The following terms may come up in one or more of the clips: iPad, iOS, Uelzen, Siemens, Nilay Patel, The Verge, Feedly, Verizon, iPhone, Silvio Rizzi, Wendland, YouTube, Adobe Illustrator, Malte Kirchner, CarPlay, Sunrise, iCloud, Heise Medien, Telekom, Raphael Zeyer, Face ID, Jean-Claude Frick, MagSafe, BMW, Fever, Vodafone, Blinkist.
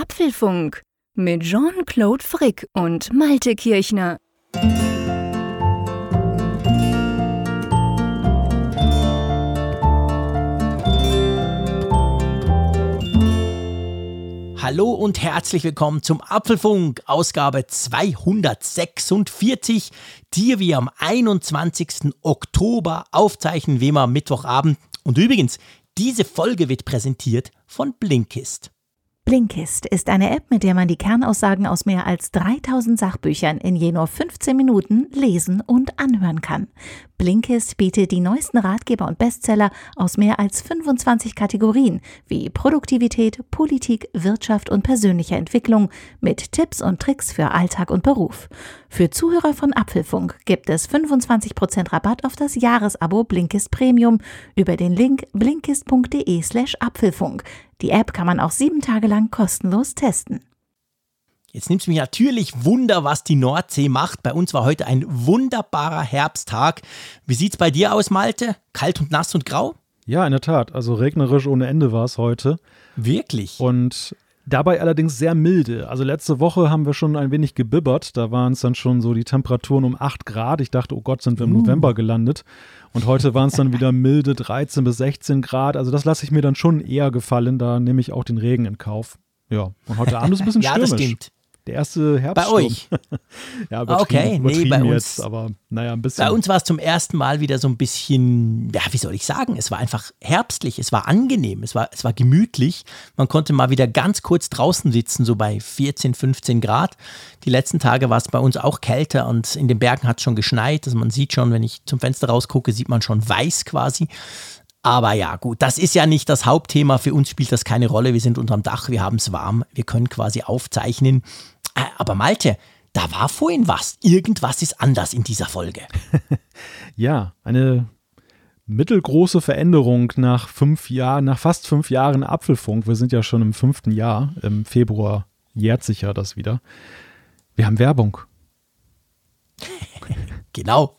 Apfelfunk mit Jean-Claude Frick und Malte Kirchner. Hallo und herzlich willkommen zum Apfelfunk, Ausgabe 246, die wir am 21. Oktober aufzeichnen, wie immer am Mittwochabend. Und übrigens, diese Folge wird präsentiert von Blinkist. Blinkist ist eine App, mit der man die Kernaussagen aus mehr als 3000 Sachbüchern in je nur 15 Minuten lesen und anhören kann. Blinkist bietet die neuesten Ratgeber und Bestseller aus mehr als 25 Kategorien wie Produktivität, Politik, Wirtschaft und persönlicher Entwicklung mit Tipps und Tricks für Alltag und Beruf. Für Zuhörer von Apfelfunk gibt es 25% Rabatt auf das Jahresabo Blinkist Premium über den Link blinkist.de/apfelfunk. Die App kann man auch 7 Tage lang kostenlos testen. Jetzt nimmt es mich natürlich Wunder, was die Nordsee macht. Bei uns war heute ein wunderbarer Herbsttag. Wie sieht es bei dir aus, Malte? Kalt und nass und grau? Ja, in der Tat. Also regnerisch ohne Ende war es heute. Wirklich? Und dabei allerdings sehr milde. Also letzte Woche haben wir schon ein wenig gebibbert. Da waren es dann schon so die Temperaturen um 8 Grad. Ich dachte, oh Gott, sind wir im November gelandet. Und heute waren es dann wieder milde 13 bis 16 Grad. Also das lasse ich mir dann schon eher gefallen. Da nehme ich auch den Regen in Kauf. Ja, und heute Abend ist ein bisschen stürmisch. Ja, das stimmt. Der erste Herbststurm. Bei euch? Ja, übertrieben bei uns. Jetzt, aber naja, ein bisschen. Bei uns war es zum ersten Mal wieder so ein bisschen, ja, wie soll ich sagen, es war einfach herbstlich, es war angenehm, es war gemütlich. Man konnte mal wieder ganz kurz draußen sitzen, so bei 14, 15 Grad. Die letzten Tage war es bei uns auch kälter und in den Bergen hat es schon geschneit. Also man sieht schon, wenn ich zum Fenster rausgucke, sieht man schon weiß quasi. Aber ja, gut, das ist ja nicht das Hauptthema. Für uns spielt das keine Rolle. Wir sind unterm Dach, wir haben es warm, wir können quasi aufzeichnen. Aber Malte, da war vorhin was. Irgendwas ist anders in dieser Folge. Ja, eine mittelgroße Veränderung nach fast 5 Jahren Apfelfunk. Wir sind ja schon im 5. Jahr. Im Februar jährt sich ja das wieder. Wir haben Werbung. Genau.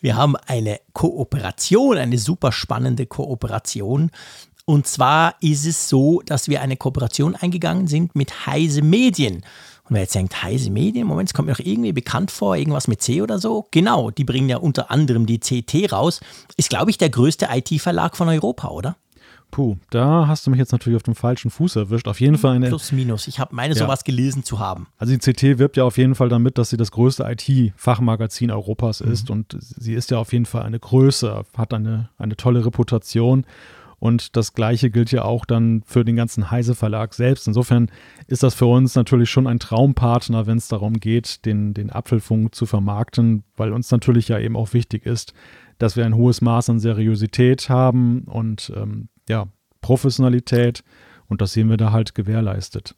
Wir haben eine Kooperation, eine super spannende Kooperation. Und zwar ist es so, dass wir eine Kooperation eingegangen sind mit Heise Medien. Und wer jetzt denkt, Heise Medien, Moment, es kommt mir doch irgendwie bekannt vor, irgendwas mit C oder so. Genau, die bringen ja unter anderem die CT raus. Ist, glaube ich, der größte IT-Verlag von Europa, oder? Puh, da hast du mich jetzt natürlich auf dem falschen Fuß erwischt. Auf jeden Fall eine... Plus, minus. Ich meine sowas gelesen zu haben. Also die CT wirbt ja auf jeden Fall damit, dass sie das größte IT-Fachmagazin Europas ist. Und sie ist ja auf jeden Fall eine Größe, hat eine tolle Reputation. Und das Gleiche gilt ja auch dann für den ganzen Heise Verlag selbst. Insofern ist das für uns natürlich schon ein Traumpartner, wenn es darum geht, den Apfelfunk zu vermarkten, weil uns natürlich ja eben auch wichtig ist, dass wir ein hohes Maß an Seriosität haben und Professionalität. Und das sehen wir da halt gewährleistet.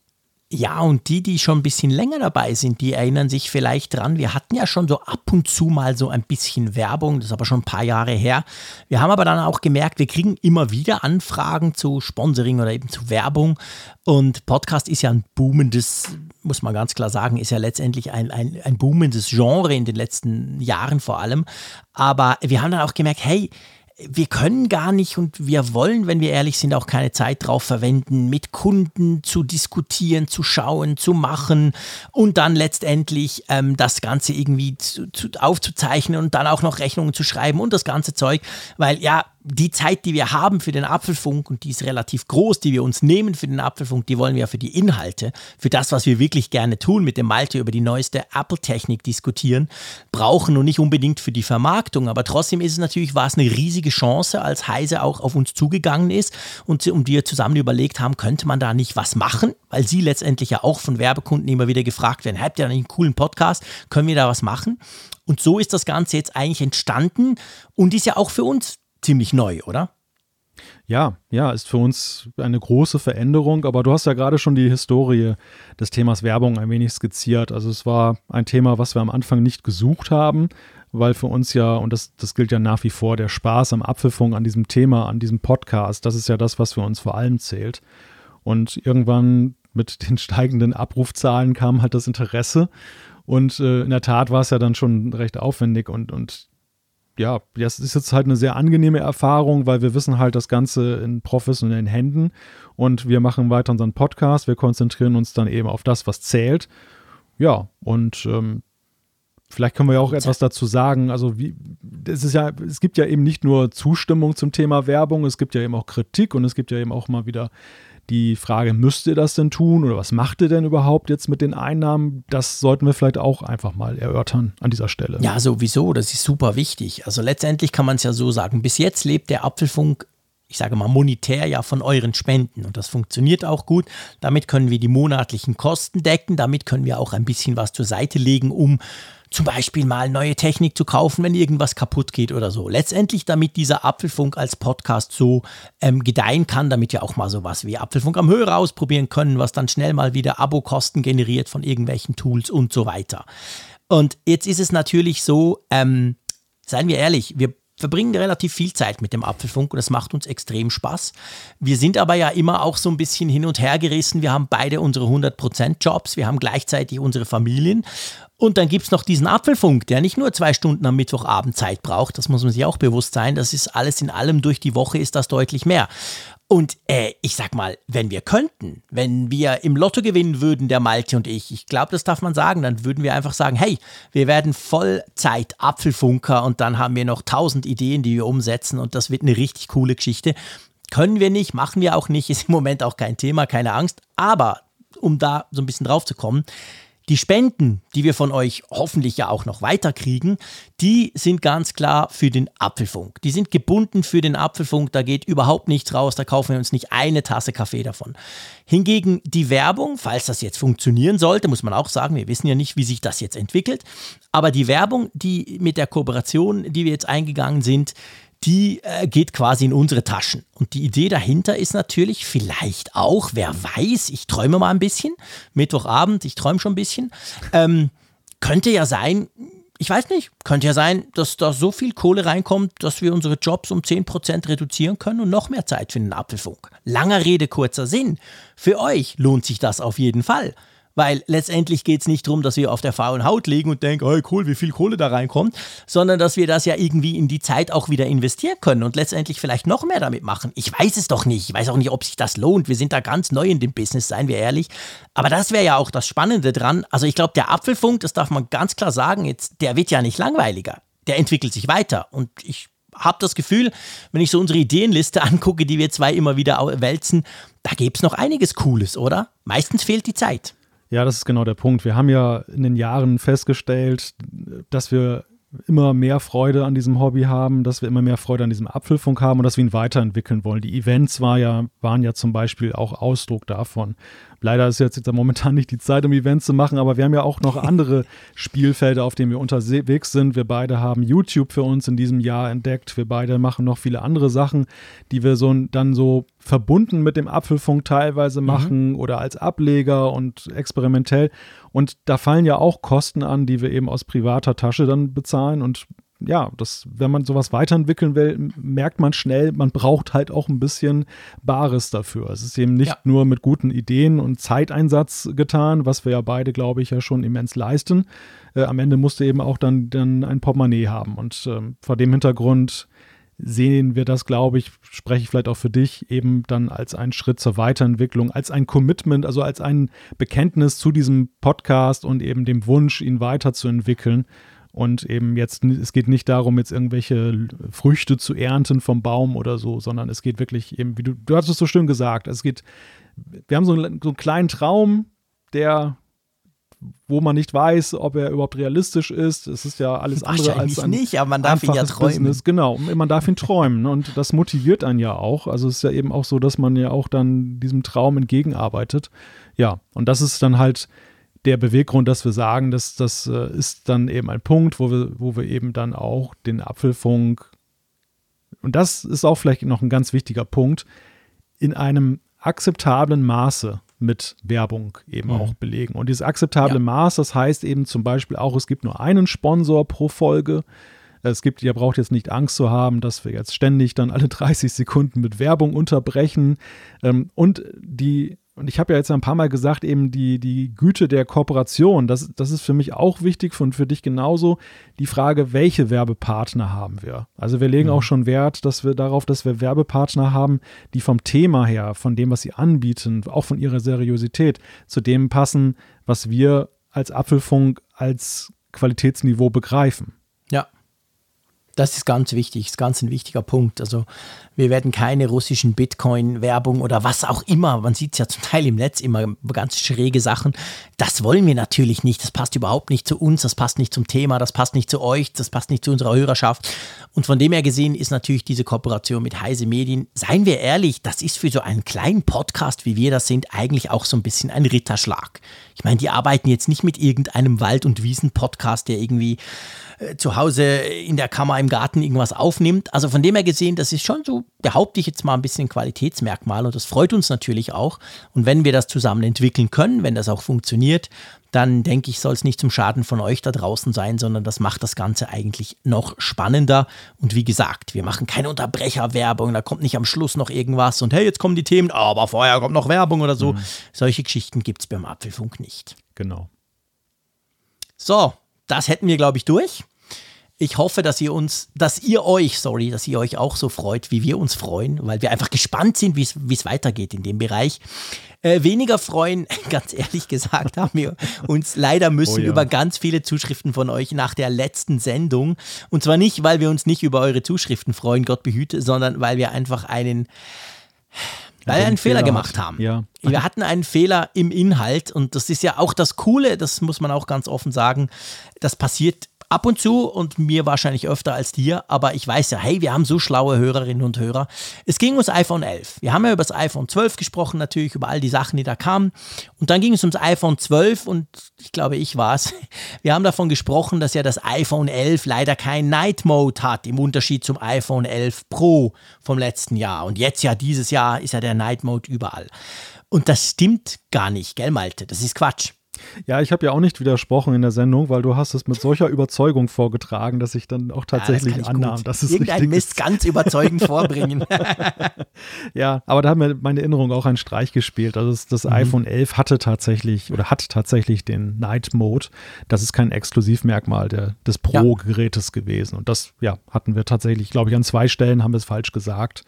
Ja, und die schon ein bisschen länger dabei sind, die erinnern sich vielleicht dran, wir hatten ja schon so ab und zu mal so ein bisschen Werbung, das ist aber schon ein paar Jahre her. Wir haben aber dann auch gemerkt, wir kriegen immer wieder Anfragen zu Sponsoring oder eben zu Werbung. Und Podcast ist ja ein boomendes, muss man ganz klar sagen, ist ja letztendlich ein boomendes Genre in den letzten Jahren vor allem. Aber wir haben dann auch gemerkt, hey, wir können gar nicht und wir wollen, wenn wir ehrlich sind, auch keine Zeit drauf verwenden, mit Kunden zu diskutieren, zu schauen, zu machen und dann letztendlich das Ganze irgendwie aufzuzeichnen und dann auch noch Rechnungen zu schreiben und das ganze Zeug, weil ja, die Zeit, die wir haben für den Apfelfunk, und die ist relativ groß, die wir uns nehmen für den Apfelfunk, die wollen wir ja für die Inhalte, für das, was wir wirklich gerne tun, mit dem Malte über die neueste Apple-Technik diskutieren, brauchen und nicht unbedingt für die Vermarktung. Aber trotzdem ist es natürlich, war es eine riesige Chance, als Heise auch auf uns zugegangen ist und wir zusammen überlegt haben, könnte man da nicht was machen, weil sie letztendlich ja auch von Werbekunden immer wieder gefragt werden, habt ihr da nicht einen coolen Podcast, können wir da was machen? Und so ist das Ganze jetzt eigentlich entstanden und ist ja auch für uns ziemlich neu, oder? Ja, ist für uns eine große Veränderung, aber du hast ja gerade schon die Historie des Themas Werbung ein wenig skizziert. Also es war ein Thema, was wir am Anfang nicht gesucht haben, weil für uns ja, und das gilt ja nach wie vor, der Spaß am Apfelfunk, an diesem Thema, an diesem Podcast, das ist ja das, was für uns vor allem zählt. Und irgendwann mit den steigenden Abrufzahlen kam halt das Interesse und in der Tat war es ja dann schon recht aufwendig und ja, das ist jetzt halt eine sehr angenehme Erfahrung, weil wir wissen halt das Ganze in professionellen Händen und wir machen weiter unseren Podcast, wir konzentrieren uns dann eben auf das, was zählt. Ja, und vielleicht können wir ja auch etwas dazu sagen. Also es gibt ja eben nicht nur Zustimmung zum Thema Werbung, es gibt ja eben auch Kritik und es gibt ja eben auch mal wieder die Frage, müsst ihr das denn tun oder was macht ihr denn überhaupt jetzt mit den Einnahmen? Das sollten wir vielleicht auch einfach mal erörtern an dieser Stelle. Ja, sowieso, das ist super wichtig. Also letztendlich kann man es ja so sagen, bis jetzt lebt der Apfelfunk, ich sage mal monetär, ja von euren Spenden und das funktioniert auch gut. Damit können wir die monatlichen Kosten decken, damit können wir auch ein bisschen was zur Seite legen, um zum Beispiel mal neue Technik zu kaufen, wenn irgendwas kaputt geht oder so. Letztendlich, damit dieser Apfelfunk als Podcast so gedeihen kann, damit wir auch mal sowas wie Apfelfunk am Hörer ausprobieren können, was dann schnell mal wieder Abokosten generiert von irgendwelchen Tools und so weiter. Und jetzt ist es natürlich so, seien wir ehrlich, wir verbringen relativ viel Zeit mit dem Apfelfunk und das macht uns extrem Spaß. Wir sind aber ja immer auch so ein bisschen hin und her gerissen. Wir haben beide unsere 100% Jobs, wir haben gleichzeitig unsere Familien. Und dann gibt es noch diesen Apfelfunk, der nicht nur 2 Stunden am Mittwochabend Zeit braucht. Das muss man sich auch bewusst sein. Das ist alles in allem durch die Woche ist das deutlich mehr. Und ich sag mal, wenn wir könnten, wenn wir im Lotto gewinnen würden, der Malte und ich glaube, das darf man sagen, dann würden wir einfach sagen, hey, wir werden Vollzeit-Apfelfunker und dann haben wir noch 1000 Ideen, die wir umsetzen und das wird eine richtig coole Geschichte. Können wir nicht, machen wir auch nicht, ist im Moment auch kein Thema, keine Angst. Aber, um da so ein bisschen drauf zu kommen, die Spenden, die wir von euch hoffentlich ja auch noch weiterkriegen, die sind ganz klar für den Apfelfunk. Die sind gebunden für den Apfelfunk, da geht überhaupt nichts raus, da kaufen wir uns nicht eine Tasse Kaffee davon. Hingegen die Werbung, falls das jetzt funktionieren sollte, muss man auch sagen, wir wissen ja nicht, wie sich das jetzt entwickelt, aber die Werbung, die mit der Kooperation, die wir jetzt eingegangen sind, die geht quasi in unsere Taschen. Und die Idee dahinter ist natürlich vielleicht auch, wer weiß, ich träume mal ein bisschen, Mittwochabend, ich träume schon ein bisschen, könnte ja sein, ich weiß nicht, könnte ja sein, dass da so viel Kohle reinkommt, dass wir unsere Jobs um 10% reduzieren können und noch mehr Zeit für den Apfelfunk. Langer Rede, kurzer Sinn. Für euch lohnt sich das auf jeden Fall. Weil letztendlich geht es nicht darum, dass wir auf der faulen Haut liegen und denken, oh cool, wie viel Kohle da reinkommt, sondern dass wir das ja irgendwie in die Zeit auch wieder investieren können und letztendlich vielleicht noch mehr damit machen. Ich weiß es doch nicht. Ich weiß auch nicht, ob sich das lohnt. Wir sind da ganz neu in dem Business, seien wir ehrlich. Aber das wäre ja auch das Spannende dran. Also ich glaube, der Apfelfunk, das darf man ganz klar sagen, jetzt, der wird ja nicht langweiliger. Der entwickelt sich weiter. Und ich habe das Gefühl, wenn ich so unsere Ideenliste angucke, die wir zwei immer wieder wälzen, da gäbe es noch einiges Cooles, oder? Meistens fehlt die Zeit. Ja, das ist genau der Punkt. Wir haben ja in den Jahren festgestellt, dass wir immer mehr Freude an diesem Hobby haben, dass wir immer mehr Freude an diesem Apfelfunk haben und dass wir ihn weiterentwickeln wollen. Die Events waren ja zum Beispiel auch Ausdruck davon. Leider ist jetzt momentan nicht die Zeit, um Events zu machen, aber wir haben ja auch noch andere Spielfelder, auf denen wir unterwegs sind. Wir beide haben YouTube für uns in diesem Jahr entdeckt. Wir beide machen noch viele andere Sachen, die wir dann verbunden mit dem Apfelfunk teilweise machen oder als Ableger und experimentell. Und da fallen ja auch Kosten an, die wir eben aus privater Tasche dann bezahlen. Und ja, wenn man sowas weiterentwickeln will, merkt man schnell, man braucht halt auch ein bisschen Bares dafür. Es ist eben nicht nur mit guten Ideen und Zeiteinsatz getan, was wir ja beide, glaube ich, ja schon immens leisten. Am Ende musst du eben auch dann ein Portemonnaie haben. Und vor dem Hintergrund sehen wir das, glaube ich, spreche ich vielleicht auch für dich, eben dann als einen Schritt zur Weiterentwicklung, als ein Commitment, also als ein Bekenntnis zu diesem Podcast und eben dem Wunsch, ihn weiterzuentwickeln. Und eben jetzt, es geht nicht darum, jetzt irgendwelche Früchte zu ernten vom Baum oder so, sondern es geht wirklich eben, wie du hast es so schön gesagt, wir haben so einen kleinen Traum, wo man nicht weiß, ob er überhaupt realistisch ist. Es ist ja alles andere als ein nicht, aber man darf ihn ja träumen. Business. Genau, man darf ihn träumen und das motiviert einen ja auch. Also es ist ja eben auch so, dass man ja auch dann diesem Traum entgegenarbeitet. Ja, und das ist dann halt der Beweggrund, dass wir sagen, dass das ist dann eben ein Punkt, wo wir eben dann auch den Apfelfunk, und das ist auch vielleicht noch ein ganz wichtiger Punkt, in einem akzeptablen Maße mit Werbung eben auch belegen. Und dieses akzeptable Maß, das heißt eben zum Beispiel auch, es gibt nur einen Sponsor pro Folge. Ihr braucht jetzt nicht Angst zu haben, dass wir jetzt ständig dann alle 30 Sekunden mit Werbung unterbrechen. Und die Und ich habe ja jetzt ein paar Mal gesagt, eben die Güte der Kooperation, das ist für mich auch wichtig und für dich genauso. Die Frage, welche Werbepartner haben wir? Also wir legen auch schon Wert dass wir Werbepartner haben, die vom Thema her, von dem, was sie anbieten, auch von ihrer Seriosität, zu dem passen, was wir als Apfelfunk als Qualitätsniveau begreifen. Ja. Das ist ganz wichtig, ist ganz ein wichtiger Punkt. Also wir werden keine russischen Bitcoin-Werbung oder was auch immer, man sieht es ja zum Teil im Netz immer ganz schräge Sachen, das wollen wir natürlich nicht, das passt überhaupt nicht zu uns, das passt nicht zum Thema, das passt nicht zu euch, das passt nicht zu unserer Hörerschaft. Und von dem her gesehen ist natürlich diese Kooperation mit Heise Medien, seien wir ehrlich, das ist für so einen kleinen Podcast, wie wir das sind, eigentlich auch so ein bisschen ein Ritterschlag. Ich meine, die arbeiten jetzt nicht mit irgendeinem Wald- und Wiesen-Podcast, der irgendwie zu Hause in der Kammer im Garten irgendwas aufnimmt. Also von dem her gesehen, das ist schon so, behaupte ich jetzt mal, ein bisschen ein Qualitätsmerkmal und das freut uns natürlich auch. Und wenn wir das zusammen entwickeln können, wenn das auch funktioniert, dann denke ich, soll es nicht zum Schaden von euch da draußen sein, sondern das macht das Ganze eigentlich noch spannender. Und wie gesagt, wir machen keine Unterbrecherwerbung, da kommt nicht am Schluss noch irgendwas und hey, jetzt kommen die Themen, aber vorher kommt noch Werbung oder so. Mhm. Solche Geschichten gibt es beim Apfelfunk nicht. Genau. So, das hätten wir, glaube ich, durch. Ich hoffe, dass ihr euch auch so freut, wie wir uns freuen, weil wir einfach gespannt sind, wie es weitergeht in dem Bereich. Weniger freuen, ganz ehrlich gesagt, haben wir uns leider müssen über ganz viele Zuschriften von euch nach der letzten Sendung. Und zwar nicht, weil wir uns nicht über eure Zuschriften freuen, Gott behüte, sondern weil wir einfach einen Fehler gemacht haben. Ja. Wir hatten einen Fehler im Inhalt und das ist ja auch das Coole, das muss man auch ganz offen sagen, das passiert ab und zu und mir wahrscheinlich öfter als dir, aber ich weiß ja, hey, wir haben so schlaue Hörerinnen und Hörer. Es ging ums iPhone 11. Wir haben ja über das iPhone 12 gesprochen, natürlich über all die Sachen, die da kamen. Und dann ging es ums iPhone 12 und ich glaube, ich war es. Wir haben davon gesprochen, dass ja das iPhone 11 leider kein Night Mode hat, im Unterschied zum iPhone 11 Pro vom letzten Jahr. Und jetzt ja, dieses Jahr ist ja der Night Mode überall. Und das stimmt gar nicht, gell Malte? Das ist Quatsch. Ja, ich habe ja auch nicht widersprochen in der Sendung, weil du hast es mit solcher Überzeugung vorgetragen, dass ich dann auch tatsächlich annahm, dass es richtig ist. Irgendein Mist ganz überzeugend vorbringen. Ja, aber da hat mir meine Erinnerung auch einen Streich gespielt. Also das iPhone 11 hat tatsächlich den Night Mode. Das ist kein Exklusivmerkmal des Pro-Gerätes gewesen. Und das hatten wir tatsächlich, glaube ich, an zwei Stellen haben wir es falsch gesagt.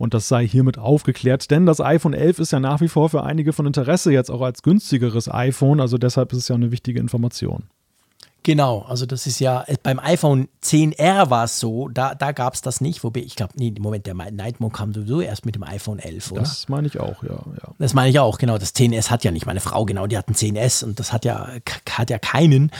Und das sei hiermit aufgeklärt, denn das iPhone 11 ist ja nach wie vor für einige von Interesse, jetzt auch als günstigeres iPhone. Also deshalb ist es ja eine wichtige Information. Genau, also das ist ja, beim iPhone 10R war es so, da gab es das nicht. Wobei, ich glaube, der Night Mode kam sowieso erst mit dem iPhone 11, oder? Das meine ich auch, ja. Das meine ich auch, genau. Das 10S hat ja nicht meine Frau, genau, die hat ein 10S und das hat ja keinen.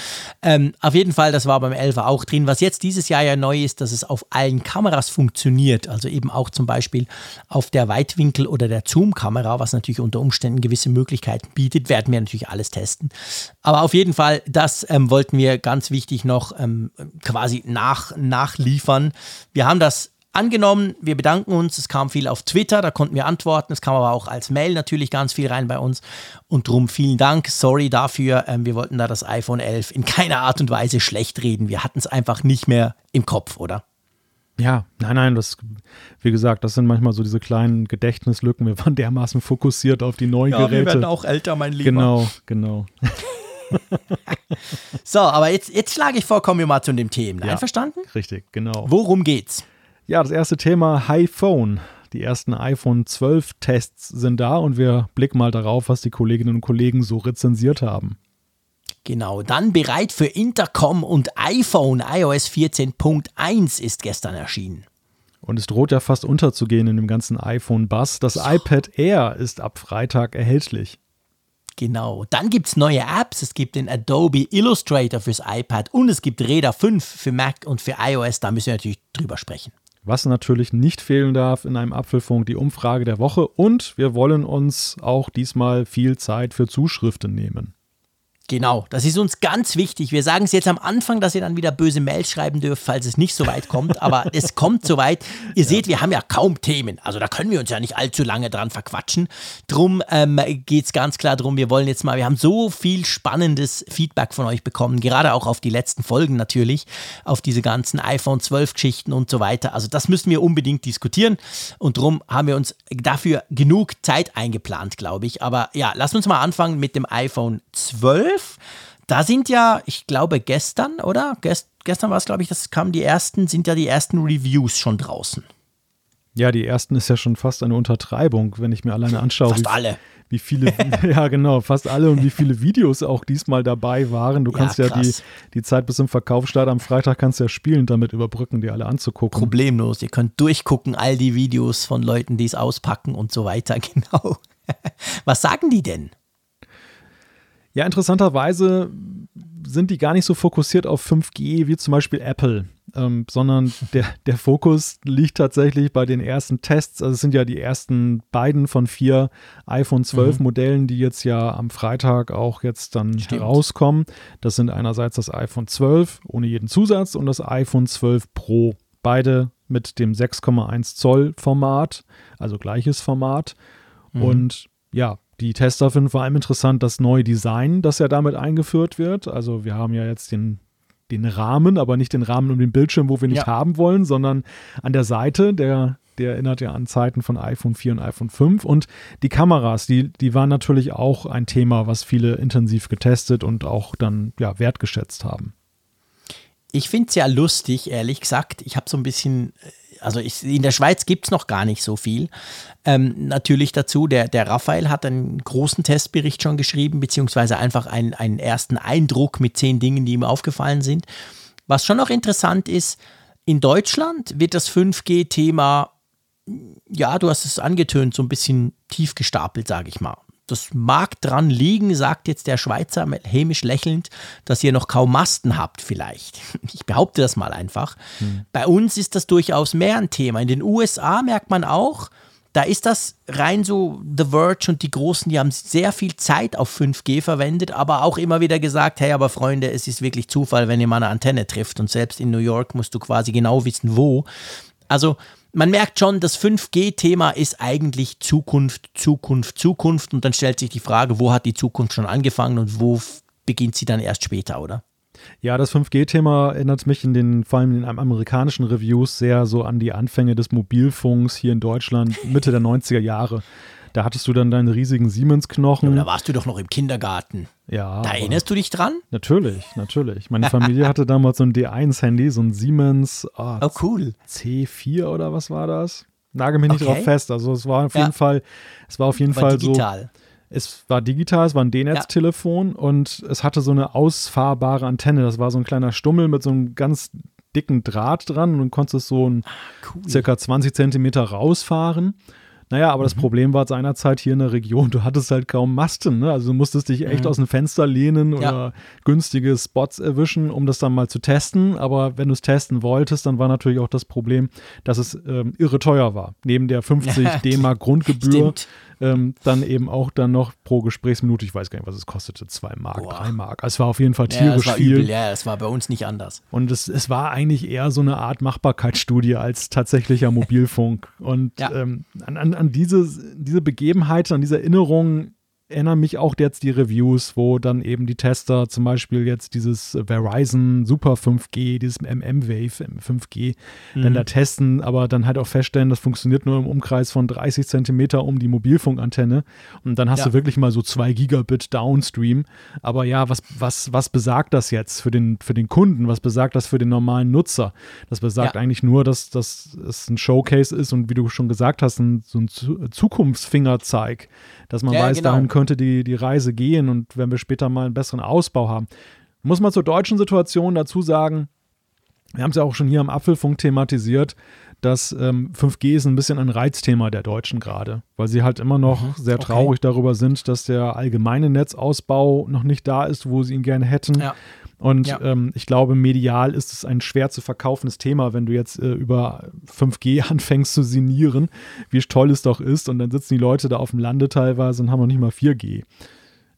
Auf jeden Fall, das war beim 11er auch drin. Was jetzt dieses Jahr ja neu ist, dass es auf allen Kameras funktioniert. Also eben auch zum Beispiel auf der Weitwinkel- oder der Zoom-Kamera, was natürlich unter Umständen gewisse Möglichkeiten bietet, werden wir natürlich alles testen. Aber auf jeden Fall, das wollten wir ganz wichtig noch quasi nachliefern. Wir haben das angenommen, wir bedanken uns, es kam viel auf Twitter, da konnten wir antworten, es kam aber auch als Mail natürlich ganz viel rein bei uns und drum vielen Dank, sorry dafür, wir wollten da das iPhone 11 in keiner Art und Weise schlecht reden, wir hatten es einfach nicht mehr im Kopf, oder? Ja, nein, das, wie gesagt, das sind manchmal so diese kleinen Gedächtnislücken, wir waren dermaßen fokussiert auf die neuen Geräte. Ja, wir werden auch älter, mein Lieber. Genau. So, aber jetzt schlage ich vor, kommen wir mal zu dem Thema. Ja, einverstanden? Richtig, genau. Worum geht's? Ja, das erste Thema iPhone. Die ersten iPhone 12 Tests sind da und wir blicken mal darauf, was die Kolleginnen und Kollegen so rezensiert haben. Genau, dann bereit für Intercom und iPhone. iOS 14.1 ist gestern erschienen. Und es droht ja fast unterzugehen in dem ganzen iPhone-Buzz. Das iPad Air ist ab Freitag erhältlich. Genau, dann gibt es neue Apps, es gibt den Adobe Illustrator fürs iPad und es gibt Reeder 5 für Mac und für iOS, da müssen wir natürlich drüber sprechen. Was natürlich nicht fehlen darf in einem Apfelfunk, die Umfrage der Woche und wir wollen uns auch diesmal viel Zeit für Zuschriften nehmen. Genau, das ist uns ganz wichtig. Wir sagen es jetzt am Anfang, dass ihr dann wieder böse Mails schreiben dürft, falls es nicht so weit kommt, aber es kommt so weit. Ihr seht, wir haben ja kaum Themen, also da können wir uns ja nicht allzu lange dran verquatschen. Drum geht es ganz klar drum, wir wollen jetzt mal, wir haben so viel spannendes Feedback von euch bekommen, gerade auch auf die letzten Folgen natürlich, auf diese ganzen iPhone 12 Geschichten und so weiter. Also das müssen wir unbedingt diskutieren und drum haben wir uns dafür genug Zeit eingeplant, glaube ich. Aber ja, lasst uns mal anfangen mit dem iPhone 12. Da sind ja, ich glaube gestern, oder? Gestern war es, glaube ich, das kamen die ersten Reviews schon draußen. Ja, die ersten ist ja schon fast eine Untertreibung, wenn ich mir alleine anschaue. Fast alle. Wie viele, ja genau, fast alle und wie viele Videos auch diesmal dabei waren. Du kannst ja die Zeit bis zum Verkaufsstart am Freitag kannst ja spielend damit überbrücken, die alle anzugucken. Problemlos, ihr könnt durchgucken, all die Videos von Leuten, die es auspacken und so weiter, genau. Was sagen die denn? Ja, interessanterweise sind die gar nicht so fokussiert auf 5G wie zum Beispiel Apple, sondern der Fokus liegt tatsächlich bei den ersten Tests. Also es sind ja die ersten beiden von 4 iPhone 12 Modellen, die jetzt ja am Freitag auch jetzt dann rauskommen. Das sind einerseits das iPhone 12 ohne jeden Zusatz und das iPhone 12 Pro. Beide mit dem 6,1 Zoll Format, also gleiches Format. Und ja, die Tester finden vor allem interessant das neue Design, das ja damit eingeführt wird. Also wir haben ja jetzt den Rahmen, aber nicht den Rahmen um den Bildschirm, wo wir nicht haben wollen, sondern an der Seite, der erinnert ja an Zeiten von iPhone 4 und iPhone 5. Und die Kameras, die waren natürlich auch ein Thema, was viele intensiv getestet und auch dann wertgeschätzt haben. Ich finde es ja lustig, ehrlich gesagt. Ich habe so ein bisschen... Also in der Schweiz gibt es noch gar nicht so viel. Natürlich dazu, der Raphael hat einen großen Testbericht schon geschrieben, beziehungsweise einfach einen ersten Eindruck mit 10 Dingen, die ihm aufgefallen sind. Was schon noch interessant ist, in Deutschland wird das 5G-Thema, ja, du hast es angetönt, so ein bisschen tief gestapelt, sage ich mal. Das mag dran liegen, sagt jetzt der Schweizer hämisch lächelnd, dass ihr noch kaum Masten habt vielleicht. Ich behaupte das mal einfach. Bei uns ist das durchaus mehr ein Thema. In den USA merkt man auch, da ist das rein so The Verge und die Großen, die haben sehr viel Zeit auf 5G verwendet, aber auch immer wieder gesagt, hey, aber Freunde, es ist wirklich Zufall, wenn ihr mal eine Antenne trifft und selbst in New York musst du quasi genau wissen, wo. Also man merkt schon, das 5G-Thema ist eigentlich Zukunft und dann stellt sich die Frage, wo hat die Zukunft schon angefangen und wo beginnt sie dann erst später, oder? Ja, das 5G-Thema erinnert mich vor allem in den amerikanischen Reviews sehr so an die Anfänge des Mobilfunks hier in Deutschland Mitte der 90er Jahre. Da hattest du dann deinen riesigen Siemens-Knochen. Ja, da warst du doch noch im Kindergarten. Ja. Da erinnerst du dich dran? Natürlich. Meine Familie hatte damals so ein D1-Handy, so ein Siemens C4 oder was war das? Nagel mich nicht drauf fest. Also es war auf jeden Fall, digital. Es war digital, es war ein D-Netz-Telefon und es hatte so eine ausfahrbare Antenne. Das war so ein kleiner Stummel mit so einem ganz dicken Draht dran und du konntest so einen circa 20 Zentimeter rausfahren. Naja, aber das Problem war seinerzeit hier in der Region, du hattest halt kaum Masten, ne? Also du musstest dich echt aus dem Fenster lehnen oder günstige Spots erwischen, um das dann mal zu testen. Aber wenn du es testen wolltest, dann war natürlich auch das Problem, dass es irre teuer war. Neben der 50 D-Mark Grundgebühr dann eben auch dann noch pro Gesprächsminute, ich weiß gar nicht, was es kostete, 2 Mark, 3 Mark. Also es war auf jeden Fall tierisch viel. Übel. Ja, es war bei uns nicht anders. Und es war eigentlich eher so eine Art Machbarkeitsstudie als tatsächlicher Mobilfunk. Und an diese Begebenheit, an diese Erinnerung erinnern mich auch jetzt die Reviews, wo dann eben die Tester zum Beispiel jetzt dieses Verizon Super 5G, dieses mmWave 5G dann da testen, aber dann halt auch feststellen, das funktioniert nur im Umkreis von 30 Zentimeter um die Mobilfunkantenne und dann hast du wirklich mal so 2 Gigabit Downstream, aber ja, was besagt das jetzt für den Kunden, was besagt das für den normalen Nutzer? Das besagt eigentlich nur, dass es ein Showcase ist und wie du schon gesagt hast, so ein Zukunftsfingerzeig, dass man weiß, dahin könnte die Reise gehen und wenn wir später mal einen besseren Ausbau haben. Muss man zur deutschen Situation dazu sagen, wir haben es ja auch schon hier am Apfelfunk thematisiert, dass 5G ist ein bisschen ein Reizthema der Deutschen gerade, weil sie halt immer noch sehr traurig darüber sind, dass der allgemeine Netzausbau noch nicht da ist, wo sie ihn gerne hätten. Ja. Und ich glaube, medial ist es ein schwer zu verkaufendes Thema, wenn du jetzt über 5G anfängst zu sinnieren, wie toll es doch ist. Und dann sitzen die Leute da auf dem Lande teilweise und haben noch nicht mal 4G.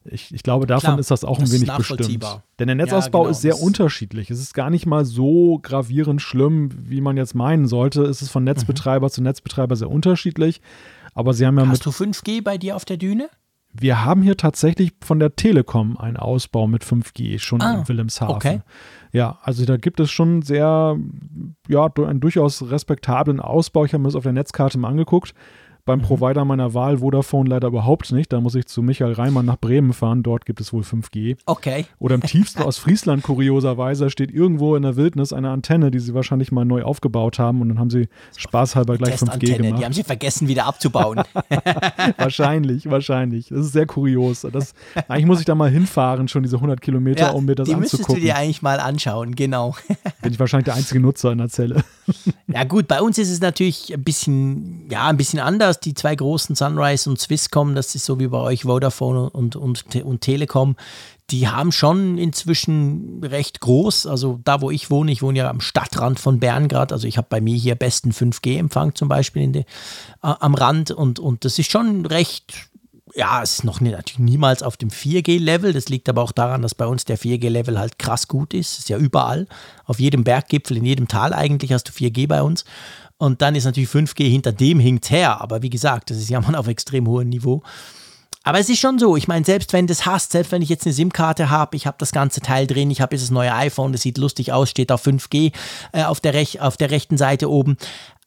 Ich glaube, davon ist das auch ein wenig bestimmt. Denn der Netzausbau ist sehr unterschiedlich. Es ist gar nicht mal so gravierend schlimm, wie man jetzt meinen sollte. Es ist von Netzbetreiber zu Netzbetreiber sehr unterschiedlich. Aber sie haben ja Hast du 5G bei dir auf der Düne? Wir haben hier tatsächlich von der Telekom einen Ausbau mit 5G schon in Wilhelmshaven. Okay. Ja, also da gibt es schon einen durchaus respektablen Ausbau. Ich habe mir das auf der Netzkarte mal angeguckt. Beim Provider meiner Wahl, Vodafone, leider überhaupt nicht. Da muss ich zu Michael Reimann nach Bremen fahren. Dort gibt es wohl 5G. Okay. Oder im tiefsten Ostfriesland, kurioserweise, steht irgendwo in der Wildnis eine Antenne, die sie wahrscheinlich mal neu aufgebaut haben. Und dann haben sie spaßhalber gleich 5G gemacht. Die haben sie vergessen, wieder abzubauen. Wahrscheinlich. Das ist sehr kurios. Eigentlich muss ich da mal hinfahren, schon diese 100 Kilometer, um mir das anzugucken. Die müsstest du dir eigentlich mal anschauen, genau. Bin ich wahrscheinlich der einzige Nutzer in der Zelle. Ja gut, bei uns ist es natürlich ein bisschen anders. Die zwei großen, Sunrise und Swisscom, das ist so wie bei euch Vodafone und Telekom, die haben schon inzwischen recht groß, also da wo ich wohne ja am Stadtrand von Bern gerade, also ich habe bei mir hier besten 5G-Empfang zum Beispiel am Rand und das ist schon recht, es ist natürlich niemals auf dem 4G-Level, das liegt aber auch daran, dass bei uns der 4G-Level halt krass gut ist, ist ja überall, auf jedem Berggipfel, in jedem Tal eigentlich hast du 4G bei uns. Und dann ist natürlich 5G hinter dem hinkt her. Aber wie gesagt, das ist ja mal auf extrem hohem Niveau. Aber es ist schon so. Ich meine, selbst wenn du es hast, selbst wenn ich jetzt eine SIM-Karte habe, ich habe das ganze Teil drin, ich habe jetzt das neue iPhone, das sieht lustig aus, steht auf 5G auf der rechten Seite oben.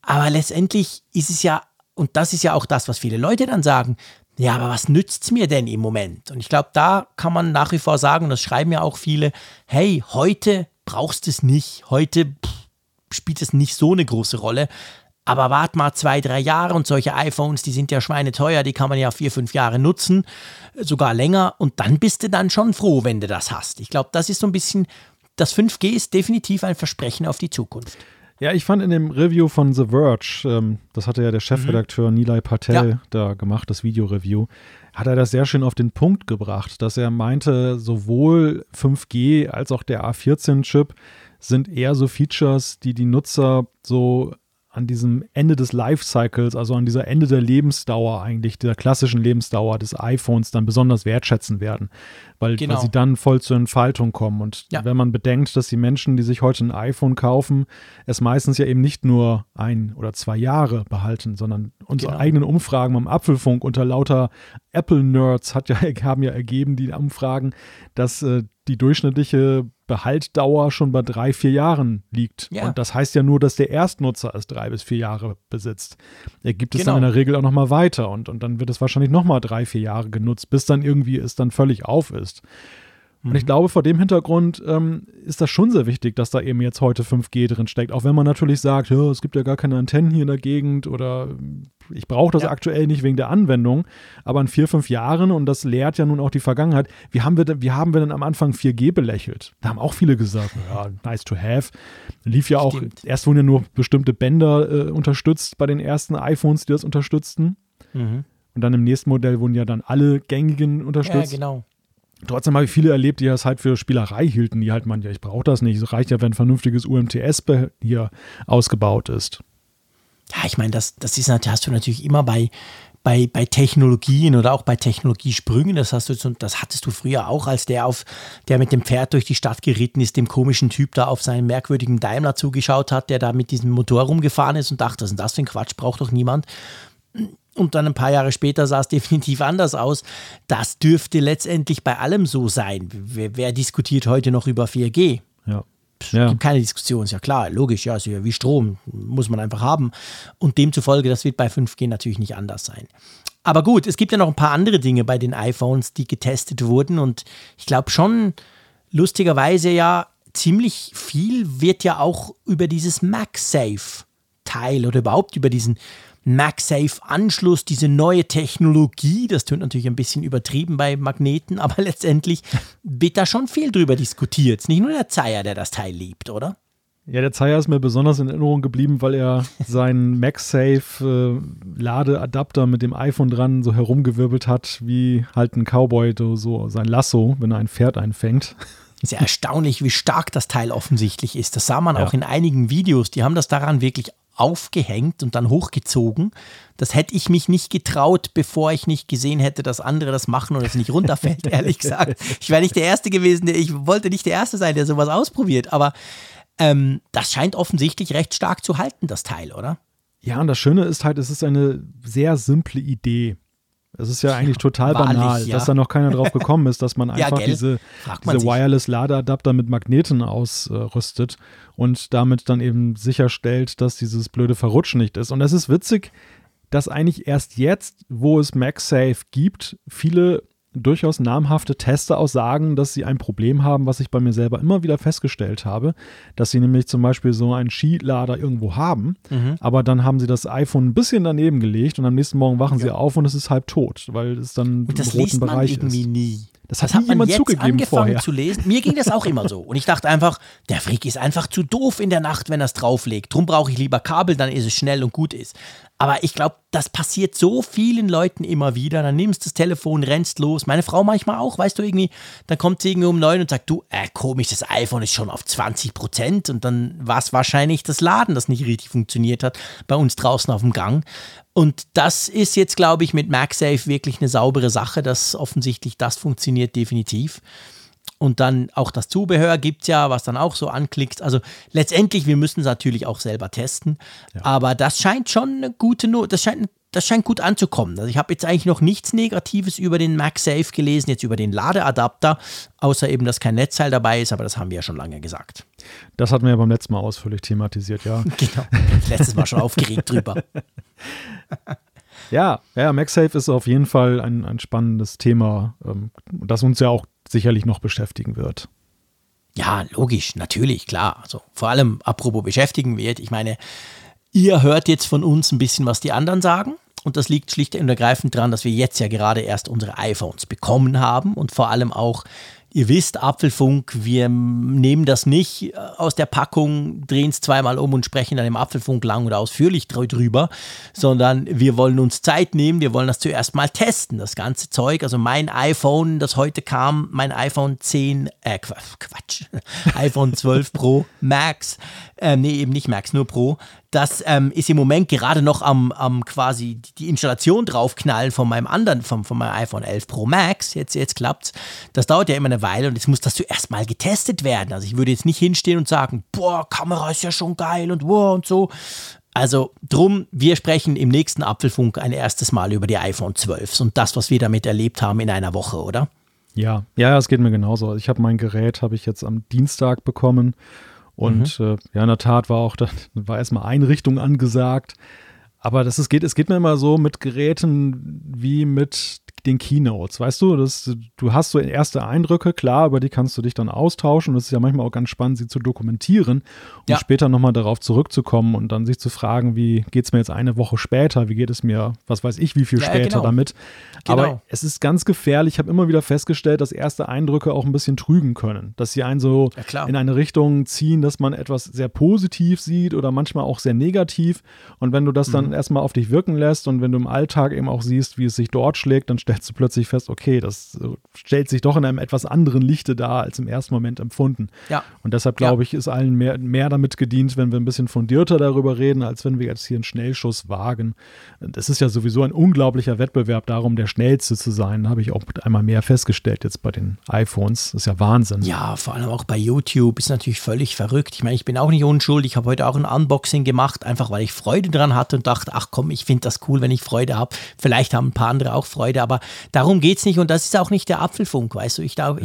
Aber letztendlich ist es ja, und das ist ja auch das, was viele Leute dann sagen, ja, aber was nützt es mir denn im Moment? Und ich glaube, da kann man nach wie vor sagen, und das schreiben ja auch viele, hey, heute brauchst du es nicht, spielt es nicht so eine große Rolle, aber wart mal 2-3 Jahre und solche iPhones, die sind ja schweineteuer, die kann man ja 4-5 Jahre nutzen, sogar länger und dann bist du dann schon froh, wenn du das hast. Ich glaube, das ist so ein bisschen, das 5G ist definitiv ein Versprechen auf die Zukunft. Ja, ich fand in dem Review von The Verge, das hatte ja der Chefredakteur Nilay Patel da gemacht, das Video-Review, hat er das sehr schön auf den Punkt gebracht, dass er meinte, sowohl 5G als auch der A14-Chip sind eher so Features, die Nutzer so an diesem Ende des Lifecycles, also an dieser Ende der Lebensdauer eigentlich, dieser klassischen Lebensdauer des iPhones dann besonders wertschätzen werden, weil sie dann voll zur Entfaltung kommen. Und wenn man bedenkt, dass die Menschen, die sich heute ein iPhone kaufen, es meistens ja eben nicht nur 1 oder 2 Jahre behalten, sondern unsere eigenen Umfragen beim Apfelfunk unter lauter Apple-Nerds haben ja ergeben, die Umfragen, dass die durchschnittliche Behaltdauer schon bei 3-4 Jahren liegt. Ja. Und das heißt ja nur, dass der Erstnutzer es 3 bis 4 Jahre besitzt. Er gibt es dann in der Regel auch nochmal weiter und dann wird es wahrscheinlich nochmal 3-4 Jahre genutzt, bis dann irgendwie es dann völlig auf ist. Und ich glaube, vor dem Hintergrund ist das schon sehr wichtig, dass da eben jetzt heute 5G drin steckt. Auch wenn man natürlich sagt, es gibt ja gar keine Antennen hier in der Gegend oder ich brauche das aktuell nicht wegen der Anwendung. Aber in 4-5 Jahren, und das lehrt ja nun auch die Vergangenheit, wie haben wir denn am Anfang 4G belächelt? Da haben auch viele gesagt, nice to have. Lief ja auch, erst wurden ja nur bestimmte Bänder unterstützt bei den ersten iPhones, die das unterstützten. Mhm. Und dann im nächsten Modell wurden ja dann alle gängigen unterstützt. Ja, genau. Trotzdem habe ich viele erlebt, die das halt für Spielerei hielten, die halt meinten, ich brauche das nicht. Es reicht ja, wenn ein vernünftiges UMTS hier ausgebaut ist. Ja, ich meine, das hast du natürlich immer bei Technologien oder auch bei Technologiesprüngen, das hattest du früher auch, als der mit dem Pferd durch die Stadt geritten ist, dem komischen Typ da auf seinen merkwürdigen Daimler zugeschaut hat, der da mit diesem Motor rumgefahren ist und dachte, was ist das für ein Quatsch, braucht doch niemand. Und dann ein paar Jahre später sah es definitiv anders aus. Das dürfte letztendlich bei allem so sein. Wer diskutiert heute noch über 4G? Ja. Es gibt keine Diskussion, ist ja klar, logisch, ja, ist ja wie Strom, muss man einfach haben. Und demzufolge, das wird bei 5G natürlich nicht anders sein. Aber gut, es gibt ja noch ein paar andere Dinge bei den iPhones, die getestet wurden. Und ich glaube schon, lustigerweise ziemlich viel wird ja auch über dieses MagSafe-Teil oder überhaupt über diesen MagSafe-Anschluss, diese neue Technologie, das tönt natürlich ein bisschen übertrieben bei Magneten, aber letztendlich wird da schon viel drüber diskutiert. Es ist nicht nur der Zeyer, der das Teil liebt, oder? Ja, der Zeyer ist mir besonders in Erinnerung geblieben, weil er seinen MagSafe-Ladeadapter mit dem iPhone dran so herumgewirbelt hat, wie halt ein Cowboy, so sein Lasso, wenn er ein Pferd einfängt. Sehr erstaunlich, wie stark das Teil offensichtlich ist. Das sah man auch in einigen Videos. Die haben das daran wirklich aufgehängt und dann hochgezogen. Das hätte ich mich nicht getraut, bevor ich nicht gesehen hätte, dass andere das machen und es nicht runterfällt, ehrlich gesagt. Ich wäre nicht der Erste gewesen, ich wollte nicht der Erste sein, der sowas ausprobiert, aber das scheint offensichtlich recht stark zu halten, das Teil, oder? Ja, und das Schöne ist halt, es ist eine sehr simple Idee. Es ist ja eigentlich total wahrlich, banal, dass da noch keiner drauf gekommen ist, dass man einfach diese Wireless-Ladeadapter mit Magneten ausrüstet und damit dann eben sicherstellt, dass dieses blöde Verrutschen nicht ist. Und das ist witzig, dass eigentlich erst jetzt, wo es MagSafe gibt, viele durchaus namhafte Tester auch sagen, dass sie ein Problem haben, was ich bei mir selber immer wieder festgestellt habe, dass sie nämlich zum Beispiel so einen Skilader irgendwo haben, aber dann haben sie das iPhone ein bisschen daneben gelegt und am nächsten Morgen wachen sie auf und es ist halb tot, weil es dann im roten Bereich ist. Das hat jemand zugegeben vorher. Zu lesen. Mir ging das auch immer so. Und ich dachte einfach, der Freak ist einfach zu doof in der Nacht, wenn er es drauflegt. Drum brauche ich lieber Kabel, dann ist es schnell und gut ist. Aber ich glaube, das passiert so vielen Leuten immer wieder. Dann nimmst du das Telefon, rennst los. Meine Frau manchmal auch, weißt du, irgendwie. Dann kommt sie irgendwie um 9 und sagt, du, komisch, das iPhone ist schon auf 20%. Und dann war es wahrscheinlich das Laden, das nicht richtig funktioniert hat, bei uns draußen auf dem Gang. Und das ist jetzt, glaube ich, mit MagSafe wirklich eine saubere Sache, dass offensichtlich das funktioniert definitiv. Und dann auch das Zubehör gibt es ja, was dann auch so anklickt. Also letztendlich, wir müssen es natürlich auch selber testen. Ja. Aber das scheint schon eine gute Note, das scheint gut anzukommen. Also ich habe jetzt eigentlich noch nichts Negatives über den MagSafe gelesen, jetzt über den Ladeadapter, außer eben, dass kein Netzteil dabei ist, aber das haben wir ja schon lange gesagt. Das hatten wir ja beim letzten Mal ausführlich thematisiert, ja. Genau, letztes Mal schon aufgeregt drüber. Ja, MagSafe ist auf jeden Fall ein spannendes Thema, das uns ja auch sicherlich noch beschäftigen wird. Ja, logisch, natürlich, klar. Also vor allem, apropos beschäftigen wird, ich meine, ihr hört jetzt von uns ein bisschen, was die anderen sagen. Und das liegt schlicht und ergreifend daran, dass wir jetzt ja gerade erst unsere iPhones bekommen haben und vor allem auch, ihr wisst, Apfelfunk, wir nehmen das nicht aus der Packung, drehen es zweimal um und sprechen dann im Apfelfunk lang oder ausführlich drüber, sondern wir wollen uns Zeit nehmen, wir wollen das zuerst mal testen, das ganze Zeug. Also mein iPhone, das heute kam, mein iPhone 10, iPhone 12 Pro Max, eben nicht Max, nur Pro. Das ist im Moment gerade noch am quasi die Installation draufknallen von meinem anderen, von meinem iPhone 11 Pro Max. Jetzt klappt's. Das dauert ja immer eine Weile und jetzt muss das zuerst mal getestet werden. Also ich würde jetzt nicht hinstehen und sagen, boah, Kamera ist ja schon geil und wow und so. Also drum, wir sprechen im nächsten Apfelfunk ein erstes Mal über die iPhone 12s und das, was wir damit erlebt haben in einer Woche, oder? Ja, es geht mir genauso. Ich habe mein Gerät, jetzt am Dienstag bekommen. Und in der Tat war erstmal Einrichtung angesagt. Aber es geht mir immer so mit Geräten wie mit den Keynotes, weißt du? Du hast so erste Eindrücke, klar, über die kannst du dich dann austauschen. Das ist ja manchmal auch ganz spannend, sie zu dokumentieren und später nochmal darauf zurückzukommen und dann sich zu fragen, wie geht es mir jetzt eine Woche später, wie geht es mir, was weiß ich, wie viel später damit. Genau. Aber es ist ganz gefährlich. Ich habe immer wieder festgestellt, dass erste Eindrücke auch ein bisschen trügen können, dass sie einen so in eine Richtung ziehen, dass man etwas sehr positiv sieht oder manchmal auch sehr negativ. Und wenn du das dann erstmal auf dich wirken lässt und wenn du im Alltag eben auch siehst, wie es sich dort schlägt, dann stellst du plötzlich fest, okay, das stellt sich doch in einem etwas anderen Lichte dar, als im ersten Moment empfunden. Ja. Und deshalb glaube ich, ist allen mehr damit gedient, wenn wir ein bisschen fundierter darüber reden, als wenn wir jetzt hier einen Schnellschuss wagen. Das ist ja sowieso ein unglaublicher Wettbewerb darum, der Schnellste zu sein, habe ich auch einmal mehr festgestellt jetzt bei den iPhones. Das ist ja Wahnsinn. Ja, vor allem auch bei YouTube ist natürlich völlig verrückt. Ich meine, ich bin auch nicht unschuldig. Ich habe heute auch ein Unboxing gemacht, einfach weil ich Freude dran hatte und dachte, ach komm, ich finde das cool, wenn ich Freude habe. Vielleicht haben ein paar andere auch Freude, aber darum geht es nicht und das ist auch nicht der Apfelfunk, weißt du. Ich glaube,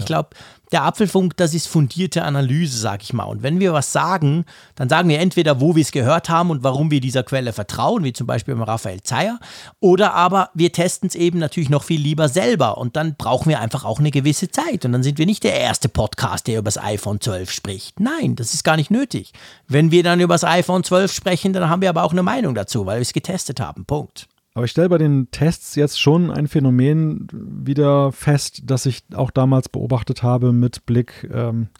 der Apfelfunk, das ist fundierte Analyse, sag ich mal. Und wenn wir was sagen, dann sagen wir entweder, wo wir es gehört haben und warum wir dieser Quelle vertrauen, wie zum Beispiel beim Raphael Zeyer, oder aber wir testen es eben natürlich noch viel lieber selber und dann brauchen wir einfach auch eine gewisse Zeit und dann sind wir nicht der erste Podcast, der über das iPhone 12 spricht. Nein, das ist gar nicht nötig. Wenn wir dann über das iPhone 12 sprechen, dann haben wir aber auch eine Meinung dazu, weil wir es getestet haben. Punkt. Aber ich stelle bei den Tests jetzt schon ein Phänomen wieder fest, das ich auch damals beobachtet habe mit Blick,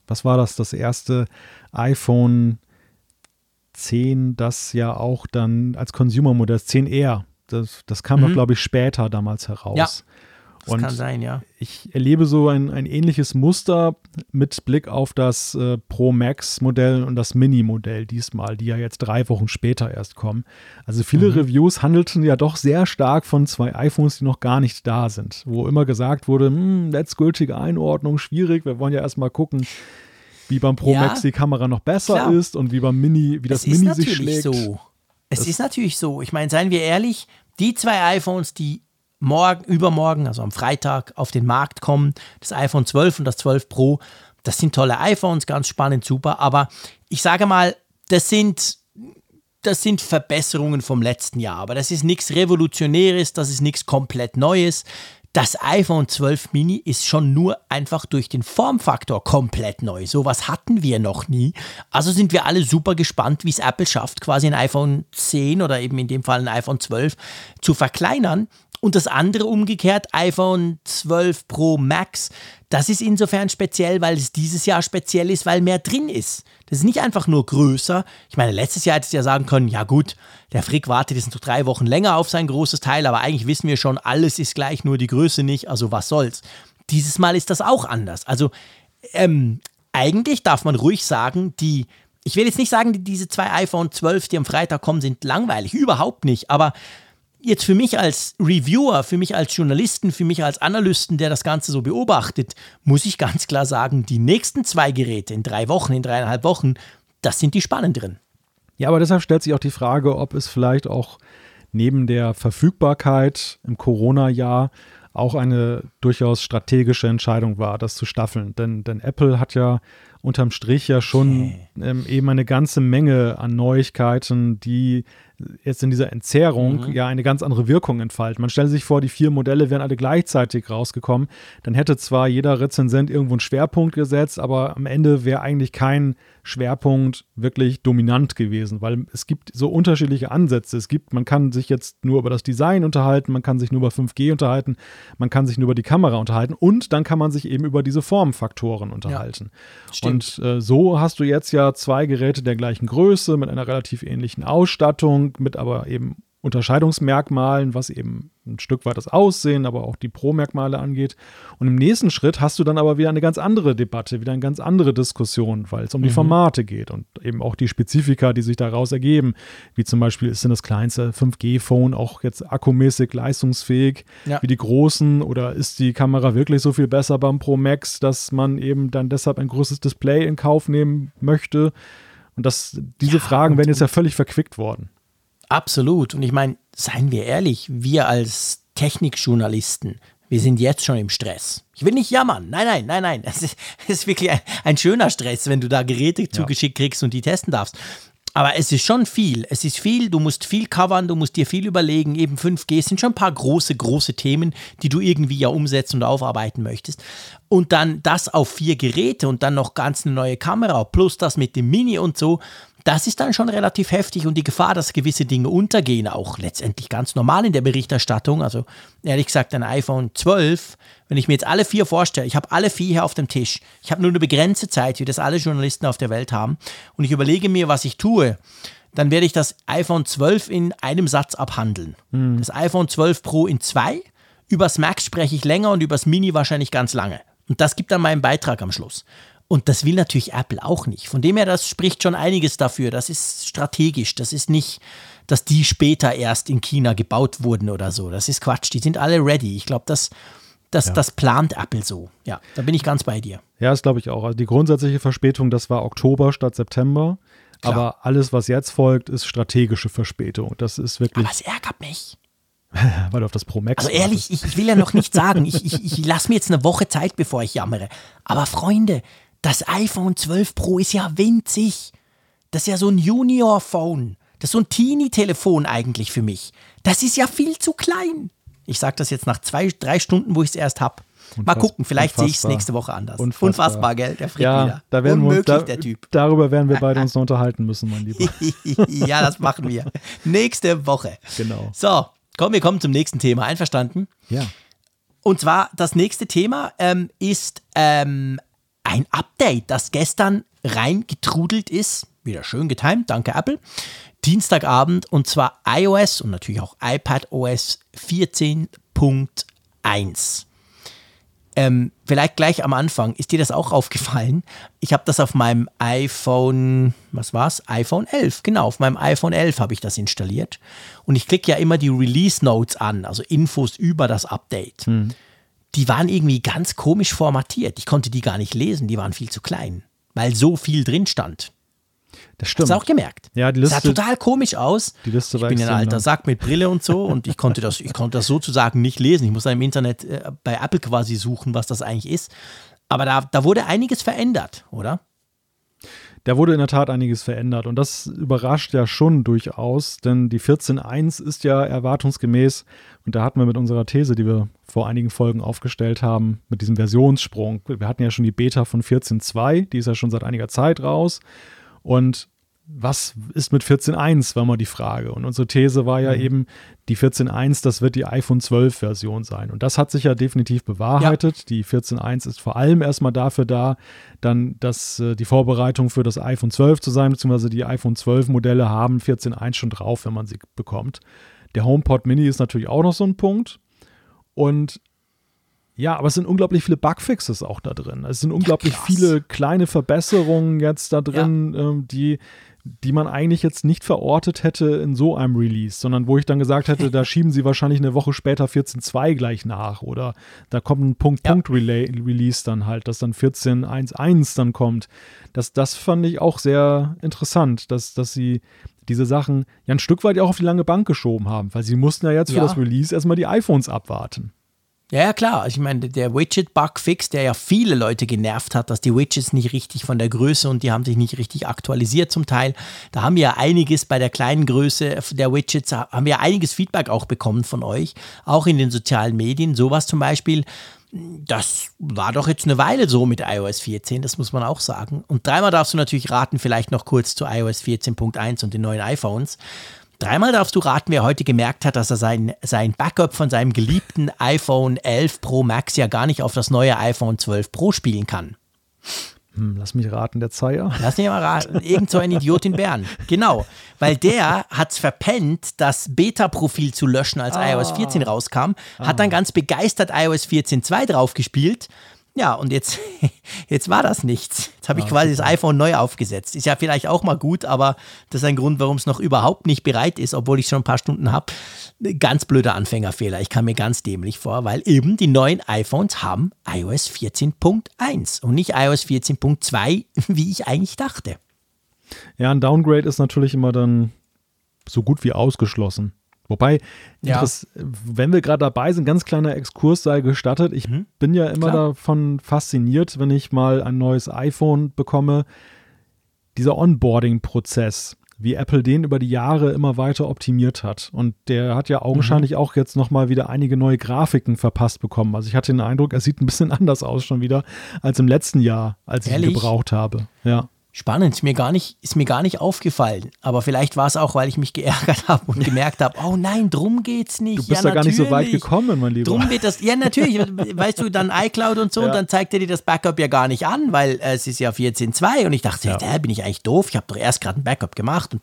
was war das? Das erste iPhone 10, das ja auch dann als Consumer-Modell, das 10R, das kam doch, glaube ich, später damals heraus. Ja. Das und kann sein, ja. Ich erlebe so ein ähnliches Muster mit Blick auf das Pro Max Modell und das Mini Modell diesmal, die ja jetzt 3 Wochen später erst kommen. Also viele Reviews handelten ja doch sehr stark von 2 iPhones, die noch gar nicht da sind, wo immer gesagt wurde, letztgültige Einordnung, schwierig, wir wollen ja erstmal gucken, wie beim Pro Max die Kamera noch besser ist und wie beim Mini, wie das Mini sich schlägt. So. Es ist natürlich so. Ich meine, seien wir ehrlich, die 2 iPhones, die übermorgen, also am Freitag, auf den Markt kommen, das iPhone 12 und das 12 Pro, das sind tolle iPhones, ganz spannend, super, aber ich sage mal, das sind Verbesserungen vom letzten Jahr, aber das ist nichts Revolutionäres, das ist nichts komplett Neues. Das iPhone 12 Mini ist schon nur einfach durch den Formfaktor komplett neu. Sowas hatten wir noch nie. Also sind wir alle super gespannt, wie es Apple schafft, quasi ein iPhone 10 oder eben in dem Fall ein iPhone 12 zu verkleinern. Und das andere umgekehrt, iPhone 12 Pro Max, das ist insofern speziell, weil es dieses Jahr speziell ist, weil mehr drin ist. Das ist nicht einfach nur größer. Ich meine, letztes Jahr hättest du ja sagen können, ja gut, der Frick wartet jetzt noch 3 Wochen länger auf sein großes Teil, aber eigentlich wissen wir schon, alles ist gleich, nur die Größe nicht, also was soll's. Dieses Mal ist das auch anders. Also eigentlich darf man ruhig sagen, ich will jetzt nicht sagen, diese 2 iPhone 12, die am Freitag kommen, sind langweilig, überhaupt nicht, aber jetzt für mich als Reviewer, für mich als Journalisten, für mich als Analysten, der das Ganze so beobachtet, muss ich ganz klar sagen, die nächsten 2 Geräte in 3 Wochen, in 3,5 Wochen, das sind die spannenderen. Ja, aber deshalb stellt sich auch die Frage, ob es vielleicht auch neben der Verfügbarkeit im Corona-Jahr auch eine durchaus strategische Entscheidung war, das zu staffeln. Denn Apple hat ja unterm Strich ja schon eben eine ganze Menge an Neuigkeiten, die jetzt in dieser Entzerrung ja eine ganz andere Wirkung entfalten. Man stelle sich vor, die 4 Modelle wären alle gleichzeitig rausgekommen. Dann hätte zwar jeder Rezensent irgendwo einen Schwerpunkt gesetzt, aber am Ende wäre eigentlich kein Schwerpunkt wirklich dominant gewesen, weil es gibt so unterschiedliche Ansätze. Man kann sich jetzt nur über das Design unterhalten, man kann sich nur über 5G unterhalten, man kann sich nur über die Kamera unterhalten und dann kann man sich eben über diese Formfaktoren unterhalten. Ja, und so hast du jetzt ja 2 Geräte der gleichen Größe mit einer relativ ähnlichen Ausstattung, mit aber eben Unterscheidungsmerkmalen, was eben ein Stück weit das Aussehen, aber auch die Pro-Merkmale angeht. Und im nächsten Schritt hast du dann aber wieder eine ganz andere Debatte, wieder eine ganz andere Diskussion, weil es um die Formate geht und eben auch die Spezifika, die sich daraus ergeben. Wie zum Beispiel, ist denn das kleinste 5G-Phone auch jetzt akkumäßig leistungsfähig wie die großen? Oder ist die Kamera wirklich so viel besser beim Pro Max, dass man eben dann deshalb ein großes Display in Kauf nehmen möchte? Und diese Fragen werden jetzt ja völlig verquickt worden. Absolut. Und ich meine, seien wir ehrlich, wir als Technikjournalisten, wir sind jetzt schon im Stress. Ich will nicht jammern. Nein. Es ist wirklich ein schöner Stress, wenn du da Geräte zugeschickt kriegst und die testen darfst. Aber es ist schon viel. Es ist viel, du musst viel covern, du musst dir viel überlegen. Eben 5G, es sind schon ein paar große Themen, die du irgendwie ja umsetzen und aufarbeiten möchtest. Und dann das auf 4 Geräte und dann noch ganz eine neue Kamera plus das mit dem Mini und so. Das ist dann schon relativ heftig und die Gefahr, dass gewisse Dinge untergehen, auch letztendlich ganz normal in der Berichterstattung. Also ehrlich gesagt, ein iPhone 12, wenn ich mir jetzt alle 4 vorstelle, ich habe alle 4 hier auf dem Tisch, ich habe nur eine begrenzte Zeit, wie das alle Journalisten auf der Welt haben, und ich überlege mir, was ich tue, dann werde ich das iPhone 12 in einem Satz abhandeln. Das iPhone 12 Pro in 2, übers Max spreche ich länger und übers Mini wahrscheinlich ganz lange. Und das gibt dann meinen Beitrag am Schluss. Und das will natürlich Apple auch nicht. Von dem her, das spricht schon einiges dafür. Das ist strategisch. Das ist nicht, dass die später erst in China gebaut wurden oder so. Das ist Quatsch. Die sind alle ready. Ich glaube, das plant Apple so. Ja, da bin ich ganz bei dir. Ja, das glaube ich auch. Also die grundsätzliche Verspätung, das war Oktober statt September. Klar. Aber alles, was jetzt folgt, ist strategische Verspätung. Das ist wirklich. Aber es ärgert mich. Weil du auf das Pro Max. Also ehrlich, ich will ja noch nicht sagen. Ich lasse mir jetzt eine Woche Zeit, bevor ich jammere. Aber Freunde, das iPhone 12 Pro ist ja winzig. Das ist ja so ein Junior-Phone. Das ist so ein Teenie-Telefon eigentlich für mich. Das ist ja viel zu klein. Ich sage das jetzt nach 2-3 Stunden, wo ich es erst habe. Mal gucken, vielleicht sehe ich es nächste Woche anders. Unfassbar, gell? Der Frick wieder. Da werden unmöglich, wir uns, der Typ. Darüber werden wir beide uns noch unterhalten müssen, mein Lieber. Ja, das machen wir. Nächste Woche. Genau. So, komm, wir kommen zum nächsten Thema. Einverstanden? Ja. Und zwar, das nächste Thema ist ein Update, das gestern reingetrudelt ist, wieder schön getimt, danke Apple, Dienstagabend, und zwar iOS und natürlich auch iPadOS 14.1. Vielleicht gleich am Anfang, ist dir das auch aufgefallen? Ich habe das auf meinem iPhone 11, genau, auf meinem iPhone 11 habe ich das installiert. Und ich klicke ja immer die Release Notes an, also Infos über das Update. Die waren irgendwie ganz komisch formatiert. Ich konnte die gar nicht lesen, die waren viel zu klein, weil so viel drin stand. Das stimmt. Hast du auch gemerkt? Ja, die Liste, sah total komisch aus. Die Liste, ich bin ein alter Sack mit Brille und so und ich konnte das sozusagen nicht lesen. Ich muss dann im Internet bei Apple quasi suchen, was das eigentlich ist. Aber da wurde einiges verändert, oder? Da wurde in der Tat einiges verändert und das überrascht ja schon durchaus, denn die 14.1 ist ja erwartungsgemäß, und da hatten wir mit unserer These, die wir vor einigen Folgen aufgestellt haben, mit diesem Versionssprung. Wir hatten ja schon die Beta von 14.2, die ist ja schon seit einiger Zeit raus. Und was ist mit 14.1, war mal die Frage. Und unsere These war ja eben, die 14.1, das wird die iPhone 12-Version sein. Und das hat sich ja definitiv bewahrheitet. Ja. Die 14.1 ist vor allem erstmal dafür da, dann das, die Vorbereitung für das iPhone 12 zu sein, beziehungsweise die iPhone 12-Modelle haben 14.1 schon drauf, wenn man sie bekommt. Der HomePod Mini ist natürlich auch noch so ein Punkt. Und ja, aber es sind unglaublich viele Bugfixes auch da drin. Es sind unglaublich viele kleine Verbesserungen jetzt da drin, die man eigentlich jetzt nicht verortet hätte in so einem Release, sondern wo ich dann gesagt hätte, da schieben sie wahrscheinlich eine Woche später 14.2 gleich nach oder da kommt ein Punkt-Punkt-Release dann halt, dass dann 14.1.1 dann kommt. Das fand ich auch sehr interessant, dass sie diese Sachen ja ein Stück weit auch auf die lange Bank geschoben haben, weil sie mussten ja jetzt für das Release erstmal die iPhones abwarten. Ja, klar. Ich meine, der Widget-Bug-Fix, der ja viele Leute genervt hat, dass die Widgets nicht richtig von der Größe und die haben sich nicht richtig aktualisiert zum Teil. Da haben wir ja einiges bei der kleinen Größe der Widgets, haben wir ja einiges Feedback auch bekommen von euch, auch in den sozialen Medien. Sowas zum Beispiel, das war doch jetzt eine Weile so mit iOS 14, das muss man auch sagen. Und dreimal darfst du natürlich raten, vielleicht noch kurz zu iOS 14.1 und den neuen iPhones. Dreimal darfst du raten, wer heute gemerkt hat, dass er sein Backup von seinem geliebten iPhone 11 Pro Max ja gar nicht auf das neue iPhone 12 Pro spielen kann. Lass mich raten, der Zeyer. Lass mich mal raten, irgend so ein Idiot in Bern. Genau, weil der hat's verpennt, das Beta-Profil zu löschen, als iOS 14 rauskam, hat dann ganz begeistert iOS 14.2 drauf gespielt. Ja, und jetzt war das nichts. Jetzt habe ich quasi das iPhone neu aufgesetzt. Ist ja vielleicht auch mal gut, aber das ist ein Grund, warum es noch überhaupt nicht bereit ist, obwohl ich schon ein paar Stunden habe. Ganz blöder Anfängerfehler. Ich kam mir ganz dämlich vor, weil eben die neuen iPhones haben iOS 14.1 und nicht iOS 14.2, wie ich eigentlich dachte. Ja, ein Downgrade ist natürlich immer dann so gut wie ausgeschlossen. Wobei, wenn wir gerade dabei sind, ganz kleiner Exkurs sei gestattet. Ich bin ja immer davon fasziniert, wenn ich mal ein neues iPhone bekomme. Dieser Onboarding-Prozess, wie Apple den über die Jahre immer weiter optimiert hat. Und der hat ja augenscheinlich auch jetzt nochmal wieder einige neue Grafiken verpasst bekommen. Also ich hatte den Eindruck, es sieht ein bisschen anders aus schon wieder als im letzten Jahr, als ich ihn gebraucht habe. Ja. Spannend, ist mir gar nicht aufgefallen. Aber vielleicht war es auch, weil ich mich geärgert habe und gemerkt habe, oh nein, drum geht's nicht. Du bist ja gar nicht so weit gekommen, mein Lieber. Drum geht das, ja natürlich, weißt du, dann iCloud und so und dann zeigt er dir das Backup ja gar nicht an, weil es ist ja 14.2 und ich dachte, bin ich eigentlich doof, ich habe doch erst gerade ein Backup gemacht und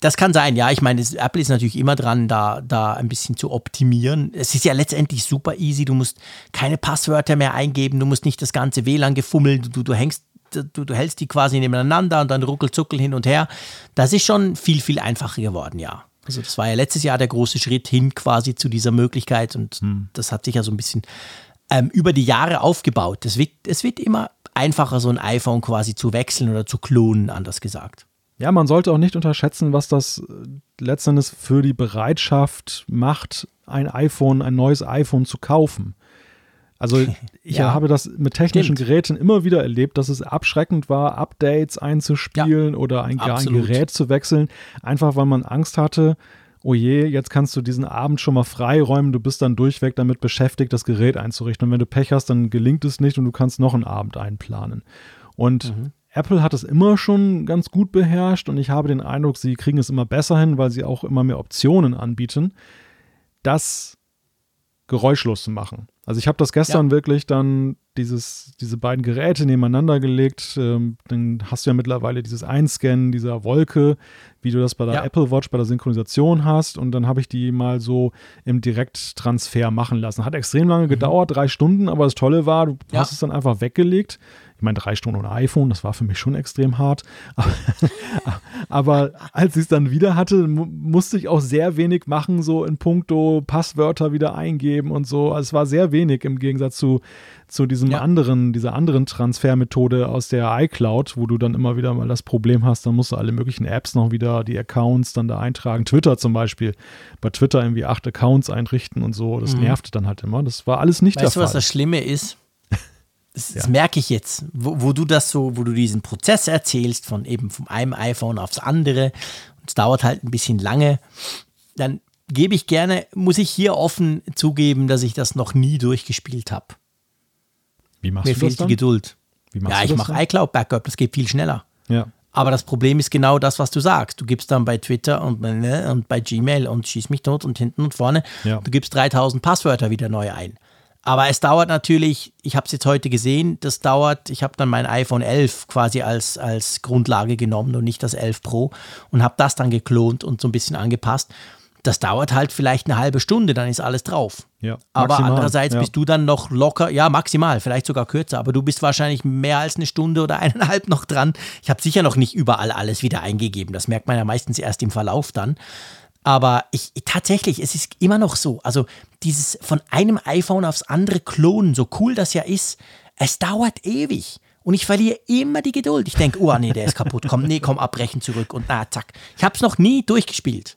Das kann sein, ja. Ich meine, Apple ist natürlich immer dran, da ein bisschen zu optimieren. Es ist ja letztendlich super easy, du musst keine Passwörter mehr eingeben, du musst nicht das ganze WLAN gefummeln, du hältst die quasi nebeneinander und dann ruckelzuckel hin und her. Das ist schon viel, viel einfacher geworden, ja. Also das war ja letztes Jahr der große Schritt hin quasi zu dieser Möglichkeit und das hat sich ja so ein bisschen über die Jahre aufgebaut. Es wird immer einfacher, so ein iPhone quasi zu wechseln oder zu klonen, anders gesagt. Ja, man sollte auch nicht unterschätzen, was das letztendlich für die Bereitschaft macht, ein neues iPhone zu kaufen. Also ich habe das mit technischen Geräten immer wieder erlebt, dass es abschreckend war, Updates einzuspielen oder ein Gerät zu wechseln, einfach weil man Angst hatte, oh je, jetzt kannst du diesen Abend schon mal freiräumen, du bist dann durchweg damit beschäftigt, das Gerät einzurichten. Und wenn du Pech hast, dann gelingt es nicht und du kannst noch einen Abend einplanen. Und Apple hat es immer schon ganz gut beherrscht und ich habe den Eindruck, sie kriegen es immer besser hin, weil sie auch immer mehr Optionen anbieten, das geräuschlos zu machen. Also ich habe das gestern wirklich dann diese beiden Geräte nebeneinander gelegt, dann hast du ja mittlerweile dieses Einscannen dieser Wolke, wie du das bei der Apple Watch, bei der Synchronisation hast. Und dann habe ich die mal so im Direkttransfer machen lassen. Hat extrem lange gedauert, 3 Stunden, aber das Tolle war, du hast es dann einfach weggelegt. Ich meine, 3 Stunden ohne iPhone, das war für mich schon extrem hart. Aber als ich es dann wieder hatte, musste ich auch sehr wenig machen, so in puncto Passwörter wieder eingeben und so. Also es war sehr wenig im Gegensatz zu diesem dieser anderen Transfermethode aus der iCloud, wo du dann immer wieder mal das Problem hast, dann musst du alle möglichen Apps noch wieder, die Accounts dann da eintragen. Twitter zum Beispiel. Bei Twitter irgendwie 8 Accounts einrichten und so. Das nervte dann halt immer. Das war alles nicht der Fall. Weißt du, was das Schlimme ist? Das merke ich jetzt, wo du diesen Prozess erzählst, von einem iPhone aufs andere, und es dauert halt ein bisschen lange, dann muss ich hier offen zugeben, dass ich das noch nie durchgespielt habe. Wie machst du das? Mir fehlt die Geduld. Ich mache iCloud-Backup, das geht viel schneller. Ja. Aber das Problem ist genau das, was du sagst. Du gibst dann bei Twitter und bei Gmail und schieß mich tot und hinten und vorne. Ja. Du gibst 3000 Passwörter wieder neu ein. Aber es dauert natürlich, ich habe es jetzt heute gesehen, ich habe dann mein iPhone 11 quasi als Grundlage genommen und nicht das 11 Pro und habe das dann geklont und so ein bisschen angepasst. Das dauert halt vielleicht 1/2 Stunde, dann ist alles drauf. Ja, aber maximal, andererseits bist du dann noch locker, maximal, vielleicht sogar kürzer, aber du bist wahrscheinlich mehr als 1 Stunde oder 1,5 noch dran. Ich habe sicher noch nicht überall alles wieder eingegeben, das merkt man ja meistens erst im Verlauf dann. Aber tatsächlich, es ist immer noch so, also dieses von einem iPhone aufs andere klonen, so cool das ja ist, es dauert ewig. Und ich verliere immer die Geduld. Ich denke, nee, der ist kaputt, komm, abbrechen, zurück und zack. Ich habe es noch nie durchgespielt.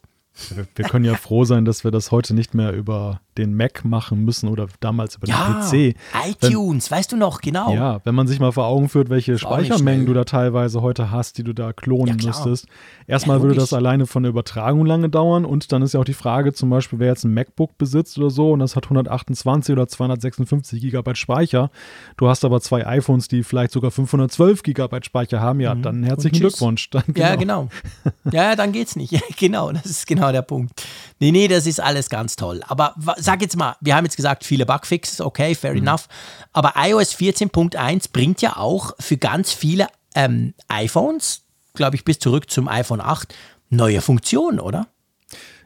Wir können ja froh sein, dass wir das heute nicht mehr über den Mac machen müssen oder damals über den PC. iTunes, weißt du noch, genau. Ja, wenn man sich mal vor Augen führt, welche Speichermengen du da teilweise heute hast, die du da klonen müsstest. Erstmal würde das alleine von der Übertragung lange dauern und dann ist ja auch die Frage, zum Beispiel, wer jetzt ein MacBook besitzt oder so und das hat 128 oder 256 Gigabyte Speicher, du hast aber 2 iPhones, die vielleicht sogar 512 Gigabyte Speicher haben, dann herzlichen Glückwunsch. Dann, genau. Ja, dann geht's nicht. Genau, das ist genau der Punkt. Nee, das ist alles ganz toll. Aber sag jetzt mal, wir haben jetzt gesagt, viele Bugfixes, okay, fair enough. Aber iOS 14.1 bringt ja auch für ganz viele iPhones, glaube ich, bis zurück zum iPhone 8, neue Funktionen, oder?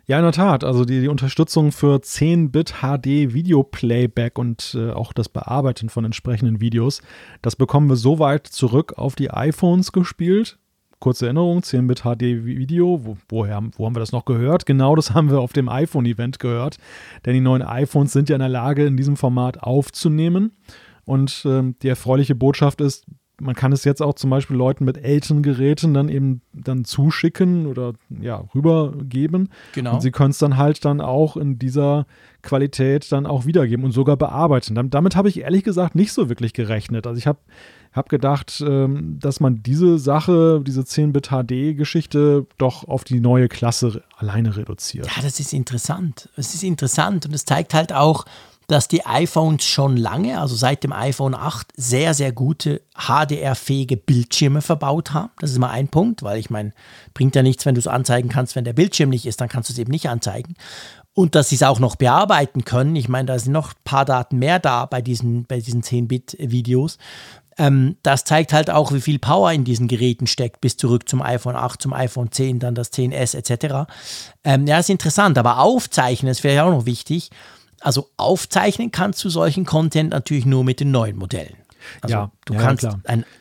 Ja, in der Tat. Also die Unterstützung für 10-Bit HD Video-Playback und auch das Bearbeiten von entsprechenden Videos, das bekommen wir so weit zurück auf die iPhones gespielt. Kurze Erinnerung, 10-Bit HD-Video, wo haben wir das noch gehört? Genau, das haben wir auf dem iPhone-Event gehört, denn die neuen iPhones sind ja in der Lage, in diesem Format aufzunehmen und die erfreuliche Botschaft ist, man kann es jetzt auch zum Beispiel Leuten mit älteren Geräten dann zuschicken oder rübergeben. Genau. Und sie können es dann halt dann auch in dieser Qualität dann auch wiedergeben und sogar bearbeiten. Damit habe ich ehrlich gesagt nicht so wirklich gerechnet. Also ich habe gedacht, dass man diese Sache, diese 10-Bit-HD-Geschichte doch auf die neue Klasse alleine reduziert. Ja, das ist interessant. Es ist interessant und es zeigt halt auch, dass die iPhones schon lange, also seit dem iPhone 8, sehr, sehr gute HDR-fähige Bildschirme verbaut haben. Das ist mal ein Punkt, weil ich meine, bringt ja nichts, wenn du es anzeigen kannst, wenn der Bildschirm nicht ist, dann kannst du es eben nicht anzeigen. Und dass sie es auch noch bearbeiten können. Ich meine, da sind noch ein paar Daten mehr da bei diesen 10-Bit-Videos. Das zeigt halt auch, wie viel Power in diesen Geräten steckt, bis zurück zum iPhone 8, zum iPhone 10, dann das 10S etc. Ist interessant, aber aufzeichnen ist vielleicht auch noch wichtig. Also aufzeichnen kannst du solchen Content natürlich nur mit den neuen Modellen. Also du kannst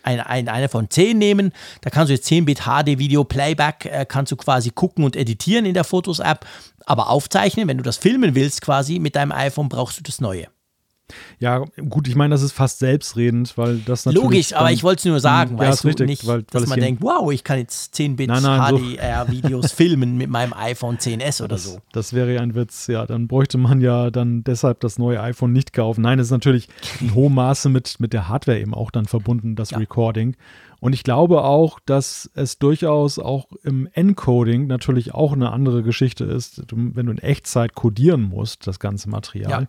eine von 10 nehmen, da kannst du jetzt 10-Bit HD-Video-Playback, kannst du quasi gucken und editieren in der Fotos-App, aber aufzeichnen, wenn du das filmen willst quasi mit deinem iPhone, brauchst du das Neue. Ja, gut, ich meine, das ist fast selbstredend, weil das natürlich... Logisch, aber ich wollte es nur sagen, weißt du, richtig, nicht, weil dass man denkt, wow, ich kann jetzt 10-Bit HDR-Videos filmen mit meinem iPhone 10S oder so. Das wäre ja ein Witz, ja, dann bräuchte man ja dann deshalb das neue iPhone nicht kaufen. Nein, das ist natürlich in hohem Maße mit der Hardware eben auch dann verbunden, das Recording. Und ich glaube auch, dass es durchaus auch im Encoding natürlich auch eine andere Geschichte ist, wenn du in Echtzeit codieren musst, das ganze Material,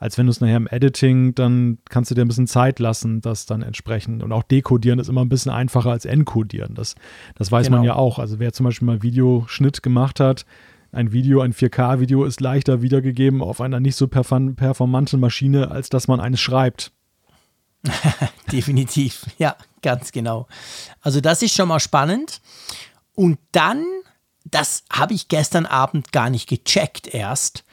als wenn du es nachher im Editing, dann kannst du dir ein bisschen Zeit lassen, das dann entsprechend, und auch dekodieren ist immer ein bisschen einfacher als encodieren, das weiß man ja auch. Also wer zum Beispiel mal Videoschnitt gemacht hat, ein 4K-Video ist leichter wiedergegeben auf einer nicht so performanten Maschine, als dass man eines schreibt. Definitiv, ja, ganz genau. Also das ist schon mal spannend. Und dann, das habe ich gestern Abend gar nicht gecheckt erst.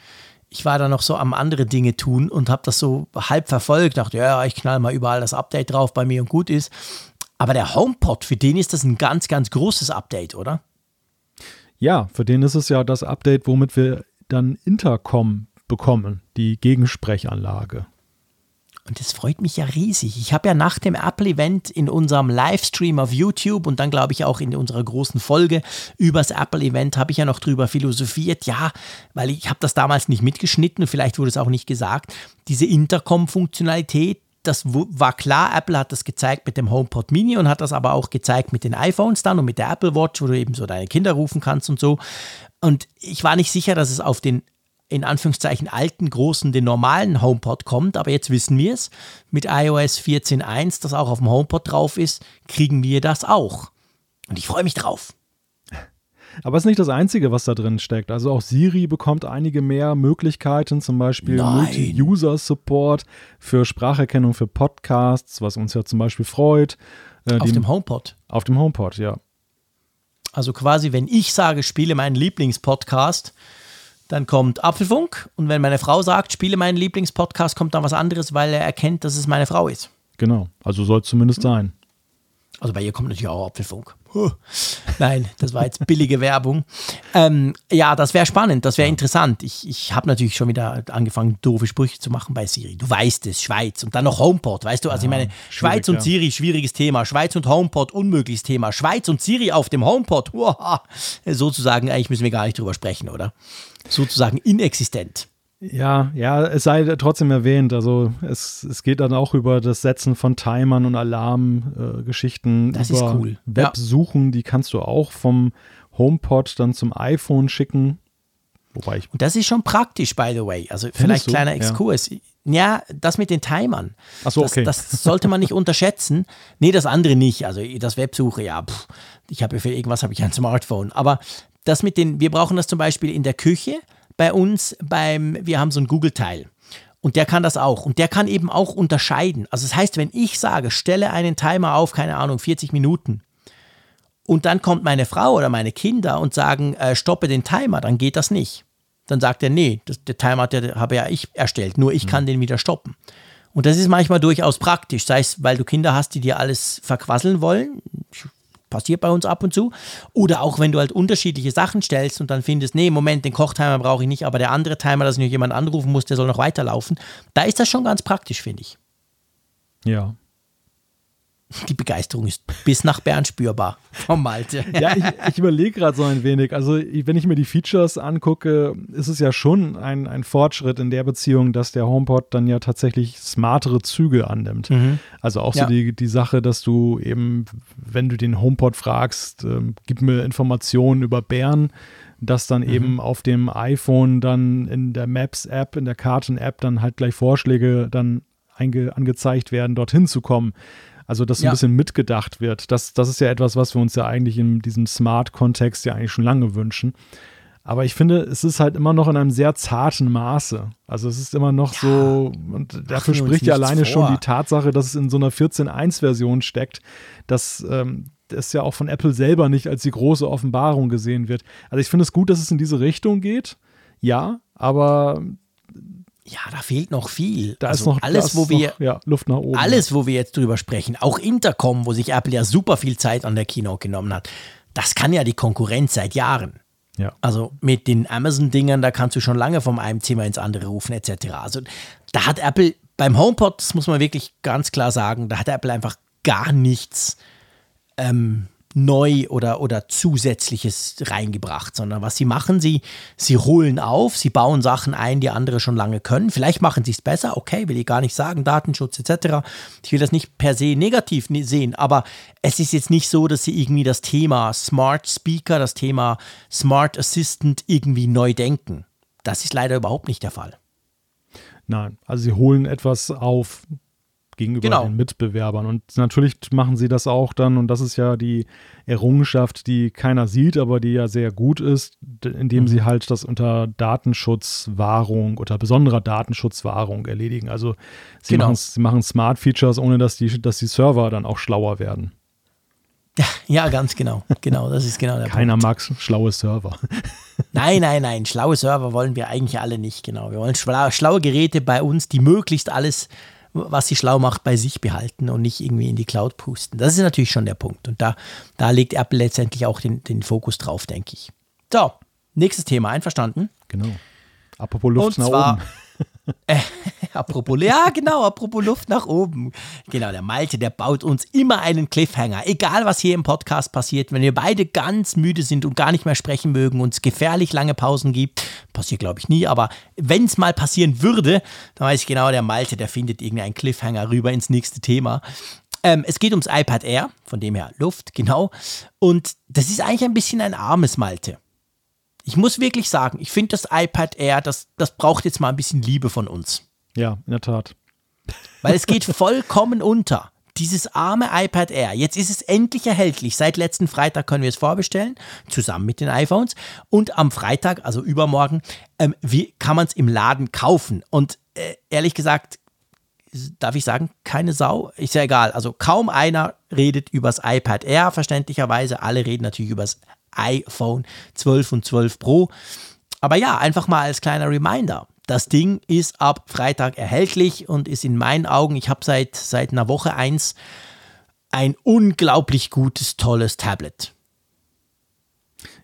Ich war da noch so am andere Dinge tun und habe das so halb verfolgt. Dachte, ja, ich knall mal überall das Update drauf bei mir und gut ist. Aber der HomePod, für den ist das ein ganz, ganz großes Update, oder? Ja, für den ist es ja das Update, womit wir dann Intercom bekommen, die Gegensprechanlage. Und das freut mich ja riesig. Ich habe ja nach dem Apple-Event in unserem Livestream auf YouTube und dann glaube ich auch in unserer großen Folge über das Apple-Event habe ich ja noch drüber philosophiert. Ja, weil ich habe das damals nicht mitgeschnitten und vielleicht wurde es auch nicht gesagt. Diese Intercom-Funktionalität, das war klar, Apple hat das gezeigt mit dem HomePod Mini und hat das aber auch gezeigt mit den iPhones dann und mit der Apple Watch, wo du eben so deine Kinder rufen kannst und so. Und ich war nicht sicher, dass es auf den in Anführungszeichen alten, großen, den normalen HomePod kommt, aber jetzt wissen wir es, mit iOS 14.1, das auch auf dem HomePod drauf ist, kriegen wir das auch. Und ich freue mich drauf. Aber es ist nicht das Einzige, was da drin steckt. Also auch Siri bekommt einige mehr Möglichkeiten, zum Beispiel Multi-User-Support für Spracherkennung für Podcasts, was uns ja zum Beispiel freut. Auf dem HomePod? Auf dem HomePod, ja. Also quasi, wenn ich sage, spiele meinen Lieblingspodcast, dann kommt Apfelfunk und wenn meine Frau sagt, spiele meinen Lieblingspodcast, kommt dann was anderes, weil er erkennt, dass es meine Frau ist. Genau, also soll es zumindest sein. Also bei ihr kommt natürlich auch Apfelfunk. Nein, das war jetzt billige Werbung. Ja, das wäre spannend, das wäre interessant. Ich habe natürlich schon wieder angefangen, doofe Sprüche zu machen bei Siri. Du weißt es, Schweiz und dann noch HomePod, weißt du? Also ich meine, Schweiz und Siri, schwieriges Thema. Schweiz und HomePod, unmögliches Thema. Schweiz und Siri auf dem HomePod, sozusagen, eigentlich müssen wir gar nicht drüber sprechen, oder? Sozusagen inexistent. Ja, es sei trotzdem erwähnt, also es geht dann auch über das Setzen von Timern und Alarmgeschichten. Das ist cool. Websuchen, die kannst du auch vom HomePod dann zum iPhone schicken. Und das ist schon praktisch, by the way. Also vielleicht kleiner Exkurs. Ja, das mit den Timern. Ach so, okay. Das sollte man nicht unterschätzen. Nee, das andere nicht. Also das Websuche, ich habe für irgendwas habe ich ein Smartphone. Aber das mit den, wir brauchen das zum Beispiel in der Küche. Bei uns, wir haben so einen Google-Teil und der kann das auch und der kann eben auch unterscheiden. Also das heißt, wenn ich sage, stelle einen Timer auf, keine Ahnung, 40 Minuten und dann kommt meine Frau oder meine Kinder und sagen, stoppe den Timer, dann geht das nicht. Dann sagt er, nee, der Timer habe ja ich erstellt, nur ich kann den wieder stoppen. Und das ist manchmal durchaus praktisch, sei es, weil du Kinder hast, die dir alles verquasseln wollen, passiert bei uns ab und zu. Oder auch, wenn du halt unterschiedliche Sachen stellst und dann findest, nee, Moment, den Kochtimer brauche ich nicht, aber der andere Timer, dass ich noch jemanden anrufen muss, der soll noch weiterlaufen. Da ist das schon ganz praktisch, finde ich. Ja. Die Begeisterung ist bis nach Bern spürbar von Malte. Ja, ich überlege gerade so ein wenig. Also wenn ich mir die Features angucke, ist es ja schon ein Fortschritt in der Beziehung, dass der HomePod dann ja tatsächlich smartere Züge annimmt. Mhm. Also auch so die Sache, dass du eben, wenn du den HomePod fragst, gib mir Informationen über Bern, dass dann eben auf dem iPhone dann in der Maps-App, in der Karten-App dann halt gleich Vorschläge dann angezeigt werden, dorthin zu kommen. Also, dass ein bisschen mitgedacht wird. Das ist ja etwas, was wir uns ja eigentlich in diesem Smart-Kontext ja eigentlich schon lange wünschen. Aber ich finde, es ist halt immer noch in einem sehr zarten Maße. Also, es ist immer noch so, und dafür spricht ja alleine schon die Tatsache, dass es in so einer 14.1-Version steckt, dass das ja auch von Apple selber nicht als die große Offenbarung gesehen wird. Also, ich finde es gut, dass es in diese Richtung geht. Ja, aber... Ja, da fehlt noch viel. Da also ist noch alles, wo wir noch, Luft nach oben. Alles, wo wir jetzt drüber sprechen, auch Intercom, wo sich Apple ja super viel Zeit an der Keynote genommen hat, das kann ja die Konkurrenz seit Jahren. Ja. Also mit den Amazon-Dingern, da kannst du schon lange vom einem Zimmer ins andere rufen etc. Also da hat Apple beim HomePod, das muss man wirklich ganz klar sagen, da hat Apple einfach gar nichts neu oder Zusätzliches reingebracht, sondern was sie machen, sie holen auf, sie bauen Sachen ein, die andere schon lange können. Vielleicht machen sie es besser, okay, will ich gar nicht sagen, Datenschutz etc. Ich will das nicht per se negativ sehen, aber es ist jetzt nicht so, dass sie irgendwie das Thema Smart Speaker, das Thema Smart Assistant irgendwie neu denken. Das ist leider überhaupt nicht der Fall. Nein, also sie holen etwas auf, gegenüber den Mitbewerbern. Und natürlich machen sie das auch dann, und das ist ja die Errungenschaft, die keiner sieht, aber die ja sehr gut ist, indem sie halt das unter Datenschutzwahrung, unter besonderer Datenschutzwahrung erledigen. Also sie machen Smart Features, ohne dass die Server dann auch schlauer werden. Ja, ganz genau. Genau, das ist genau der Punkt. Keiner mag schlaue Server. Nein. Schlaue Server wollen wir eigentlich alle nicht, genau. Wir wollen schlaue Geräte bei uns, die möglichst alles, was sie schlau macht, bei sich behalten und nicht irgendwie in die Cloud pusten. Das ist natürlich schon der Punkt. Und da legt Apple letztendlich auch den Fokus drauf, denke ich. So, nächstes Thema, einverstanden? Genau. Apropos Luft nach oben. Apropos Luft nach oben. Genau, der Malte, der baut uns immer einen Cliffhanger. Egal, was hier im Podcast passiert, wenn wir beide ganz müde sind und gar nicht mehr sprechen mögen, uns gefährlich lange Pausen gibt, passiert glaube ich nie, aber wenn es mal passieren würde, dann weiß ich genau, der Malte, der findet irgendeinen Cliffhanger rüber ins nächste Thema. Es geht ums iPad Air, von dem her Luft, genau. Und das ist eigentlich ein bisschen ein armes Malte. Ich muss wirklich sagen, ich finde das iPad Air, das braucht jetzt mal ein bisschen Liebe von uns. Ja, in der Tat. Weil es geht vollkommen unter. Dieses arme iPad Air, jetzt ist es endlich erhältlich. Seit letzten Freitag können wir es vorbestellen, zusammen mit den iPhones. Und am Freitag, also übermorgen, kann man es im Laden kaufen. Und ehrlich gesagt, darf ich sagen, keine Sau, ist ja egal. Also kaum einer redet über das iPad Air, verständlicherweise. Alle reden natürlich über das iPhone 12 und 12 Pro. Aber ja, einfach mal als kleiner Reminder. Das Ding ist ab Freitag erhältlich und ist in meinen Augen, ich habe seit einer Woche eins, ein unglaublich gutes, tolles Tablet.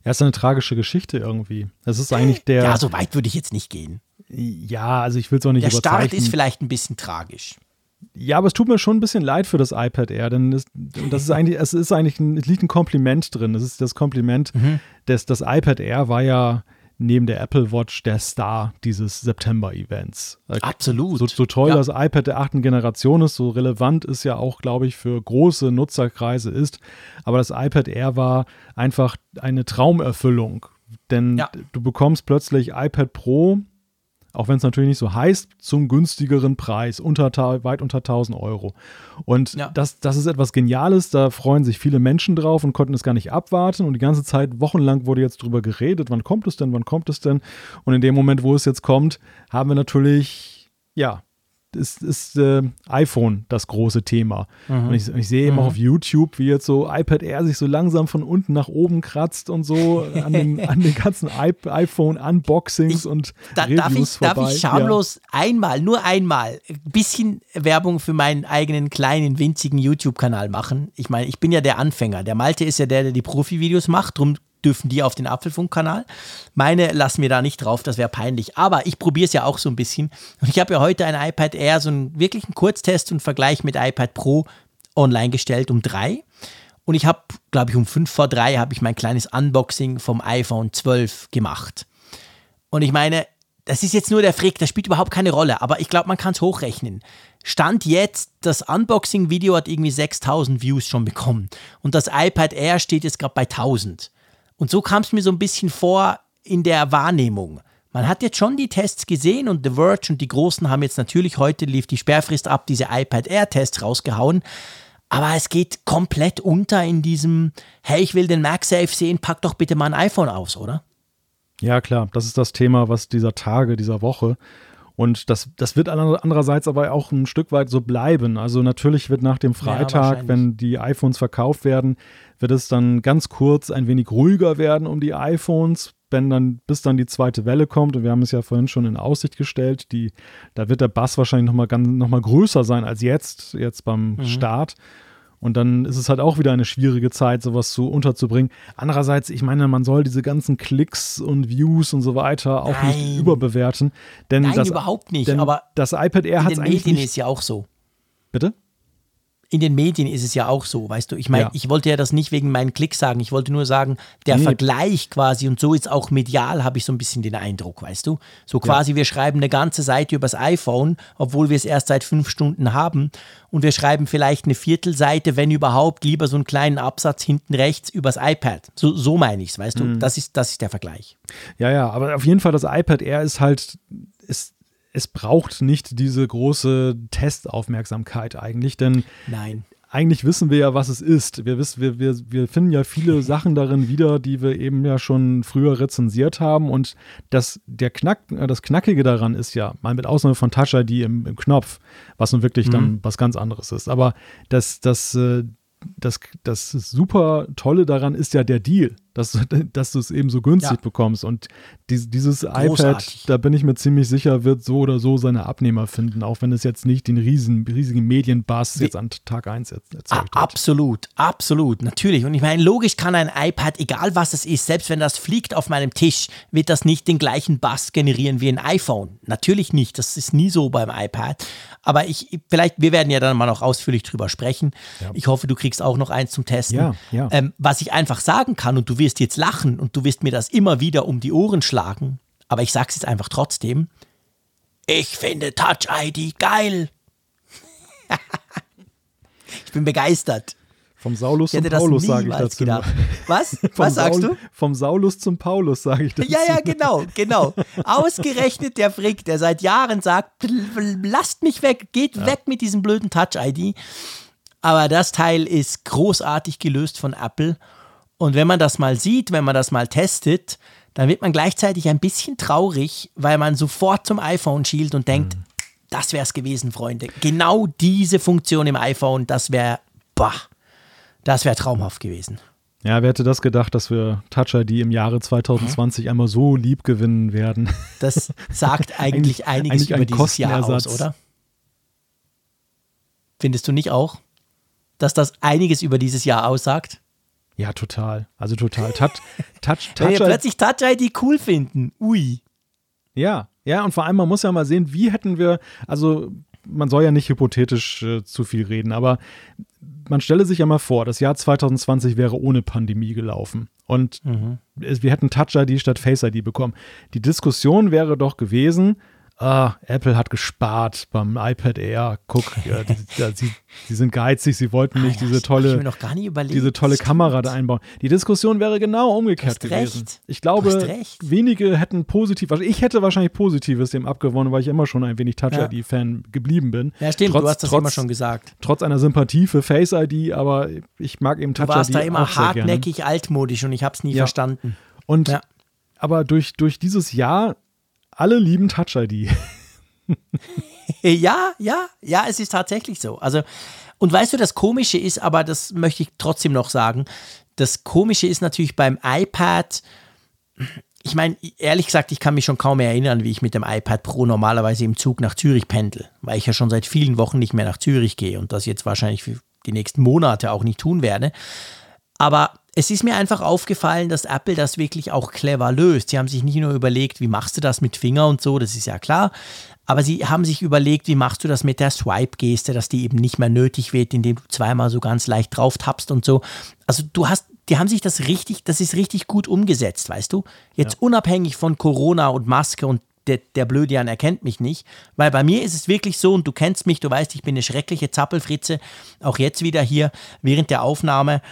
Ja, ist eine tragische Geschichte irgendwie. Das ist eigentlich der... Ja, so weit würde ich jetzt nicht gehen. Ja, also ich will es auch nicht überzeichnen. Der Start ist vielleicht ein bisschen tragisch. Ja, aber es tut mir schon ein bisschen leid für das iPad Air, denn es liegt ein Kompliment drin. Es ist das Kompliment, dass das iPad Air war ja neben der Apple Watch der Star dieses September-Events. Absolut. So toll das iPad der 8. Generation ist, so relevant ist ja auch, glaube ich, für große Nutzerkreise ist. Aber das iPad Air war einfach eine Traumerfüllung, denn du bekommst plötzlich iPad Pro, auch wenn es natürlich nicht so heißt, zum günstigeren Preis, weit unter 1.000 Euro. Und das ist etwas Geniales, da freuen sich viele Menschen drauf und konnten es gar nicht abwarten. Und die ganze Zeit, wochenlang wurde jetzt drüber geredet, wann kommt es denn? Und in dem Moment, wo es jetzt kommt, haben wir natürlich, ist iPhone das große Thema. Mhm. Und ich sehe eben auch auf YouTube, wie jetzt so iPad Air sich so langsam von unten nach oben kratzt und so an den ganzen iPhone-Unboxings und Reviews vorbei. Darf ich schamlos nur einmal, ein bisschen Werbung für meinen eigenen kleinen, winzigen YouTube-Kanal machen? Ich meine, ich bin ja der Anfänger. Der Malte ist ja der die Profi-Videos macht, drum dürfen die auf den Apfelfunk-Kanal. Meine lassen wir da nicht drauf, das wäre peinlich. Aber ich probiere es ja auch so ein bisschen. Und ich habe ja heute ein iPad Air, so einen wirklichen Kurztest und Vergleich mit iPad Pro online gestellt um 3. Und ich habe, glaube ich, um 2:55 habe ich mein kleines Unboxing vom iPhone 12 gemacht. Und ich meine, das ist jetzt nur der Frick, das spielt überhaupt keine Rolle. Aber ich glaube, man kann es hochrechnen. Stand jetzt, das Unboxing-Video hat irgendwie 6.000 Views schon bekommen. Und das iPad Air steht jetzt gerade bei 1.000. Und so kam es mir so ein bisschen vor in der Wahrnehmung. Man hat jetzt schon die Tests gesehen und The Verge und die Großen haben jetzt natürlich, heute lief die Sperrfrist ab, diese iPad Air-Tests rausgehauen. Aber es geht komplett unter in diesem, hey, ich will den MagSafe sehen, pack doch bitte mal ein iPhone aus, oder? Ja, klar. Das ist das Thema, was dieser Woche. Und das wird andererseits aber auch ein Stück weit so bleiben. Also natürlich wird nach dem Freitag, wenn die iPhones verkauft werden, wird es dann ganz kurz ein wenig ruhiger werden um die iPhones, bis dann die zweite Welle kommt. Und wir haben es ja vorhin schon in Aussicht gestellt, da wird der Bass wahrscheinlich noch mal größer sein als jetzt beim Start. Und dann ist es halt auch wieder eine schwierige Zeit, sowas unterzubringen. Andererseits, ich meine, man soll diese ganzen Klicks und Views und so weiter auch nicht überbewerten. Nein, überhaupt nicht. Aber das iPad Air hat es eigentlich nicht. In den Medien ist es ja auch so. Bitte? In den Medien ist es ja auch so, weißt du. Ich meine, ich wollte ja das nicht wegen meinen Klicks sagen. Ich wollte nur sagen, der Vergleich quasi, und so ist auch medial, habe ich so ein bisschen den Eindruck, weißt du. So quasi, wir schreiben eine ganze Seite übers iPhone, obwohl wir es erst seit 5 Stunden haben. Und wir schreiben vielleicht eine Viertelseite, wenn überhaupt, lieber so einen kleinen Absatz hinten rechts übers iPad. So meine ich es, weißt du? Das ist der Vergleich. Ja, aber auf jeden Fall, das iPad Air ist halt, es braucht nicht diese große Testaufmerksamkeit eigentlich, denn nein. Eigentlich wissen wir ja, was es ist. Wir finden ja viele Sachen darin wieder, die wir eben ja schon früher rezensiert haben. Und das Knackige daran ist ja, mal mit Ausnahme von Touch ID im Knopf, was nun wirklich dann was ganz anderes ist. Aber das super Tolle daran ist ja der Deal, dass du es eben so günstig bekommst. Und dieses großartig. iPad, da bin ich mir ziemlich sicher, wird so oder so seine Abnehmer finden, auch wenn es jetzt nicht den riesigen Medienbuzz jetzt an Tag 1 erzeugt hat. Absolut, absolut, natürlich. Und ich meine, logisch kann ein iPad, egal was es ist, selbst wenn das fliegt auf meinem Tisch, wird das nicht den gleichen Buzz generieren wie ein iPhone. Natürlich nicht, das ist nie so beim iPad. Aber wir werden ja dann mal noch ausführlich drüber sprechen. Ja. Ich hoffe, du kriegst auch noch eins zum Testen. Ja. Was ich einfach sagen kann, und du wirst jetzt lachen und du wirst mir das immer wieder um die Ohren schlagen, aber ich sag's jetzt einfach trotzdem: Ich finde Touch ID geil. Ich bin begeistert. Vom Saulus zum Paulus sage ich dazu. Was? Was sagst du? Vom Saulus zum Paulus sage ich dazu. Ja, genau. Ausgerechnet der Frick, der seit Jahren sagt: Lasst mich weg, geht weg mit diesem blöden Touch ID. Aber das Teil ist großartig gelöst von Apple. Und wenn man das mal sieht, wenn man das mal testet, dann wird man gleichzeitig ein bisschen traurig, weil man sofort zum iPhone schielt und denkt, das wäre es gewesen, Freunde. Genau diese Funktion im iPhone, das wäre traumhaft gewesen. Ja, wer hätte das gedacht, dass wir Touch ID im Jahre 2020 einmal so lieb gewinnen werden? Das sagt eigentlich einiges über dieses Jahr aus, oder? Findest du nicht auch, dass das einiges über dieses Jahr aussagt? Ja, total. Also total. Touch Wenn wir plötzlich Touch ID cool finden. Ui. Ja, und vor allem, man muss ja mal sehen, wie hätten wir, also man soll ja nicht hypothetisch zu viel reden, aber man stelle sich ja mal vor, das Jahr 2020 wäre ohne Pandemie gelaufen und wir hätten Touch ID statt Face ID bekommen. Die Diskussion wäre doch gewesen, Apple hat gespart beim iPad Air. Guck, sie sind geizig, sie wollten nicht diese tolle Kamera da einbauen. Die Diskussion wäre genau umgekehrt gewesen. Ich glaube, wenige hätten positiv, also ich hätte wahrscheinlich Positives dem abgewonnen, weil ich immer schon ein wenig Touch-ID-Fan geblieben bin. Ja, stimmt, du hast das immer schon gesagt. Trotz einer Sympathie für Face-ID, aber ich mag eben Touch-ID auch. Du warst da immer hartnäckig altmodisch und ich habe es nie verstanden. Und aber durch dieses Jahr, alle lieben Touch ID. Ja, es ist tatsächlich so. Also, und weißt du, das Komische ist, aber das möchte ich trotzdem noch sagen, das Komische ist natürlich beim iPad, ich meine, ehrlich gesagt, ich kann mich schon kaum mehr erinnern, wie ich mit dem iPad Pro normalerweise im Zug nach Zürich pendel, weil ich ja schon seit vielen Wochen nicht mehr nach Zürich gehe und das jetzt wahrscheinlich für die nächsten Monate auch nicht tun werde. Aber es ist mir einfach aufgefallen, dass Apple das wirklich auch clever löst. Sie haben sich nicht nur überlegt, wie machst du das mit Finger und so, das ist ja klar, aber sie haben sich überlegt, wie machst du das mit der Swipe-Geste, dass die eben nicht mehr nötig wird, indem du zweimal so ganz leicht drauf tappst und so. Also die haben sich das ist richtig gut umgesetzt, weißt du? Jetzt unabhängig von Corona und Maske und der Blödian erkennt mich nicht, weil bei mir ist es wirklich so und du kennst mich, du weißt, ich bin eine schreckliche Zappelfritze, auch jetzt wieder hier während der Aufnahme.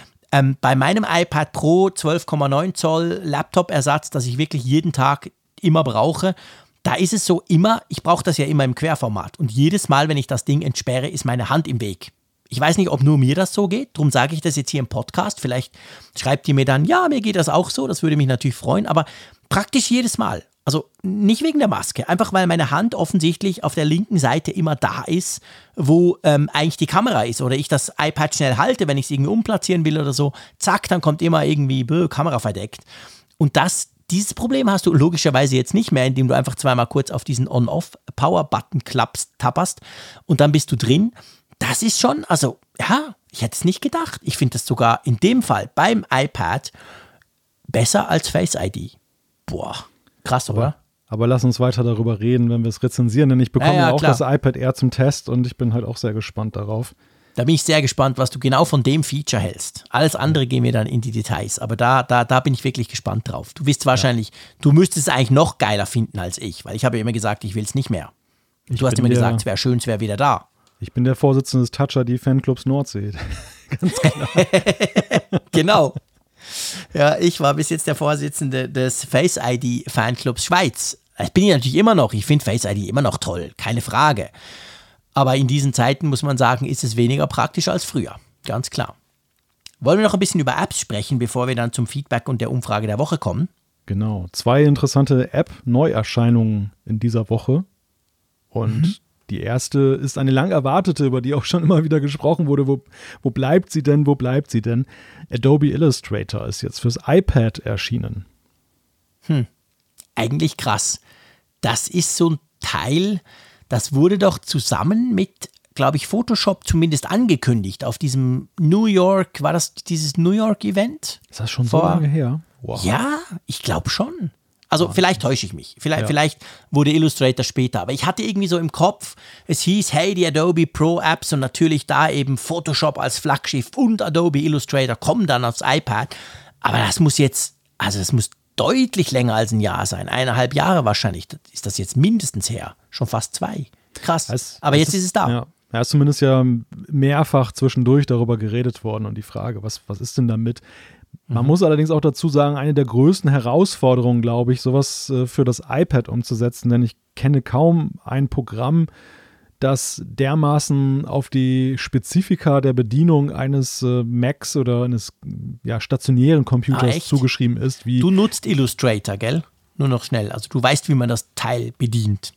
Bei meinem iPad Pro 12,9 Zoll Laptop-Ersatz, das ich wirklich jeden Tag immer brauche, da ist es so immer, ich brauche das ja immer im Querformat. Und jedes Mal, wenn ich das Ding entsperre, ist meine Hand im Weg. Ich weiß nicht, ob nur mir das so geht, darum sage ich das jetzt hier im Podcast. Vielleicht schreibt ihr mir dann, ja, mir geht das auch so, das würde mich natürlich freuen, aber praktisch jedes Mal. Also nicht wegen der Maske, einfach weil meine Hand offensichtlich auf der linken Seite immer da ist, wo eigentlich die Kamera ist oder ich das iPad schnell halte, wenn ich es irgendwie umplatzieren will oder so, zack, dann kommt immer irgendwie Kamera verdeckt. Und dieses Problem hast du logischerweise jetzt nicht mehr, indem du einfach zweimal kurz auf diesen On-Off-Power-Button tapperst und dann bist du drin. Das ist schon, also ja, ich hätte es nicht gedacht. Ich finde das sogar in dem Fall beim iPad besser als Face ID. Boah. Krass, oder? Aber lass uns weiter darüber reden, wenn wir es rezensieren, denn ich bekomme das iPad Air zum Test und ich bin halt auch sehr gespannt darauf. Da bin ich sehr gespannt, was du genau von dem Feature hältst. Alles andere gehen wir dann in die Details, aber da bin ich wirklich gespannt drauf. Du wirst wahrscheinlich, du müsstest es eigentlich noch geiler finden als ich, weil ich habe ja immer gesagt, ich will es nicht mehr. Und du hast immer gesagt, es wäre schön, es wäre wieder da. Ich bin der Vorsitzende des Touch ID Fanclubs Nordsee. Ganz klar. Genau. Ja, ich war bis jetzt der Vorsitzende des Face-ID-Fanclubs Schweiz. Das bin ich natürlich immer noch. Ich finde Face ID immer noch toll, keine Frage. Aber in diesen Zeiten muss man sagen, ist es weniger praktisch als früher. Ganz klar. Wollen wir noch ein bisschen über Apps sprechen, bevor wir dann zum Feedback und der Umfrage der Woche kommen? Genau. 2 interessante App-Neuerscheinungen in dieser Woche. Und die erste ist eine lang erwartete, über die auch schon immer wieder gesprochen wurde. Wo bleibt sie denn? Adobe Illustrator ist jetzt fürs iPad erschienen. Eigentlich krass. Das ist so ein Teil, das wurde doch zusammen mit, glaube ich, Photoshop zumindest angekündigt. Auf diesem New York, war das dieses New York-Event? Ist das schon so lange her? Wow. Ja, ich glaube schon. Also vielleicht täusche ich mich. Vielleicht wurde Illustrator später. Aber ich hatte irgendwie so im Kopf, es hieß, hey, die Adobe Pro Apps und natürlich da eben Photoshop als Flaggschiff und Adobe Illustrator kommen dann aufs iPad. Aber das muss jetzt, also das muss deutlich länger als ein Jahr sein. 1,5 Jahre wahrscheinlich ist das jetzt mindestens her. Schon fast 2. Krass. Aber jetzt ist es da. Ja. Ja, ist zumindest ja mehrfach zwischendurch darüber geredet worden und die Frage, was ist denn damit? Man muss allerdings auch dazu sagen, eine der größten Herausforderungen, glaube ich, sowas für das iPad umzusetzen, denn ich kenne kaum ein Programm, das dermaßen auf die Spezifika der Bedienung eines Macs oder eines stationären Computers zugeschrieben ist. Wie du nutzt Illustrator, gell? Nur noch schnell. Also du weißt, wie man das Teil bedient.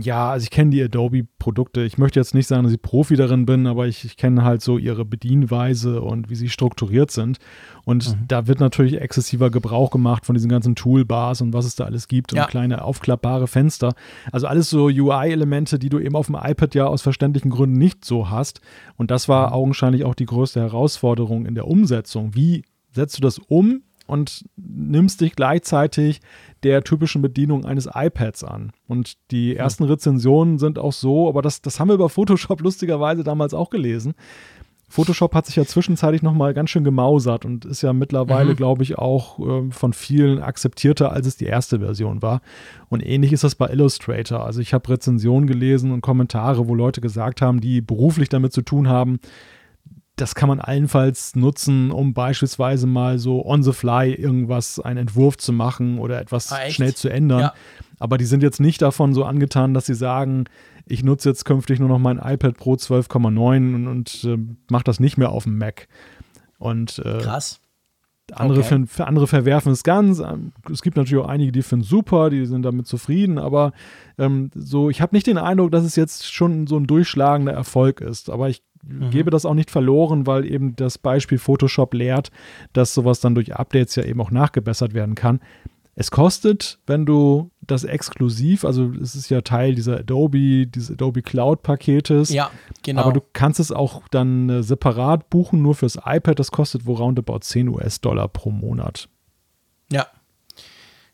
Ja, also ich kenne die Adobe-Produkte. Ich möchte jetzt nicht sagen, dass ich Profi darin bin, aber ich kenne halt so ihre Bedienweise und wie sie strukturiert sind. Und da wird natürlich exzessiver Gebrauch gemacht von diesen ganzen Toolbars und was es da alles gibt und kleine aufklappbare Fenster. Also alles so UI-Elemente, die du eben auf dem iPad ja aus verständlichen Gründen nicht so hast. Und das war augenscheinlich auch die größte Herausforderung in der Umsetzung. Wie setzt du das um und nimmst dich gleichzeitig der typischen Bedienung eines iPads an. Und die ersten Rezensionen sind auch so, aber das haben wir über Photoshop lustigerweise damals auch gelesen. Photoshop hat sich ja zwischenzeitlich nochmal ganz schön gemausert und ist ja mittlerweile, glaube ich, auch von vielen akzeptierter, als es die erste Version war. Und ähnlich ist das bei Illustrator. Also ich habe Rezensionen gelesen und Kommentare, wo Leute gesagt haben, die beruflich damit zu tun haben, das kann man allenfalls nutzen, um beispielsweise mal so on the fly irgendwas, einen Entwurf zu machen oder etwas schnell zu ändern. Ja. Aber die sind jetzt nicht davon so angetan, dass sie sagen, ich nutze jetzt künftig nur noch mein iPad Pro 12,9 und mache das nicht mehr auf dem Mac. Und krass. Andere verwerfen es ganz. Es gibt natürlich auch einige, die finden es super, die sind damit zufrieden, aber ich habe nicht den Eindruck, dass es jetzt schon so ein durchschlagender Erfolg ist. Aber ich gebe das auch nicht verloren, weil eben das Beispiel Photoshop lehrt, dass sowas dann durch Updates ja eben auch nachgebessert werden kann. Es kostet, wenn du das exklusiv, also es ist ja Teil dieses Adobe Cloud-Paketes. Ja, genau. Aber du kannst es auch dann separat buchen, nur fürs iPad. Das kostet wo roundabout $10 pro Monat. Ja,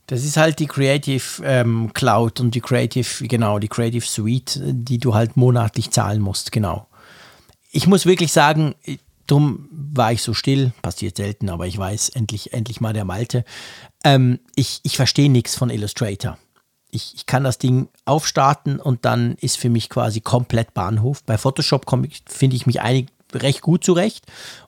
das ist halt die Creative Cloud und die Creative Suite, die du halt monatlich zahlen musst, genau. Ich muss wirklich sagen, drum war ich so still, passiert selten, aber ich weiß, endlich mal der Malte. Ich verstehe nichts von Illustrator. Ich kann das Ding aufstarten und dann ist für mich quasi komplett Bahnhof. Bei Photoshop finde ich mich recht gut zurecht,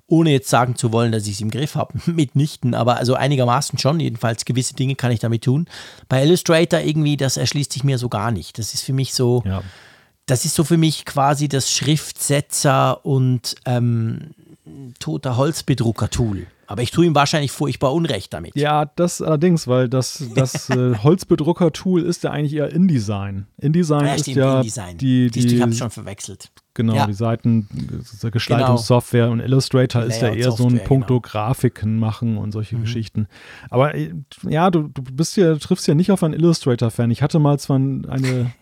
ohne jetzt sagen zu wollen, dass ich es im Griff habe, mitnichten, aber also einigermaßen schon, jedenfalls gewisse Dinge kann ich damit tun. Bei Illustrator irgendwie, das erschließt sich mir so gar nicht. Das ist für mich so... Ja. Das ist so für mich quasi das Schriftsetzer- und toter Holzbedrucker-Tool. Aber ich tue ihm wahrscheinlich furchtbar Unrecht damit. Ja, das allerdings, weil das Holzbedrucker-Tool ist ja eigentlich eher InDesign. InDesign ist ja die ich habe es schon verwechselt. Genau, ja. Die Seiten, diese Gestaltungssoftware und Illustrator ist ja eher so ein Punkto Grafiken machen und solche Geschichten. Aber ja, du triffst ja nicht auf einen Illustrator-Fan. Ich hatte mal zwar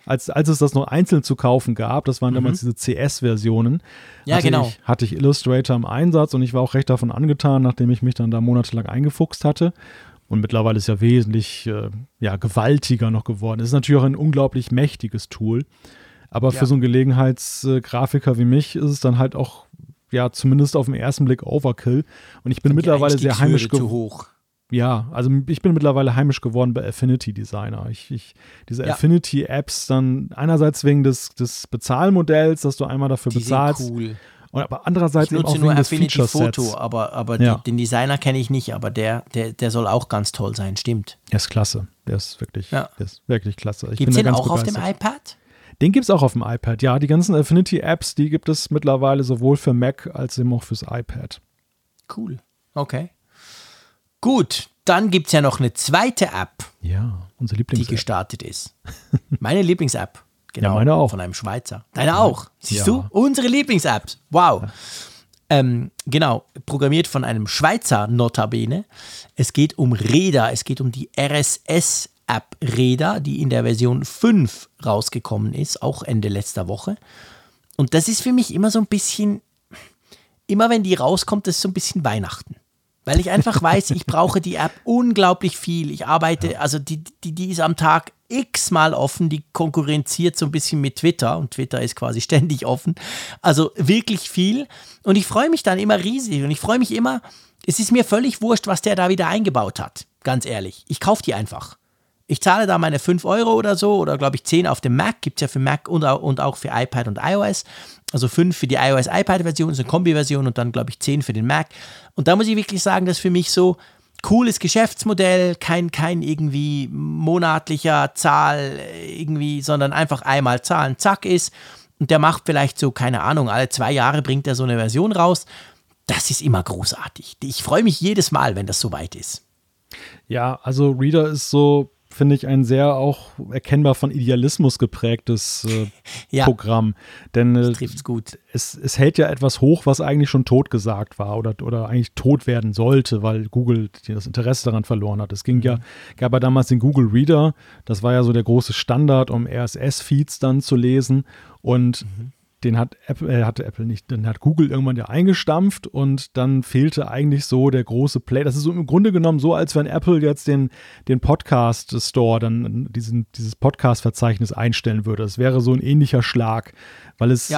als es das noch einzeln zu kaufen gab, das waren damals diese CS-Versionen, ja, hatte ich Illustrator im Einsatz und ich war auch recht davon angetan, nachdem ich mich dann da monatelang eingefuchst hatte. Und mittlerweile ist ja wesentlich gewaltiger noch geworden. Es ist natürlich auch ein unglaublich mächtiges Tool. Aber für so einen Gelegenheitsgrafiker wie mich ist es dann halt auch, zumindest auf den ersten Blick Overkill. Und ich bin mittlerweile sehr heimisch geworden. Ja, also ich bin mittlerweile heimisch geworden bei Affinity Designer. Diese Affinity-Apps dann einerseits wegen des Bezahlmodells, dass du einmal dafür bezahlst. Cool. Und aber andererseits eben auch nur Affinity Foto, aber ja, den Designer kenne ich nicht, aber der soll auch ganz toll sein, stimmt. Der ist klasse, der ist wirklich klasse. Gibt es den auch begeistert. Auf dem iPad? Den gibt es auch auf dem iPad, ja. Die ganzen Affinity-Apps, die gibt es mittlerweile sowohl für Mac als eben auch fürs iPad. Cool, okay. Gut, dann gibt es ja noch eine zweite App, ja, unsere Lieblings-App, die gestartet ist. Meine Lieblings-App. Genau, ja, meine auch. Von einem Schweizer. Deine auch, siehst du? Unsere Lieblings-Apps, wow. Ja. Genau, programmiert von einem Schweizer notabene. Es geht um Reeder, es geht um die RSS-App Reeder, die in der Version 5 rausgekommen ist, auch Ende letzter Woche. Und das ist für mich immer so ein bisschen, immer wenn die rauskommt, das ist so ein bisschen Weihnachten. Weil ich einfach weiß, ich brauche die App unglaublich viel. Ich arbeite, also die ist am Tag x-mal offen, die konkurrenziert so ein bisschen mit Twitter und Twitter ist quasi ständig offen. Also wirklich viel und ich freue mich dann immer riesig und ich freue mich immer, es ist mir völlig wurscht, was der da wieder eingebaut hat, ganz ehrlich. Ich kaufe die einfach. Ich zahle da meine 5 Euro oder so oder glaube ich 10 auf dem Mac, gibt es ja für Mac und auch für iPad und iOS. Also 5 für die iOS-iPad-Version, so eine Kombi-Version und dann glaube ich 10 für den Mac. Und da muss ich wirklich sagen, dass für mich so cooles Geschäftsmodell, kein irgendwie monatlicher Zahl irgendwie, sondern einfach einmal zahlen, zack ist. Und der macht vielleicht so, keine Ahnung, alle 2 Jahre bringt er so eine Version raus. Das ist immer großartig. Ich freue mich jedes Mal, wenn das soweit ist. Ja, also Reeder ist so, finde ich, ein sehr auch erkennbar von Idealismus geprägtes Programm. Denn es hält ja etwas hoch, was eigentlich schon tot gesagt war oder eigentlich tot werden sollte, weil Google das Interesse daran verloren hat. Es gab ja damals den Google Reader, das war ja so der große Standard, um RSS-Feeds dann zu lesen und den hat Google irgendwann ja eingestampft und dann fehlte eigentlich so der große Play. Das ist so im Grunde genommen so, als wenn Apple jetzt den Podcast-Store, dann dieses Podcast-Verzeichnis einstellen würde. Das wäre so ein ähnlicher Schlag, weil es,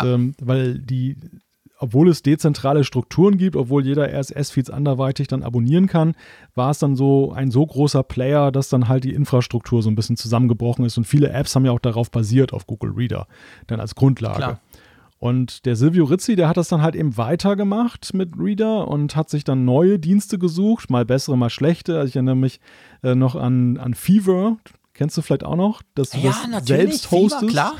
obwohl es dezentrale Strukturen gibt, obwohl jeder RSS-Feeds anderweitig dann abonnieren kann, war es dann so ein so großer Player, dass dann halt die Infrastruktur so ein bisschen zusammengebrochen ist und viele Apps haben ja auch darauf basiert, auf Google Reader, dann als Grundlage. Klar. Und der Silvio Rizzi, der hat das dann halt eben weitergemacht mit Reeder und hat sich dann neue Dienste gesucht, mal bessere, mal schlechte. Also ich erinnere mich noch an Fever, kennst du vielleicht auch noch, dass du das selbst hostest. Fever, klar.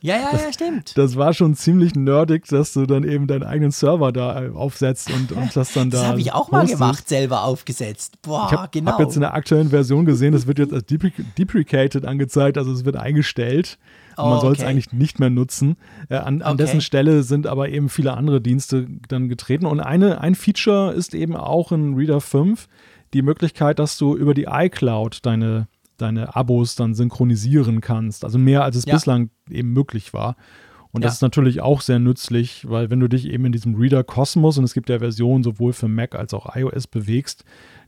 Ja, stimmt. Das war schon ziemlich nerdig, dass du dann eben deinen eigenen Server da aufsetzt und das dann da. Das habe ich auch mal gemacht, selber aufgesetzt. Boah, ich habe jetzt in der aktuellen Version gesehen, das wird jetzt als deprecated angezeigt, also es wird eingestellt. Und man soll es eigentlich nicht mehr nutzen. An dessen Stelle sind aber eben viele andere Dienste dann getreten. Und ein Feature ist eben auch in Reeder 5 die Möglichkeit, dass du über die iCloud deine Abos dann synchronisieren kannst. Also mehr, als es bislang eben möglich war. Und das ist natürlich auch sehr nützlich, weil wenn du dich eben in diesem Reeder-Kosmos, und es gibt ja Versionen sowohl für Mac als auch iOS, bewegst,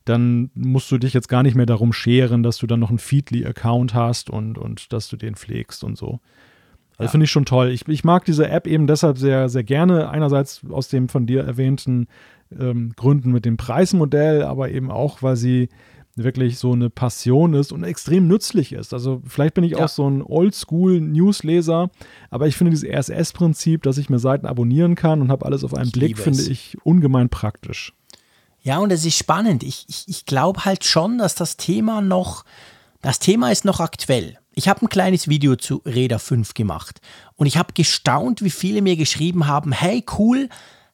dann musst du dich jetzt gar nicht mehr darum scheren, dass du dann noch einen Feedly-Account hast und dass du den pflegst und so. Also finde ich schon toll. Ich mag diese App eben deshalb sehr, sehr gerne. Einerseits aus dem von dir erwähnten Gründen mit dem Preismodell, aber eben auch, weil sie wirklich so eine Passion ist und extrem nützlich ist. Also vielleicht bin ich auch so ein Oldschool-Newsleser, aber ich finde dieses RSS-Prinzip, dass ich mir Seiten abonnieren kann und habe alles auf einen Blick, finde ich ungemein praktisch. Ja, und es ist spannend. Ich glaube halt schon, dass das Thema ist noch aktuell. Ich habe ein kleines Video zu Reeder 5 gemacht und ich habe gestaunt, wie viele mir geschrieben haben, hey cool,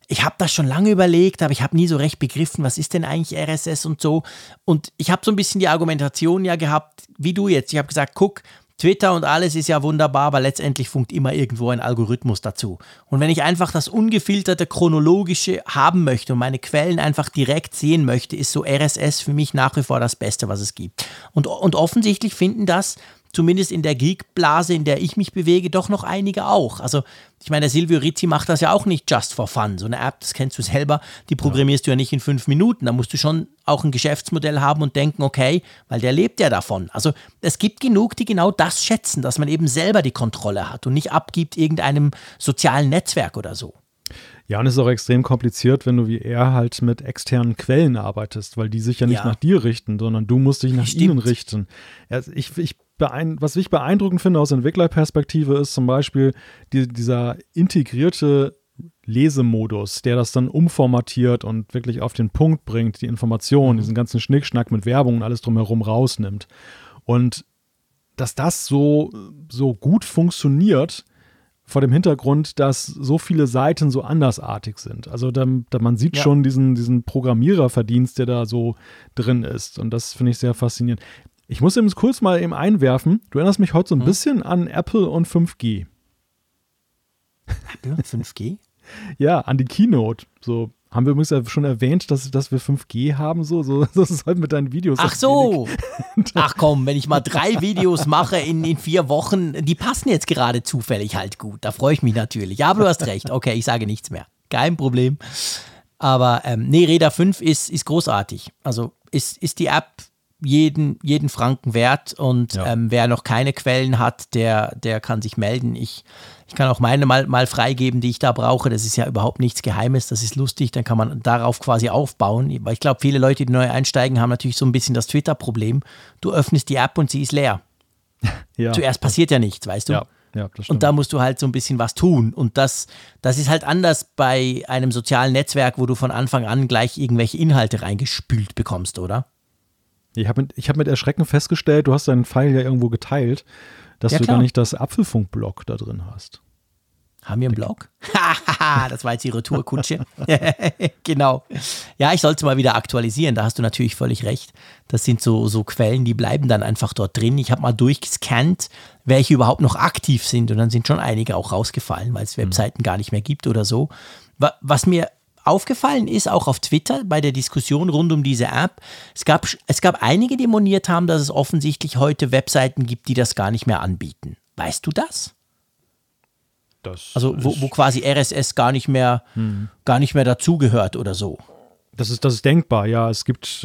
ich habe das schon lange überlegt, aber ich habe nie so recht begriffen, was ist denn eigentlich RSS und so. Und ich habe so ein bisschen die Argumentation ja gehabt, wie du jetzt. Ich habe gesagt, guck, Twitter und alles ist ja wunderbar, aber letztendlich funkt immer irgendwo ein Algorithmus dazu. Und wenn ich einfach das ungefilterte, chronologische haben möchte und meine Quellen einfach direkt sehen möchte, ist so RSS für mich nach wie vor das Beste, was es gibt. Und offensichtlich finden das, zumindest in der Geek-Blase, in der ich mich bewege, doch noch einige auch. Also ich meine, der Silvio Rizzi macht das ja auch nicht just for fun. So eine App, das kennst du selber, die programmierst du ja nicht in 5 Minuten. Da musst du schon auch ein Geschäftsmodell haben und denken, okay, weil der lebt ja davon. Also es gibt genug, die genau das schätzen, dass man eben selber die Kontrolle hat und nicht abgibt irgendeinem sozialen Netzwerk oder so. Ja, und es ist auch extrem kompliziert, wenn du wie er halt mit externen Quellen arbeitest, weil die sich ja nicht nach dir richten, sondern du musst dich nach ihnen richten. Also was ich beeindruckend finde aus Entwicklerperspektive ist zum Beispiel dieser integrierte Lesemodus, der das dann umformatiert und wirklich auf den Punkt bringt, die Informationen, diesen ganzen Schnickschnack mit Werbung und alles drumherum rausnimmt. Und dass das so gut funktioniert, vor dem Hintergrund, dass so viele Seiten so andersartig sind. Also da man sieht schon diesen Programmiererverdienst, der da so drin ist. Und das finde ich sehr faszinierend. Ich muss eben kurz mal eben einwerfen, du erinnerst mich heute so ein bisschen an Apple und 5G. Apple und 5G? Ja, an die Keynote. So haben wir übrigens ja schon erwähnt, dass wir 5G haben. So das ist halt mit deinen Videos. Ach so. Ach komm, wenn ich mal 3 Videos mache in 4 Wochen, die passen jetzt gerade zufällig halt gut. Da freue ich mich natürlich. Ja, aber du hast recht. Okay, ich sage nichts mehr. Kein Problem. Aber Reeder 5 ist großartig. Also ist die App jeden Franken wert und wer noch keine Quellen hat, der kann sich melden. Ich kann auch meine mal freigeben, die ich da brauche. Das ist ja überhaupt nichts Geheimes, das ist lustig, dann kann man darauf quasi aufbauen. Weil ich glaube, viele Leute, die neu einsteigen, haben natürlich so ein bisschen das Twitter-Problem. Du öffnest die App und sie ist leer. Ja. Zuerst passiert ja nichts, weißt du? Ja, das stimmt. Und da musst du halt so ein bisschen was tun. Und das ist halt anders bei einem sozialen Netzwerk, wo du von Anfang an gleich irgendwelche Inhalte reingespült bekommst, oder? Ich hab mit Erschrecken festgestellt, du hast deinen File ja irgendwo geteilt, dass du gar nicht das Apfelfunk-Blog da drin hast. Haben wir einen Blog? Das war jetzt die Retourkutsche. Genau. Ja, ich sollte mal wieder aktualisieren, da hast du natürlich völlig recht. Das sind so Quellen, die bleiben dann einfach dort drin. Ich habe mal durchgescannt, welche überhaupt noch aktiv sind und dann sind schon einige auch rausgefallen, weil es Webseiten gar nicht mehr gibt oder so. Was mir aufgefallen ist, auch auf Twitter bei der Diskussion rund um diese App, es gab einige, die moniert haben, dass es offensichtlich heute Webseiten gibt, die das gar nicht mehr anbieten. Weißt du das? Also wo quasi RSS gar nicht mehr dazugehört oder so. Das ist denkbar, ja. Es gibt, es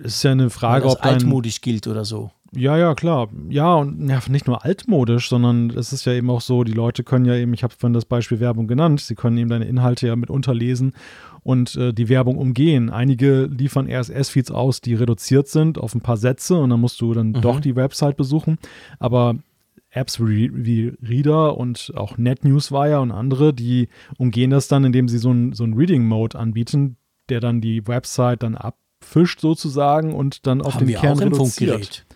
ist ja eine Frage, ob das altmodisch gilt oder so. Ja, klar. Ja, und ja, nicht nur altmodisch, sondern es ist ja eben auch so, die Leute können ja eben, ich habe vorhin das Beispiel Werbung genannt, sie können eben deine Inhalte ja mit unterlesen und die Werbung umgehen. Einige liefern RSS-Feeds aus, die reduziert sind auf ein paar Sätze und dann musst du dann doch die Website besuchen. Aber Apps wie Reeder und auch NetNewsWire und andere, die umgehen das dann, indem sie so einen Reading-Mode anbieten, der dann die Website dann abfischt sozusagen und dann auf den Kern reduziert.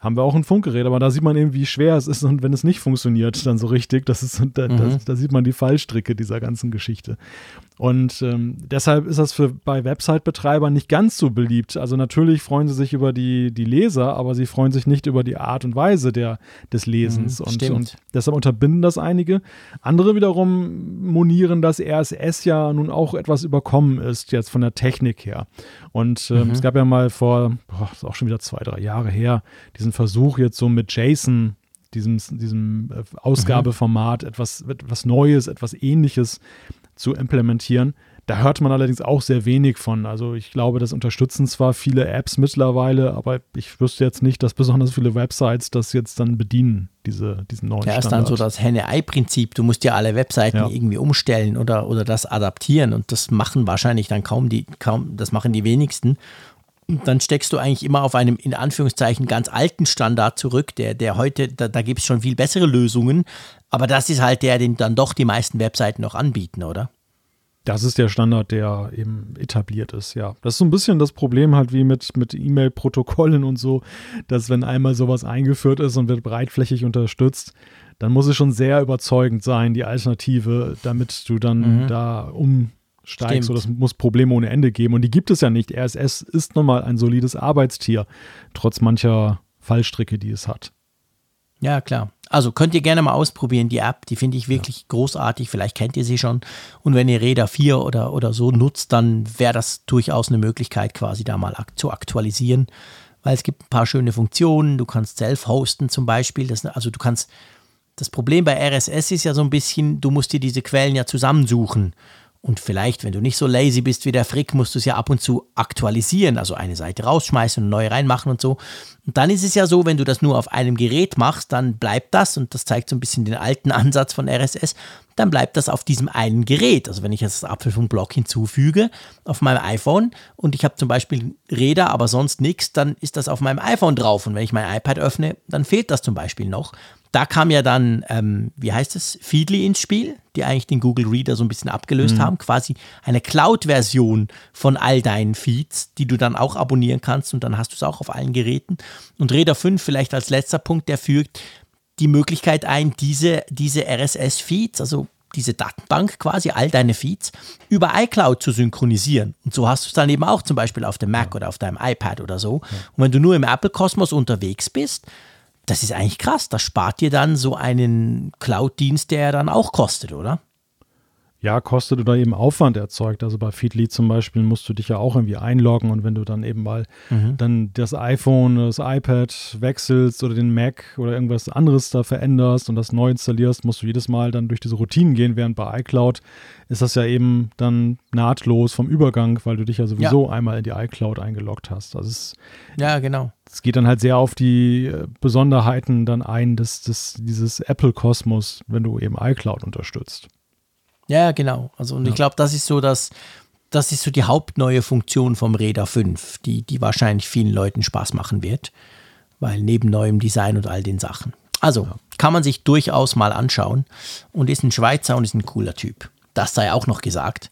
Haben wir auch ein Funkgerät, aber da sieht man eben, wie schwer es ist und wenn es nicht funktioniert, dann so richtig, da sieht man die Fallstricke dieser ganzen Geschichte. Und deshalb ist das bei Website-Betreibern nicht ganz so beliebt. Also natürlich freuen sie sich über die Leser, aber sie freuen sich nicht über die Art und Weise des Lesens. Und deshalb unterbinden das einige. Andere wiederum monieren, dass RSS ja nun auch etwas überkommen ist, jetzt von der Technik her. Und es gab ja mal vor, das ist auch schon wieder 2-3 Jahre her, diesen Versuch jetzt so mit JSON, diesem Ausgabeformat, etwas Neues, etwas Ähnliches zu implementieren. Da hört man allerdings auch sehr wenig von. Also ich glaube, das unterstützen zwar viele Apps mittlerweile, aber ich wüsste jetzt nicht, dass besonders viele Websites das jetzt dann bedienen, diesen neuen Standard. Ja, ist dann so das Henne-Ei-Prinzip. Du musst ja alle Webseiten irgendwie umstellen oder das adaptieren und das machen wahrscheinlich dann das machen die wenigsten. Und dann steckst du eigentlich immer auf einem, in Anführungszeichen, ganz alten Standard zurück, der heute, da gibt es schon viel bessere Lösungen, aber das ist halt der, den dann doch die meisten Webseiten noch anbieten, oder? Das ist der Standard, der eben etabliert ist, ja. Das ist so ein bisschen das Problem halt wie mit E-Mail-Protokollen und so, dass wenn einmal sowas eingeführt ist und wird breitflächig unterstützt, dann muss es schon sehr überzeugend sein, die Alternative, damit du dann da steigst, so, das muss Probleme ohne Ende geben und die gibt es ja nicht. RSS ist nochmal ein solides Arbeitstier, trotz mancher Fallstricke, die es hat. Ja, klar. Also könnt ihr gerne mal ausprobieren, die App, die finde ich wirklich großartig, vielleicht kennt ihr sie schon und wenn ihr Reeder 4 oder so nutzt, dann wäre das durchaus eine Möglichkeit, quasi da mal zu aktualisieren, weil es gibt ein paar schöne Funktionen, du kannst self-hosten zum Beispiel, das Problem bei RSS ist ja so ein bisschen, du musst dir diese Quellen ja zusammensuchen. Und vielleicht, wenn du nicht so lazy bist wie der Frick, musst du es ja ab und zu aktualisieren, also eine Seite rausschmeißen und neu reinmachen und so. Und dann ist es ja so, wenn du das nur auf einem Gerät machst, dann bleibt das und das zeigt so ein bisschen den alten Ansatz von RSS, dann bleibt das auf diesem einen Gerät. Also wenn ich jetzt das Apfelfunk-Blog hinzufüge auf meinem iPhone und ich habe zum Beispiel Reeder, aber sonst nichts, dann ist das auf meinem iPhone drauf. Und wenn ich mein iPad öffne, dann fehlt das zum Beispiel noch. Da kam ja dann, Feedly ins Spiel, die eigentlich den Google Reader so ein bisschen abgelöst haben. Quasi eine Cloud-Version von all deinen Feeds, die du dann auch abonnieren kannst und dann hast du es auch auf allen Geräten. Und Reeder 5 vielleicht als letzter Punkt, der fügt die Möglichkeit ein, diese RSS-Feeds, also diese Datenbank quasi, all deine Feeds, über iCloud zu synchronisieren. Und so hast du es dann eben auch zum Beispiel auf dem Mac oder auf deinem iPad oder so. Ja. Und wenn du nur im Apple-Kosmos unterwegs bist, das ist eigentlich krass. Das spart dir dann so einen Cloud-Dienst, der dann auch kostet, oder? Ja, kostet oder eben Aufwand erzeugt. Also bei Feedly zum Beispiel musst du dich ja auch irgendwie einloggen und wenn du dann eben mal dann das iPhone, das iPad wechselst oder den Mac oder irgendwas anderes da veränderst und das neu installierst, musst du jedes Mal dann durch diese Routinen gehen, während bei iCloud ist das ja eben dann nahtlos vom Übergang, weil du dich ja sowieso einmal in die iCloud eingeloggt hast. Also es, ja, genau. Es geht dann halt sehr auf die Besonderheiten dann ein, dass dieses Apple-Kosmos, wenn du eben iCloud unterstützt. Ja, genau. Also und ich glaube, das ist so die hauptneue Funktion vom Reeder 5, die wahrscheinlich vielen Leuten Spaß machen wird, weil neben neuem Design und all den Sachen. Also kann man sich durchaus mal anschauen und ist ein Schweizer und ist ein cooler Typ. Das sei auch noch gesagt.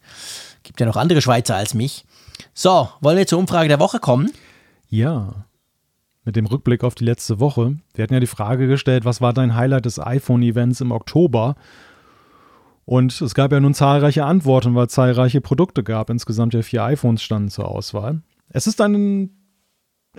Gibt ja noch andere Schweizer als mich. So, wollen wir zur Umfrage der Woche kommen? Ja. Mit dem Rückblick auf die letzte Woche. Wir hatten ja die Frage gestellt, was war dein Highlight des iPhone-Events im Oktober? Und es gab ja nun zahlreiche Antworten, weil es zahlreiche Produkte gab. Insgesamt ja 4 iPhones standen zur Auswahl. Es ist ein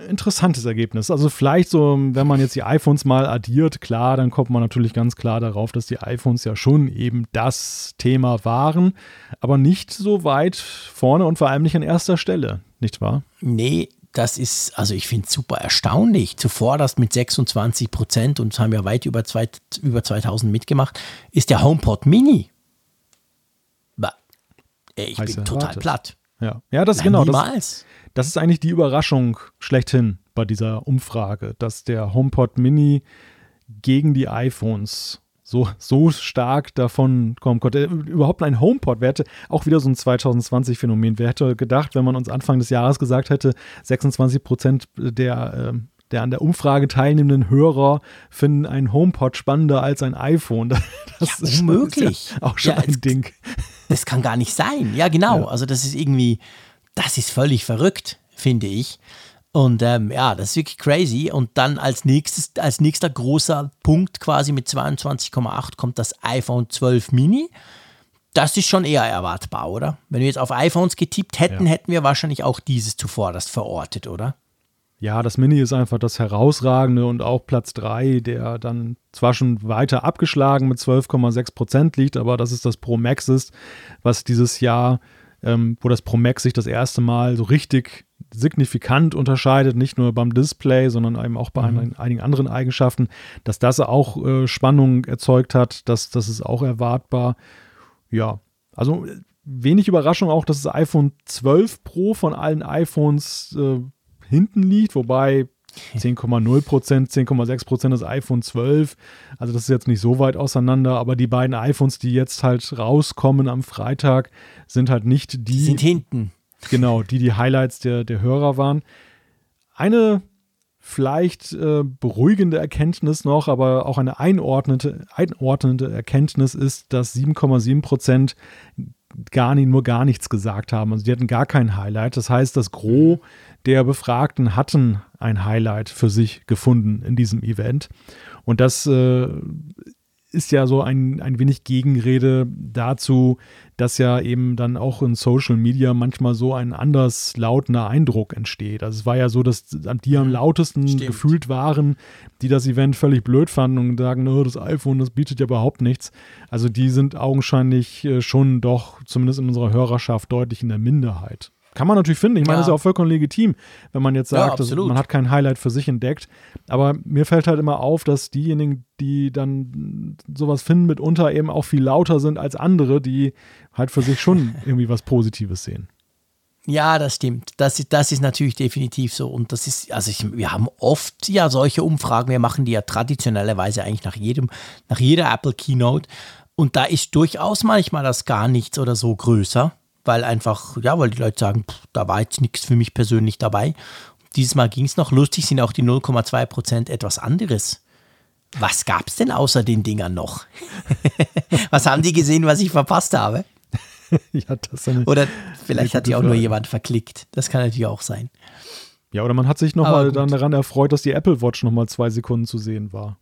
interessantes Ergebnis. Also vielleicht so, wenn man jetzt die iPhones mal addiert, klar, dann kommt man natürlich ganz klar darauf, dass die iPhones ja schon eben das Thema waren, aber nicht so weit vorne und vor allem nicht an erster Stelle, nicht wahr? Nee, das ist, also ich finde es super erstaunlich. Zuvor das mit 26% und es haben ja weit über 2000 mitgemacht, ist der HomePod Mini. Ich bin total platt. Ja, das ist genau das. Das ist eigentlich die Überraschung schlechthin bei dieser Umfrage, dass der HomePod Mini gegen die iPhones so stark davon kommen konnte. Überhaupt ein HomePod, wer hätte auch wieder so ein 2020-Phänomen, wer hätte gedacht, wenn man uns Anfang des Jahres gesagt hätte, 26% der an der Umfrage teilnehmenden Hörer finden einen HomePod spannender als ein iPhone. Das ist unmöglich. Ja auch schon ein Ding. Das kann gar nicht sein. Ja, genau. Ja. Also das ist völlig verrückt, finde ich. Und das ist wirklich crazy. Und dann als nächster großer Punkt quasi mit 22,8 kommt das iPhone 12 Mini. Das ist schon eher erwartbar, oder? Wenn wir jetzt auf iPhones getippt hätten, hätten wir wahrscheinlich auch dieses zuvor das verortet, oder? Ja, das Mini ist einfach das Herausragende und auch Platz 3, der dann zwar schon weiter abgeschlagen mit 12,6% liegt, aber das ist das Pro Max ist, was dieses Jahr, wo das Pro Max sich das erste Mal so richtig signifikant unterscheidet, nicht nur beim Display, sondern eben auch bei einigen anderen Eigenschaften, dass das auch Spannung erzeugt hat, das ist auch erwartbar. Ja, also wenig Überraschung auch, dass das iPhone 12 Pro von allen iPhones hinten liegt, wobei 10,0%, 10,6% das iPhone 12, also das ist jetzt nicht so weit auseinander, aber die beiden iPhones, die jetzt halt rauskommen am Freitag, sind halt nicht die... sind hinten. Genau, die Highlights der Hörer waren. Eine vielleicht beruhigende Erkenntnis noch, aber auch eine einordnende Erkenntnis ist, dass 7,7% gar nichts gesagt haben. Also die hatten gar kein Highlight. Das heißt, das Gros der Befragten hatten ein Highlight für sich gefunden in diesem Event. Und das ist ja so ein wenig Gegenrede dazu, dass ja eben dann auch in Social Media manchmal so ein anders lautender Eindruck entsteht. Also es war ja so, dass die am lautesten gefühlt waren, die das Event völlig blöd fanden und sagen, das iPhone, das bietet ja überhaupt nichts. Also die sind augenscheinlich schon doch, zumindest in unserer Hörerschaft, deutlich in der Minderheit. Kann man natürlich finden. Ich meine, das ist ja auch vollkommen legitim, wenn man jetzt sagt, man hat kein Highlight für sich entdeckt. Aber mir fällt halt immer auf, dass diejenigen, die dann sowas finden, mitunter eben auch viel lauter sind als andere, die halt für sich schon irgendwie was Positives sehen. Ja, das stimmt. Das ist natürlich definitiv so. Und das ist, also wir haben oft solche Umfragen. Wir machen die ja traditionellerweise eigentlich nach jeder Apple Keynote. Und da ist durchaus manchmal das gar nichts oder so größer, weil einfach, ja, weil die Leute sagen, pff, da war jetzt nichts für mich persönlich dabei. Dieses Mal ging es noch. Lustig sind auch die 0,2% etwas anderes. Was gab es denn außer den Dingern noch? Was haben die gesehen, was ich verpasst habe? Ja, das eine, oder vielleicht hat die auch nur jemand verklickt. Das kann natürlich auch sein. Ja, oder man hat sich nochmal dann daran erfreut, dass die Apple Watch nochmal 2 Sekunden zu sehen war.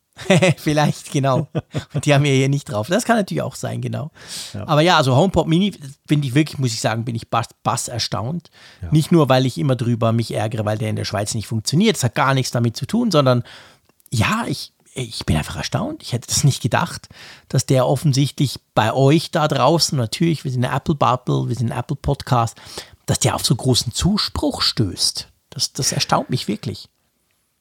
Vielleicht, genau. Und die haben ja hier nicht drauf. Das kann natürlich auch sein, genau. Ja. Aber ja, also HomePod Mini, bin ich wirklich, muss ich sagen, bin ich bass erstaunt. Ja. Nicht nur, weil ich immer drüber mich ärgere, weil der in der Schweiz nicht funktioniert. Das hat gar nichts damit zu tun, sondern ja, ich bin einfach erstaunt. Ich hätte das nicht gedacht, dass der offensichtlich bei euch da draußen, natürlich, wir sind eine Apple Bubble, wir sind ein Apple Podcast, dass der auf so großen Zuspruch stößt. Das erstaunt mich wirklich.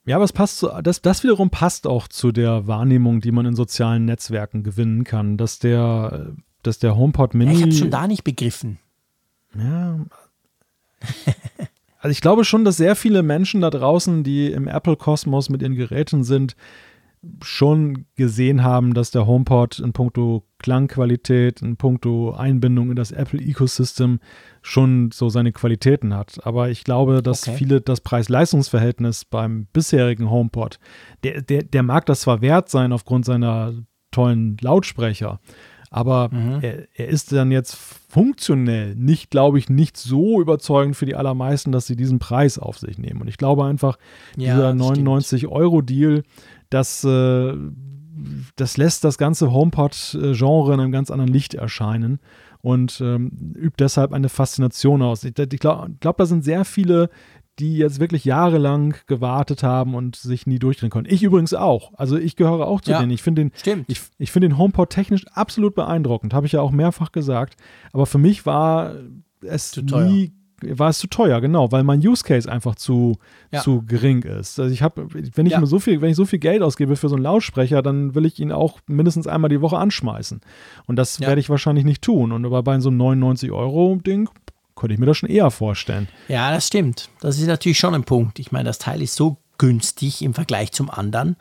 Ja, aber es passt, das wiederum passt auch zu der Wahrnehmung, die man in sozialen Netzwerken gewinnen kann, dass der HomePod Mini... Ja, ich hab's schon da nicht begriffen. Ja. Also ich glaube schon, dass sehr viele Menschen da draußen, die im Apple-Kosmos mit ihren Geräten sind, schon gesehen haben, dass der HomePod in puncto Klangqualität, in puncto Einbindung in das Apple-Ecosystem schon so seine Qualitäten hat. Aber ich glaube, dass viele das Preis-Leistungs-Verhältnis beim bisherigen HomePod, der mag das zwar wert sein aufgrund seiner tollen Lautsprecher, aber er ist dann jetzt funktionell nicht, glaube ich, nicht so überzeugend für die allermeisten, dass sie diesen Preis auf sich nehmen. Und ich glaube einfach, ja, dieser 99-Euro-Deal, das lässt das ganze HomePod-Genre in einem ganz anderen Licht erscheinen und übt deshalb eine Faszination aus. Ich glaube, da sind sehr viele, die jetzt wirklich jahrelang gewartet haben und sich nie durchdringen konnten. Ich übrigens auch. Also ich gehöre auch zu denen. Ich finde den HomePod technisch absolut beeindruckend, habe ich ja auch mehrfach gesagt. Aber für mich war es zu teuer, genau, weil mein Use Case einfach zu gering ist. Also ich habe, wenn ich so viel Geld ausgebe für so einen Lautsprecher, dann will ich ihn auch mindestens einmal die Woche anschmeißen. Und das werde ich wahrscheinlich nicht tun. Und aber bei so einem 99-Euro-Ding könnte ich mir das schon eher vorstellen. Ja, das stimmt. Das ist natürlich schon ein Punkt. Ich meine, das Teil ist so günstig im Vergleich zum anderen,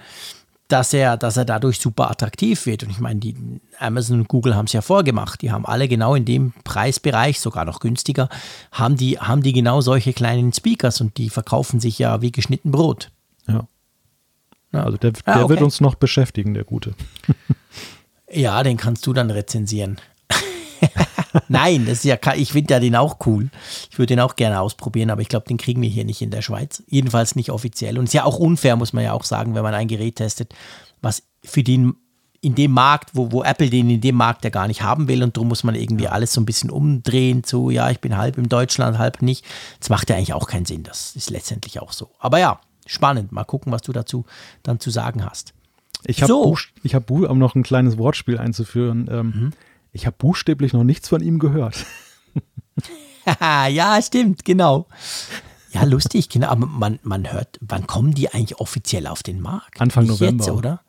dass er dadurch super attraktiv wird. Und ich meine, die Amazon und Google haben es ja vorgemacht. Die haben alle genau in dem Preisbereich, sogar noch günstiger, haben die genau solche kleinen Speakers und die verkaufen sich ja wie geschnitten Brot. Ja. Also der wird uns noch beschäftigen, der Gute. Ja, den kannst du dann rezensieren. Nein, das ist ja, ich finde ja den auch cool. Ich würde den auch gerne ausprobieren, aber ich glaube, den kriegen wir hier nicht in der Schweiz. Jedenfalls nicht offiziell. Und es ist ja auch unfair, muss man ja auch sagen, wenn man ein Gerät testet, was für den in dem Markt, wo Apple den in dem Markt ja gar nicht haben will. Und darum muss man irgendwie alles so ein bisschen umdrehen zu, ja, ich bin halb in Deutschland, halb nicht. Das macht ja eigentlich auch keinen Sinn. Das ist letztendlich auch so. Aber ja, spannend. Mal gucken, was du dazu dann zu sagen hast. Ich habe um noch ein kleines Wortspiel einzuführen. Ich habe buchstäblich noch nichts von ihm gehört. Ja, stimmt, genau. Ja, lustig, genau. Aber man hört, wann kommen die eigentlich offiziell auf den Markt? Anfang Nicht November. Jetzt, oder?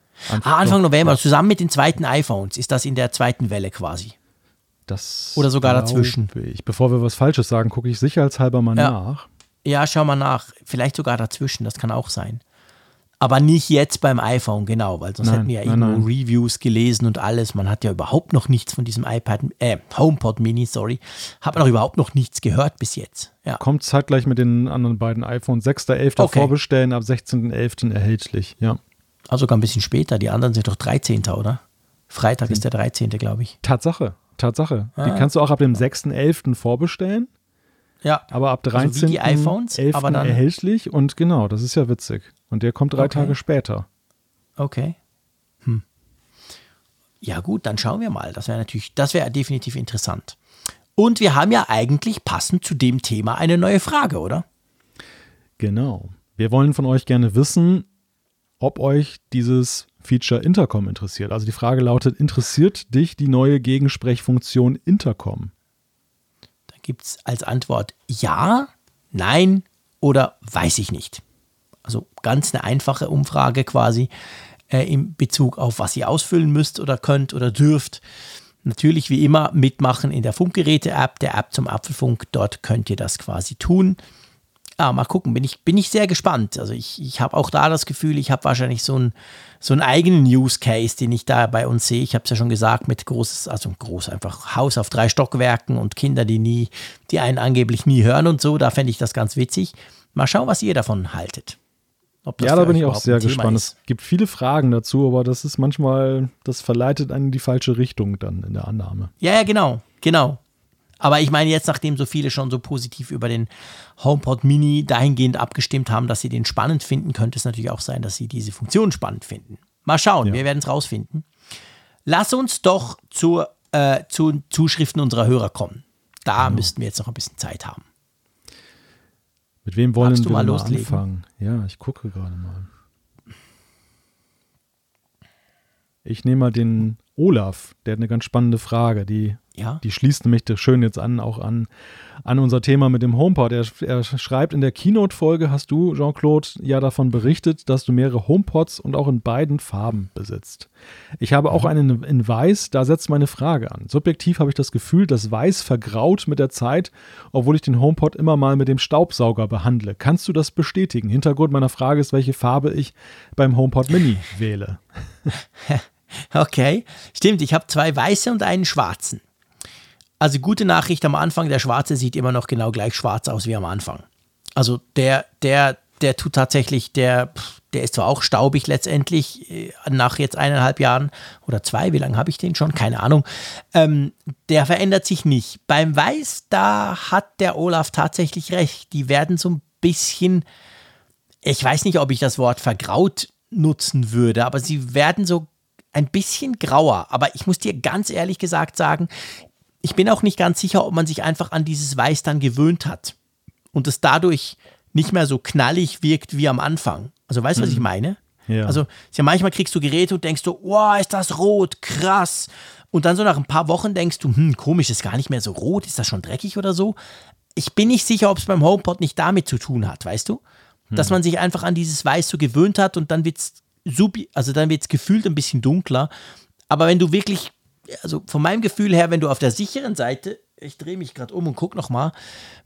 Anfang November, ja. Zusammen mit den zweiten iPhones. Ist das in der zweiten Welle quasi? Das oder sogar dazwischen. Ich. Bevor wir was Falsches sagen, gucke ich sicherheitshalber mal nach. Ja, schau mal nach. Vielleicht sogar dazwischen, das kann auch sein. Aber nicht jetzt beim iPhone, genau, weil sonst hätten wir ja irgendwo Reviews gelesen und alles. Man hat ja überhaupt noch nichts von diesem HomePod Mini, hat man auch überhaupt noch nichts gehört bis jetzt. Ja. Kommt zeitgleich mit den anderen beiden iPhones, 6.11. Vorbestellen, ab 16.11. erhältlich, ja. Also sogar ein bisschen später, die anderen sind doch 13., oder? Freitag ist der 13., glaube ich. Tatsache. Ah. Die kannst du auch ab dem 6.11. vorbestellen. Ja, aber ab 13. Also wie die iPhones, 11. aber dann erhältlich und genau, das ist ja witzig. Und der kommt 3 Tage später. Okay. Ja gut, dann schauen wir mal. Das wäre definitiv interessant. Und wir haben ja eigentlich passend zu dem Thema eine neue Frage, oder? Genau. Wir wollen von euch gerne wissen, ob euch dieses Feature Intercom interessiert. Also die Frage lautet, interessiert dich die neue Gegensprechfunktion Intercom? Gibt es als Antwort ja, nein oder weiß ich nicht. Also ganz eine einfache Umfrage quasi in Bezug auf, was ihr ausfüllen müsst oder könnt oder dürft. Natürlich wie immer mitmachen in der Funkgeräte-App, der App zum Apfelfunk. Dort könnt ihr das quasi tun. Ja, mal gucken, bin ich sehr gespannt. Also ich habe auch da das Gefühl, ich habe wahrscheinlich so einen eigenen Use Case, den ich da bei uns sehe. Ich habe es ja schon gesagt, mit groß einfach Haus auf 3 Stockwerken und Kinder, die einen angeblich nie hören und so. Da fände ich das ganz witzig. Mal schauen, was ihr davon haltet. Ja, da bin ich auch sehr gespannt. Es gibt viele Fragen dazu, aber das ist manchmal, das verleitet einen in die falsche Richtung dann in der Annahme. Ja, genau. Aber ich meine jetzt, nachdem so viele schon so positiv über den HomePod Mini dahingehend abgestimmt haben, dass sie den spannend finden, könnte es natürlich auch sein, dass sie diese Funktion spannend finden. Mal schauen, wir werden es rausfinden. Lass uns doch zu Zuschriften unserer Hörer kommen. Da müssten wir jetzt noch ein bisschen Zeit haben. Mit wem wollen wir mal anfangen? Ja, ich gucke gerade mal. Ich nehme mal den Olaf, der hat eine ganz spannende Frage, die schließt nämlich schön jetzt an unser Thema mit dem HomePod. Er schreibt, in der Keynote-Folge hast du, Jean-Claude, ja davon berichtet, dass du mehrere HomePods und auch in beiden Farben besitzt. Ich habe auch einen in Weiß, da setzt meine Frage an. Subjektiv habe ich das Gefühl, dass Weiß vergraut mit der Zeit, obwohl ich den HomePod immer mal mit dem Staubsauger behandle. Kannst du das bestätigen? Hintergrund meiner Frage ist, welche Farbe ich beim HomePod Mini wähle. Okay, stimmt, ich habe 2 weiße und einen schwarzen. Also gute Nachricht am Anfang, der schwarze sieht immer noch genau gleich schwarz aus wie am Anfang. Also der tut tatsächlich, der ist zwar auch staubig letztendlich, nach jetzt 1,5 Jahren oder 2, wie lange habe ich den schon? Keine Ahnung. Der verändert sich nicht. Beim Weiß, da hat der Olaf tatsächlich recht. Die werden so ein bisschen, ich weiß nicht, ob ich das Wort vergraut nutzen würde, aber sie werden so ein bisschen grauer. Aber ich muss dir ganz ehrlich gesagt sagen, ich bin auch nicht ganz sicher, ob man sich einfach an dieses Weiß dann gewöhnt hat und es dadurch nicht mehr so knallig wirkt wie am Anfang. Also weißt du, was ich meine? Ja. Also ja, manchmal kriegst du Geräte und denkst du, oh, ist das rot, krass. Und dann so nach ein paar Wochen denkst du, komisch, ist gar nicht mehr so rot, ist das schon dreckig oder so? Ich bin nicht sicher, ob es beim HomePod nicht damit zu tun hat, weißt du? Dass man sich einfach an dieses Weiß so gewöhnt hat und dann wird es gefühlt ein bisschen dunkler. Aber wenn du wirklich, also von meinem Gefühl her, wenn du auf der sicheren Seite, ich drehe mich gerade um und guck nochmal,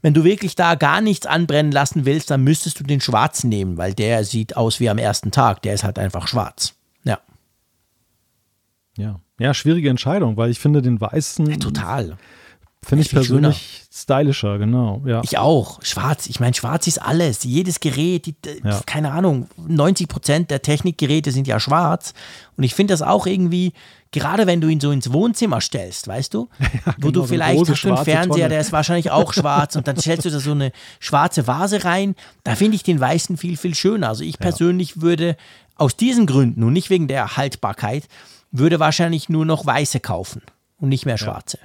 wenn du wirklich da gar nichts anbrennen lassen willst, dann müsstest du den schwarzen nehmen, weil der sieht aus wie am ersten Tag, der ist halt einfach schwarz. Ja, schwierige Entscheidung, weil ich finde den weißen... Ja, total. Finde ich persönlich schöner, stylischer, genau. Ja. Ich auch. Schwarz. Ich meine, schwarz ist alles. Jedes Gerät, keine Ahnung, 90% der Technikgeräte sind ja schwarz. Und ich finde das auch irgendwie, gerade wenn du ihn so ins Wohnzimmer stellst, weißt du, du vielleicht hast einen Fernseher, der ist wahrscheinlich auch schwarz und dann stellst du da so eine schwarze Vase rein, da finde ich den weißen viel, viel schöner. Also ich persönlich würde aus diesen Gründen und nicht wegen der Haltbarkeit, würde wahrscheinlich nur noch weiße kaufen und nicht mehr schwarze.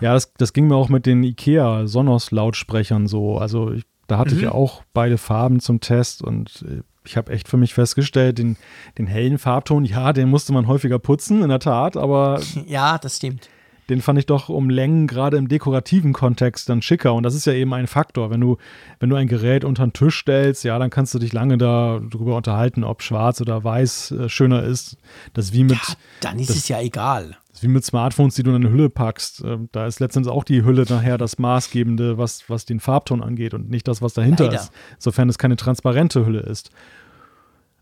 Ja, das ging mir auch mit den IKEA Sonos-Lautsprechern so. Also da hatte ich ja auch beide Farben zum Test und ich habe echt für mich festgestellt, den hellen Farbton, den musste man häufiger putzen, in der Tat, aber ja, das stimmt. Den fand ich doch um Längen gerade im dekorativen Kontext dann schicker. Und das ist ja eben ein Faktor. Wenn du ein Gerät unter den Tisch stellst, dann kannst du dich lange darüber unterhalten, ob schwarz oder weiß schöner ist. Dann ist es ja egal. Das ist wie mit Smartphones, die du in eine Hülle packst. Da ist letztendlich auch die Hülle nachher das Maßgebende, was den Farbton angeht und nicht das, was dahinter ist. Sofern es keine transparente Hülle ist.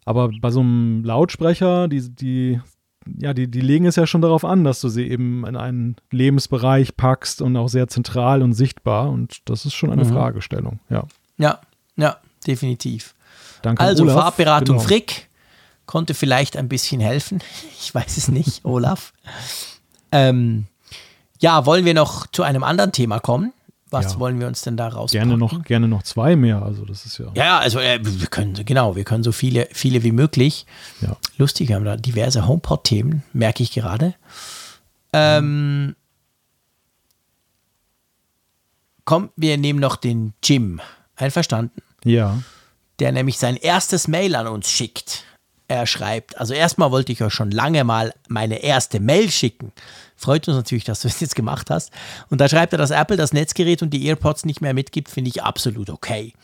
Aber bei so einem Lautsprecher, die legen es ja schon darauf an, dass du sie eben in einen Lebensbereich packst und auch sehr zentral und sichtbar. Und das ist schon eine Fragestellung, Ja, definitiv. Danke, also Olaf. Farbberatung Frick konnte vielleicht ein bisschen helfen. Ich weiß es nicht, Olaf. Wollen wir noch zu einem anderen Thema kommen? Was wollen wir uns denn da rauspacken? Gerne noch 2 mehr, also das ist ja... Ja, also wir können so viele wie möglich. Ja. Lustig, wir haben da diverse HomePod-Themen, merke ich gerade. Komm, wir nehmen noch den Jim. Einverstanden? Ja. Der nämlich sein erstes Mail an uns schickt. Er schreibt, also erstmal wollte ich euch schon lange mal meine erste Mail schicken. Freut uns natürlich, dass du es jetzt gemacht hast. Und da schreibt er, dass Apple das Netzgerät und die AirPods nicht mehr mitgibt, finde ich absolut okay.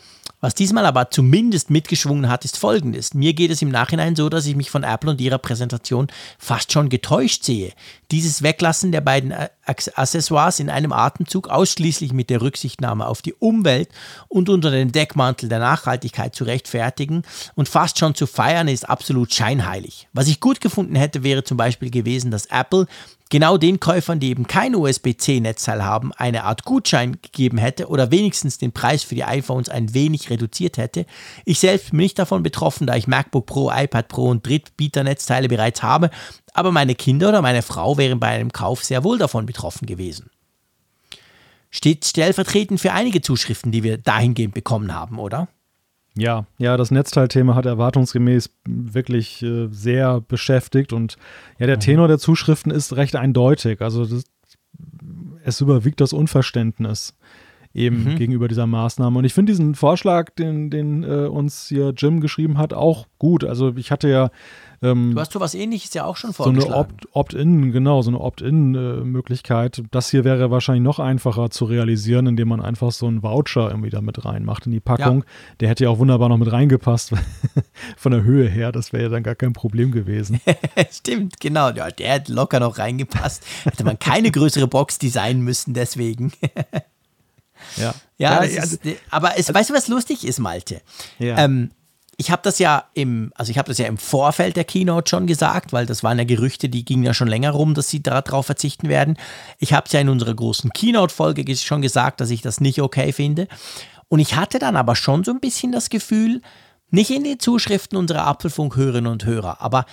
Was diesmal aber zumindest mitgeschwungen hat, ist Folgendes. Mir geht es im Nachhinein so, dass ich mich von Apple und ihrer Präsentation fast schon getäuscht sehe. Dieses Weglassen der beiden Accessoires in einem Atemzug ausschließlich mit der Rücksichtnahme auf die Umwelt und unter dem Deckmantel der Nachhaltigkeit zu rechtfertigen und fast schon zu feiern, ist absolut scheinheilig. Was ich gut gefunden hätte, wäre zum Beispiel gewesen, dass Apple genau den Käufern, die eben kein USB-C-Netzteil haben, eine Art Gutschein gegeben hätte oder wenigstens den Preis für die iPhones ein wenig reduziert hätte. Ich selbst bin nicht davon betroffen, da ich MacBook Pro, iPad Pro und Drittbieter-Netzteile bereits habe, aber meine Kinder oder meine Frau wären bei einem Kauf sehr wohl davon betroffen gewesen. Steht stellvertretend für einige Zuschriften, die wir dahingehend bekommen haben, oder? Ja, das Netzteilthema hat erwartungsgemäß wirklich sehr beschäftigt und ja, der Tenor der Zuschriften ist recht eindeutig. Also es überwiegt das Unverständnis eben gegenüber dieser Maßnahme. Und ich finde diesen Vorschlag, den uns hier Jim geschrieben hat, auch gut. Also ich hatte ja du hast so was Ähnliches ja auch schon vorgeschlagen. So eine Opt-in, genau, so eine Opt-in-Möglichkeit. Das hier wäre wahrscheinlich noch einfacher zu realisieren, indem man einfach so einen Voucher irgendwie da mit reinmacht in die Packung. Ja. Der hätte ja auch wunderbar noch mit reingepasst von der Höhe her. Das wäre ja dann gar kein Problem gewesen. Stimmt, genau. Ja, der hätte locker noch reingepasst. Hätte man keine größere Box designen müssen deswegen. Ja, aber weißt du, was lustig ist, Malte? Ja. Ich habe das ja im Vorfeld der Keynote schon gesagt, weil das waren ja Gerüchte, die gingen ja schon länger rum, dass sie darauf verzichten werden. Ich habe es ja in unserer großen Keynote-Folge schon gesagt, dass ich das nicht okay finde. Und ich hatte dann aber schon so ein bisschen das Gefühl, nicht in den Zuschriften unserer Apfelfunk-Hörerinnen und Hörer, aber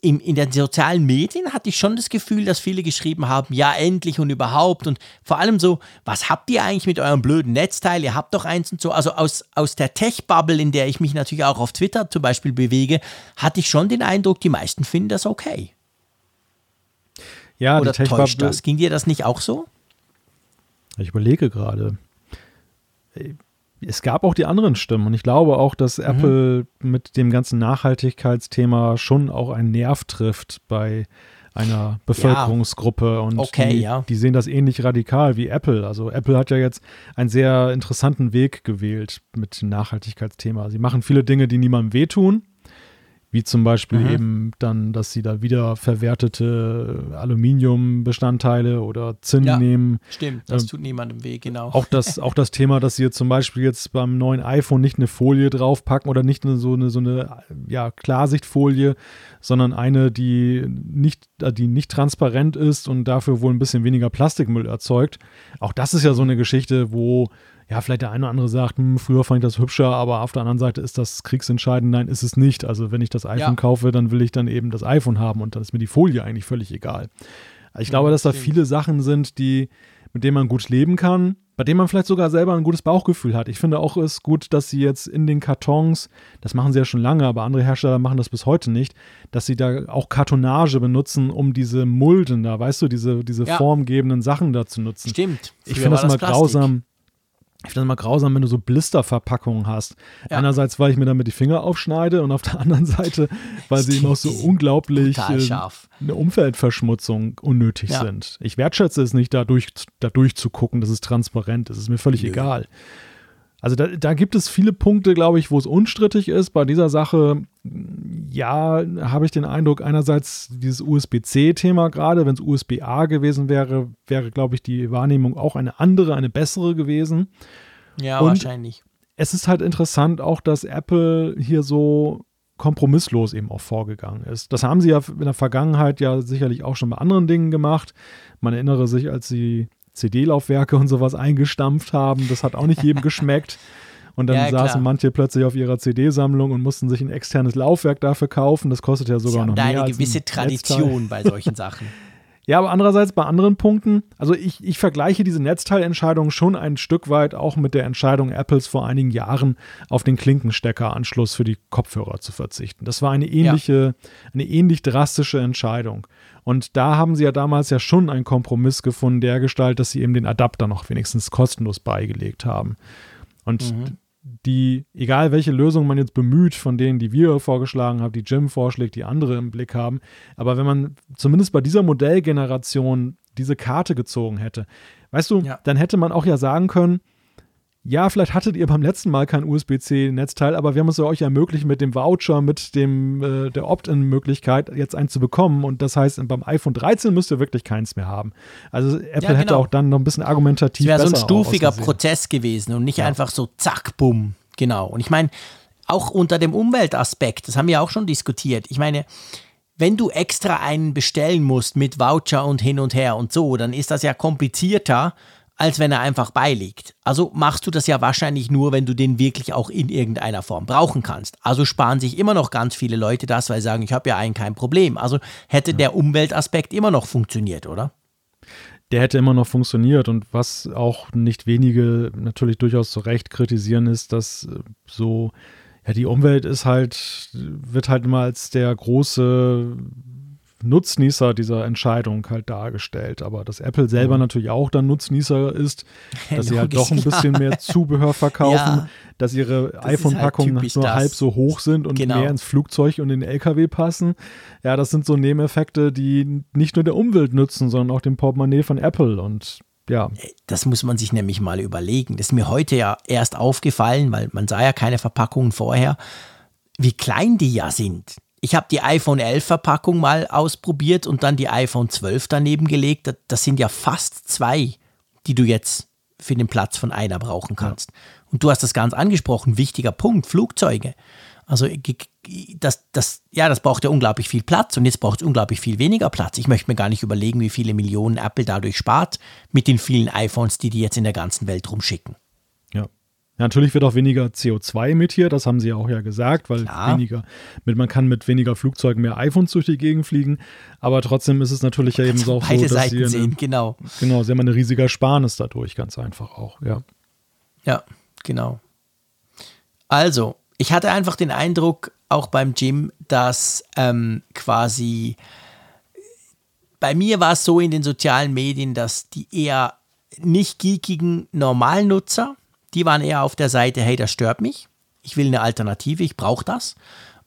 in den sozialen Medien hatte ich schon das Gefühl, dass viele geschrieben haben, ja endlich und überhaupt und vor allem so, was habt ihr eigentlich mit eurem blöden Netzteil, ihr habt doch eins und so. Also aus der Tech-Bubble, in der ich mich natürlich auch auf Twitter zum Beispiel bewege, hatte ich schon den Eindruck, die meisten finden das okay. Ja, oder die Tech-Bubble, täuscht das? Ging dir das nicht auch so? Ich überlege gerade. Es gab auch die anderen Stimmen und ich glaube auch, dass Apple mit dem ganzen Nachhaltigkeitsthema schon auch einen Nerv trifft bei einer Bevölkerungsgruppe und die sehen das ähnlich radikal wie Apple. Also Apple hat ja jetzt einen sehr interessanten Weg gewählt mit dem Nachhaltigkeitsthema. Sie machen viele Dinge, die niemandem wehtun, wie zum Beispiel eben dann, dass sie da wieder verwertete Aluminiumbestandteile oder Zinn nehmen. Stimmt, das tut niemandem weh, genau. Auch das Thema, dass sie jetzt zum Beispiel jetzt beim neuen iPhone nicht eine Folie draufpacken oder nicht so eine Klarsichtfolie, sondern eine, die nicht transparent ist und dafür wohl ein bisschen weniger Plastikmüll erzeugt. Auch das ist ja so eine Geschichte, wo ja, vielleicht der eine oder andere sagt, früher fand ich das hübscher, aber auf der anderen Seite ist das kriegsentscheidend. Nein, ist es nicht. Also wenn ich das iPhone kaufe, dann will ich dann eben das iPhone haben und dann ist mir die Folie eigentlich völlig egal. Ich glaube, dass da viele Sachen sind, mit denen man gut leben kann, bei denen man vielleicht sogar selber ein gutes Bauchgefühl hat. Ich finde auch, es ist gut, dass sie jetzt in den Kartons, das machen sie ja schon lange, aber andere Hersteller machen das bis heute nicht, dass sie da auch Kartonage benutzen, um diese Mulden da, weißt du, diese formgebenden Sachen da zu nutzen. Stimmt. Ich finde das mal grausam. Ich finde das mal grausam, wenn du so Blisterverpackungen hast. Ja. Einerseits, weil ich mir damit die Finger aufschneide und auf der anderen Seite, weil sie eben auch so unglaublich eine Umweltverschmutzung unnötig sind. Ich wertschätze es nicht, dadurch zu gucken, dass es transparent ist. Es ist mir völlig egal. Also da gibt es viele Punkte, glaube ich, wo es unstrittig ist. Bei dieser Sache, ja, habe ich den Eindruck, einerseits dieses USB-C-Thema gerade, wenn es USB-A gewesen wäre, glaube ich, die Wahrnehmung auch eine andere, eine bessere gewesen. Ja, und wahrscheinlich. Es ist halt interessant auch, dass Apple hier so kompromisslos eben auch vorgegangen ist. Das haben sie ja in der Vergangenheit ja sicherlich auch schon bei anderen Dingen gemacht. Man erinnere sich, als sie CD-Laufwerke und sowas eingestampft haben. Das hat auch nicht jedem geschmeckt. Und dann saßen manche plötzlich auf ihrer CD-Sammlung und mussten sich ein externes Laufwerk dafür kaufen. Das kostet ja sogar noch mehr. Da eine gewisse Tradition bei solchen Sachen. Ja, aber andererseits bei anderen Punkten, also ich vergleiche diese Netzteilentscheidung schon ein Stück weit auch mit der Entscheidung Apples vor einigen Jahren, auf den Klinkensteckeranschluss für die Kopfhörer zu verzichten. Das war eine ähnlich drastische Entscheidung. Und da haben sie ja damals ja schon einen Kompromiss gefunden, dergestalt, dass sie eben den Adapter noch wenigstens kostenlos beigelegt haben. Und die, egal welche Lösung man jetzt bemüht, von denen, die wir vorgeschlagen haben, die Jim vorschlägt, die andere im Blick haben, aber wenn man zumindest bei dieser Modellgeneration diese Karte gezogen hätte, weißt du, ja, dann hätte man auch ja sagen können, ja, vielleicht hattet ihr beim letzten Mal kein USB-C-Netzteil, aber wir haben es euch ja ermöglicht, mit dem Voucher, mit dem der Opt-in-Möglichkeit jetzt eins zu bekommen. Und das heißt, beim iPhone 13 müsst ihr wirklich keins mehr haben. Also Apple hätte auch dann noch ein bisschen argumentativ besser ausgesehen. Es wäre so ein stufiger Prozess gewesen und nicht einfach so zack, bumm. Genau. Und ich meine, auch unter dem Umweltaspekt, das haben wir auch schon diskutiert. Ich meine, wenn du extra einen bestellen musst mit Voucher und hin und her und so, dann ist das ja komplizierter, als wenn er einfach beiliegt. Also machst du das ja wahrscheinlich nur, wenn du den wirklich auch in irgendeiner Form brauchen kannst. Also sparen sich immer noch ganz viele Leute das, weil sie sagen, ich habe ja eigentlich kein Problem. Also hätte der Umweltaspekt immer noch funktioniert, oder? Der hätte immer noch funktioniert. Und was auch nicht wenige natürlich durchaus zu Recht kritisieren, ist, dass so, ja, die Umwelt ist halt, wird halt immer als der große Nutznießer dieser Entscheidung halt dargestellt, aber dass Apple selber natürlich auch dann Nutznießer ist, dass sie halt doch ein bisschen mehr Zubehör verkaufen, dass ihre das iPhone-Packungen halt nur halb so hoch sind und mehr ins Flugzeug und in den LKW passen. Ja, das sind so Nebeneffekte, die nicht nur der Umwelt nützen, sondern auch dem Portemonnaie von Apple und ja. Das muss man sich nämlich mal überlegen. Das ist mir heute ja erst aufgefallen, weil man sah ja keine Verpackungen vorher, wie klein die ja sind. Ich habe die iPhone 11 Verpackung mal ausprobiert und dann die iPhone 12 daneben gelegt. Das sind ja fast zwei, die du jetzt für den Platz von einer brauchen kannst. Ja. Und du hast das ganz angesprochen, wichtiger Punkt, Flugzeuge. Also das braucht ja unglaublich viel Platz und jetzt braucht es unglaublich viel weniger Platz. Ich möchte mir gar nicht überlegen, wie viele Millionen Apple dadurch spart mit den vielen iPhones, die jetzt in der ganzen Welt rumschicken. Ja. Ja, natürlich wird auch weniger CO2 emittiert, das haben sie ja auch ja gesagt, weil man kann mit weniger Flugzeugen mehr iPhones durch die Gegend fliegen, aber trotzdem ist es natürlich ja eben so, dass Seiten sie sehen, genau, sie haben eine riesige Ersparnis dadurch, ganz einfach auch, ja. Ja, genau. Also, ich hatte einfach den Eindruck, auch beim Jim, dass quasi, bei mir war es so in den sozialen Medien, dass die eher nicht geekigen Normalnutzer, die waren eher auf der Seite, hey, das stört mich, ich will eine Alternative, ich brauche das.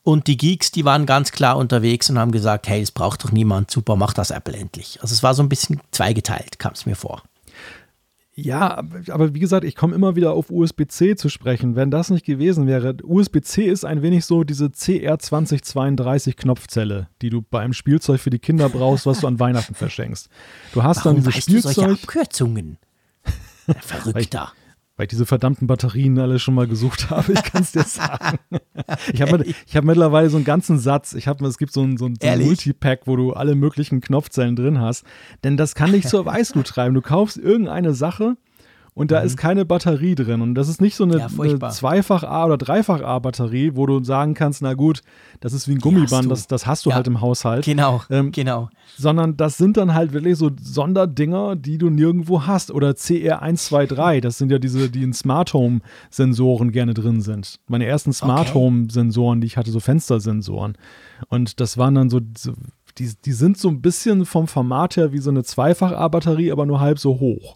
Und die Geeks, die waren ganz klar unterwegs und haben gesagt, hey, es braucht doch niemand, super, macht das Apple endlich. Also es war so ein bisschen zweigeteilt, kam es mir vor. Ja, aber wie gesagt, ich komme immer wieder auf USB-C zu sprechen, wenn das nicht gewesen wäre. USB-C ist ein wenig so diese CR2032-Knopfzelle, die du bei einem Spielzeug für die Kinder brauchst, was du an Weihnachten verschenkst. Du hast Warum dann dieses Spielzeug... Warum weißt du solche Abkürzungen? Verrückter. Weil ich diese verdammten Batterien alle schon mal gesucht habe, ich kann es dir sagen. Ich hab mittlerweile so einen ganzen Satz. Es gibt so ein Multipack, wo du alle möglichen Knopfzellen drin hast. Denn das kann dich zur Weißglut treiben. Du kaufst irgendeine Sache und da ist keine Batterie drin. Und das ist nicht so eine Zweifach-A- oder Dreifach-A-Batterie, wo du sagen kannst, na gut, das ist wie ein Gummiband, das hast du halt im Haushalt. Genau. Sondern das sind dann halt wirklich so Sonderdinger, die du nirgendwo hast. Oder CR123, das sind ja diese, die in Smart-Home-Sensoren gerne drin sind. Meine ersten Smart-Home-Sensoren, die ich hatte, so Fenstersensoren. Und das waren dann so die sind so ein bisschen vom Format her wie so eine Zweifach-A-Batterie, aber nur halb so hoch.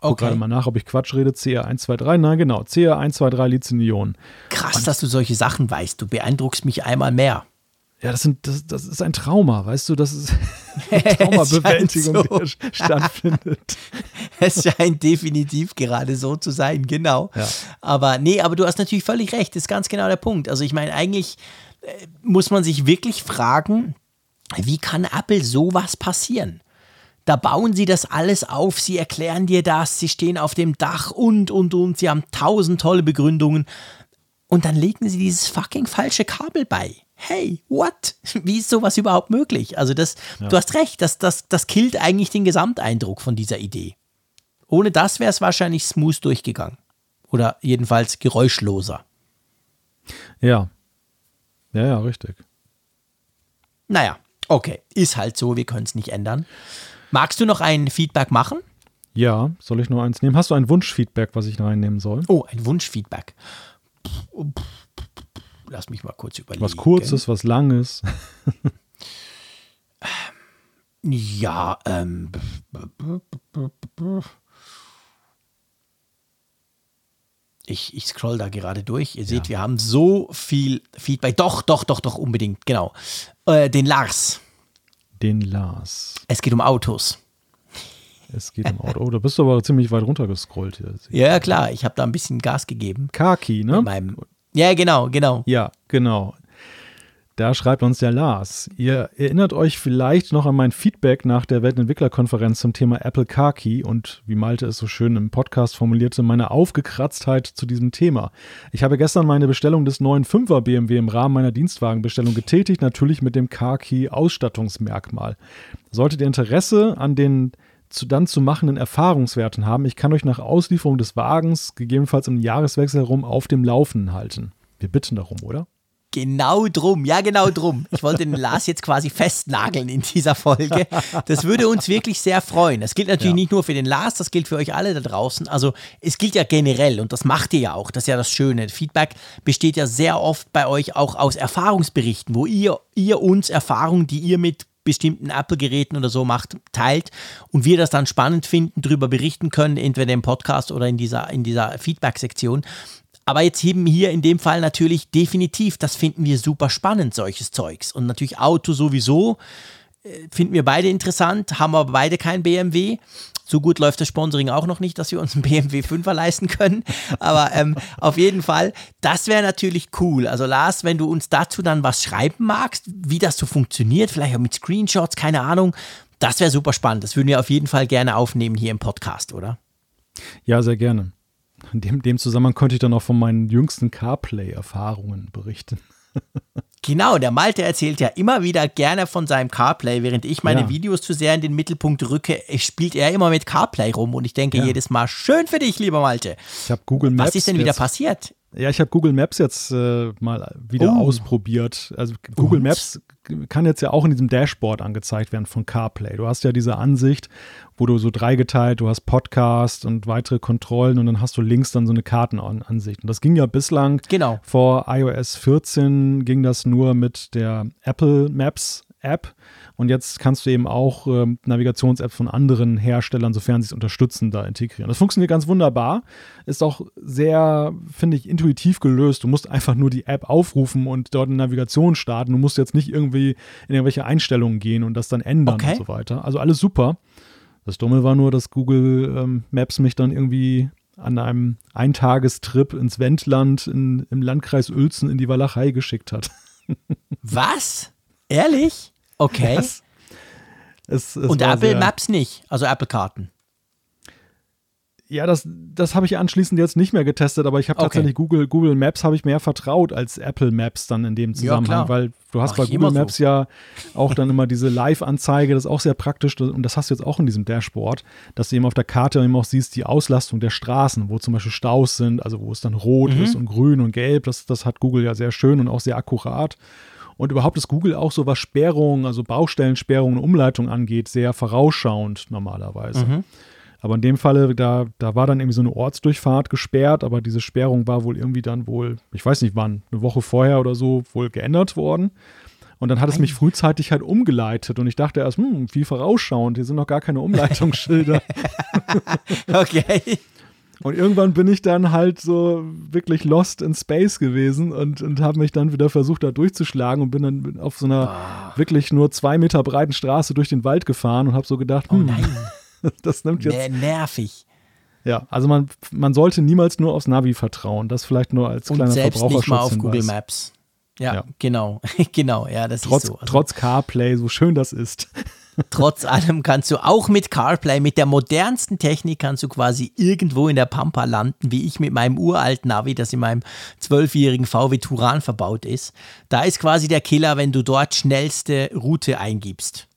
Okay. Guck gerade mal nach, ob ich Quatsch rede. CR123, nein, genau. CR123 Lithium-Ionen. Krass, dass du solche Sachen weißt. Du beeindruckst mich einmal mehr. Ja, das ist ein Trauma, weißt du? Das ist eine Traumabewältigung, die stattfindet. Es scheint definitiv gerade so zu sein, genau. Ja. Aber du hast natürlich völlig recht. Das ist ganz genau der Punkt. Also ich meine, eigentlich muss man sich wirklich fragen, wie kann Apple sowas passieren? Da bauen sie das alles auf, sie erklären dir das, sie stehen auf dem Dach und, sie haben 1000 tolle Begründungen. Und dann legen sie dieses fucking falsche Kabel bei. Hey, what? Wie ist sowas überhaupt möglich? Also du hast recht, das killt eigentlich den Gesamteindruck von dieser Idee. Ohne das wäre es wahrscheinlich smooth durchgegangen. Oder jedenfalls geräuschloser. Ja, richtig. Naja, okay, ist halt so, wir können es nicht ändern. Magst du noch ein Feedback machen? Ja, soll ich nur eins nehmen? Hast du ein Wunschfeedback, was ich reinnehmen soll? Oh, ein Wunschfeedback. Lass mich mal kurz überlegen. Was Kurzes, was Langes. Ja, Ich scroll da gerade durch. Ihr seht, wir haben so viel Feedback. Doch, unbedingt, genau. Den Lars. Es geht um Autos. Oh, da bist du aber ziemlich weit runtergescrollt hier. Ja, klar, ich habe da ein bisschen Gas gegeben. Kaki, ne? Ja, genau. Ja, genau. Da schreibt uns der Lars. Ihr erinnert euch vielleicht noch an mein Feedback nach der Weltentwicklerkonferenz zum Thema Apple Car Key und, wie Malte es so schön im Podcast formulierte, meine Aufgekratztheit zu diesem Thema. Ich habe gestern meine Bestellung des neuen 5er BMW im Rahmen meiner Dienstwagenbestellung getätigt, natürlich mit dem Car Key Ausstattungsmerkmal. Solltet ihr Interesse an den zu machenden Erfahrungswerten haben, ich kann euch nach Auslieferung des Wagens gegebenenfalls im Jahreswechsel herum auf dem Laufenden halten. Wir bitten darum, oder? Genau drum. Ich wollte den Lars jetzt quasi festnageln in dieser Folge. Das würde uns wirklich sehr freuen. Das gilt natürlich nicht nur für den Lars, das gilt für euch alle da draußen. Also es gilt ja generell und das macht ihr ja auch. Das ist ja das Schöne. Feedback besteht ja sehr oft bei euch auch aus Erfahrungsberichten, wo ihr uns Erfahrungen, die ihr mit bestimmten Apple-Geräten oder so macht, teilt und wir das dann spannend finden, darüber berichten können, entweder im Podcast oder in dieser Feedback-Sektion. Aber jetzt eben hier in dem Fall natürlich definitiv, das finden wir super spannend, solches Zeugs. Und natürlich Auto sowieso, finden wir beide interessant, haben aber beide kein BMW. So gut läuft das Sponsoring auch noch nicht, dass wir uns einen BMW 5er leisten können. Aber auf jeden Fall, das wäre natürlich cool. Also Lars, wenn du uns dazu dann was schreiben magst, wie das so funktioniert, vielleicht auch mit Screenshots, keine Ahnung, das wäre super spannend. Das würden wir auf jeden Fall gerne aufnehmen hier im Podcast, oder? Ja, sehr gerne. In dem Zusammenhang könnte ich dann auch von meinen jüngsten CarPlay-Erfahrungen berichten. Genau, der Malte erzählt ja immer wieder gerne von seinem CarPlay. Während ich meine Videos zu sehr in den Mittelpunkt rücke, spielt er immer mit CarPlay rum. Und ich denke jedes Mal, schön für dich, lieber Malte. Ich habe Google Maps. Was ist denn wieder passiert? Ja, ich habe Google Maps jetzt mal wieder ausprobiert. Also Google Maps kann jetzt ja auch in diesem Dashboard angezeigt werden von CarPlay. Du hast ja diese Ansicht, wo du so dreigeteilt, du hast Podcast und weitere Kontrollen und dann hast du links dann so eine Kartenansicht. Und das ging ja bislang vor iOS 14 ging das nur mit der Apple Maps App und jetzt kannst du eben auch Navigations-Apps von anderen Herstellern, sofern sie es unterstützen, da integrieren. Das funktioniert ganz wunderbar, ist auch sehr, finde ich, intuitiv gelöst. Du musst einfach nur die App aufrufen und dort eine Navigation starten. Du musst jetzt nicht irgendwie in irgendwelche Einstellungen gehen und das dann ändern und so weiter. Also alles super. Das Dumme war nur, dass Google Maps mich dann irgendwie an einem Eintagestrip ins Wendland im Landkreis Uelzen in die Walachei geschickt hat. Was? Ehrlich? Okay. Es und Apple Maps nicht, also Apple-Karten. Ja, das habe ich anschließend jetzt nicht mehr getestet, aber ich habe tatsächlich Google Maps habe ich mehr vertraut als Apple Maps dann in dem Zusammenhang, weil du hast bei Google Maps ja auch dann immer diese Live-Anzeige, das ist auch sehr praktisch und das hast du jetzt auch in diesem Dashboard, dass du eben auf der Karte eben auch siehst, die Auslastung der Straßen, wo zum Beispiel Staus sind, also wo es dann rot ist und grün und gelb, das hat Google ja sehr schön und auch sehr akkurat. Und überhaupt ist Google auch so, was Sperrungen, also Baustellensperrungen und Umleitungen angeht, sehr vorausschauend normalerweise. Mhm. Aber in dem Falle, da war dann irgendwie so eine Ortsdurchfahrt gesperrt, aber diese Sperrung war wohl irgendwie dann ich weiß nicht wann, eine Woche vorher oder so, wohl geändert worden. Und dann hat es mich frühzeitig halt umgeleitet und ich dachte erst, viel vorausschauend, hier sind noch gar keine Umleitungsschilder. Okay. Und irgendwann bin ich dann halt so wirklich lost in space gewesen und habe mich dann wieder versucht, da durchzuschlagen und bin dann auf so einer wirklich nur 2 Meter breiten Straße durch den Wald gefahren und habe so gedacht, das nimmt jetzt... Nervig. Ja, also man sollte niemals nur aufs Navi vertrauen. Das vielleicht nur als kleiner Verbraucherschutz. Und selbst nicht mal auf Google Maps. Ja, genau. Ja, das ist so. Also, trotz CarPlay, so schön das ist. Trotz allem kannst du auch mit CarPlay, mit der modernsten Technik kannst du quasi irgendwo in der Pampa landen, wie ich mit meinem uralten Navi, das in meinem 12-jährigen VW Touran verbaut ist. Da ist quasi der Killer, wenn du dort schnellste Route eingibst.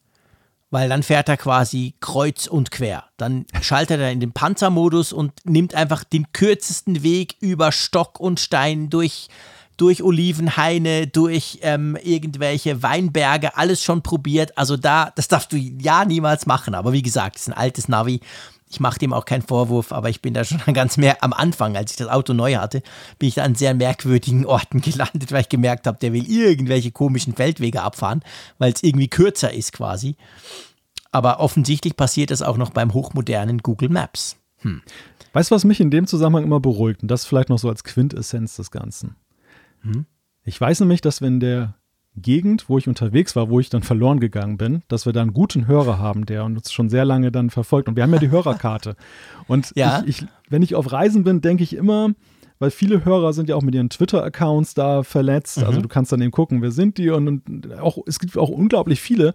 Weil dann fährt er quasi kreuz und quer. Dann schaltet er in den Panzermodus und nimmt einfach den kürzesten Weg über Stock und Stein durch Olivenhaine, durch irgendwelche Weinberge, alles schon probiert. Also das darfst du ja niemals machen. Aber wie gesagt, es ist ein altes Navi. Ich mache dem auch keinen Vorwurf, aber ich bin da schon ganz mehr am Anfang, als ich das Auto neu hatte, bin ich da an sehr merkwürdigen Orten gelandet, weil ich gemerkt habe, der will irgendwelche komischen Feldwege abfahren, weil es irgendwie kürzer ist quasi. Aber offensichtlich passiert das auch noch beim hochmodernen Google Maps. Weißt du, was mich in dem Zusammenhang immer beruhigt? Und das vielleicht noch so als Quintessenz des Ganzen. Ich weiß nämlich, dass wenn der Gegend, wo ich unterwegs war, wo ich dann verloren gegangen bin, dass wir da einen guten Hörer haben, der uns schon sehr lange dann verfolgt. Und wir haben ja die Hörerkarte. Und ja. Wenn ich auf Reisen bin, denke ich immer, weil viele Hörer sind ja auch mit ihren Twitter-Accounts da vernetzt. Mhm. Also du kannst dann eben gucken, wer sind die? Und auch, es gibt auch unglaublich viele,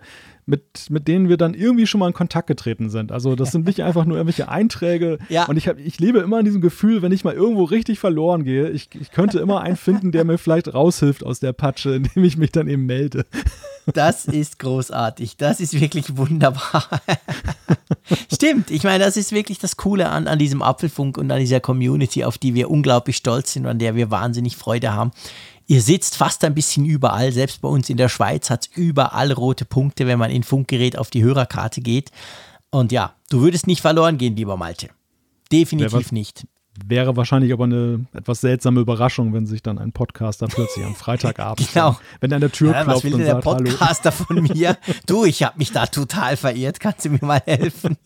mit denen wir dann irgendwie schon mal in Kontakt getreten sind. Also das sind nicht einfach nur irgendwelche Einträge. Ja. Und ich lebe immer in diesem Gefühl, wenn ich mal irgendwo richtig verloren gehe, ich könnte immer einen finden, der mir vielleicht raushilft aus der Patsche, indem ich mich dann eben melde. Das ist großartig. Das ist wirklich wunderbar. Stimmt. Ich meine, das ist wirklich das Coole an diesem Apfelfunk und an dieser Community, auf die wir unglaublich stolz sind und an der wir wahnsinnig Freude haben. Ihr sitzt fast ein bisschen überall. Selbst bei uns in der Schweiz hat es überall rote Punkte, wenn man in Funkgerät auf die Hörerkarte geht. Und ja, du würdest nicht verloren gehen, lieber Malte. Definitiv nicht. Wäre wahrscheinlich aber eine etwas seltsame Überraschung, wenn sich dann ein Podcaster plötzlich am Freitagabend, genau, wenn er an der Tür klopft, was will und denn der sagt, Podcaster Hallo. Von mir? Du, ich habe mich da total verirrt, kannst du mir mal helfen?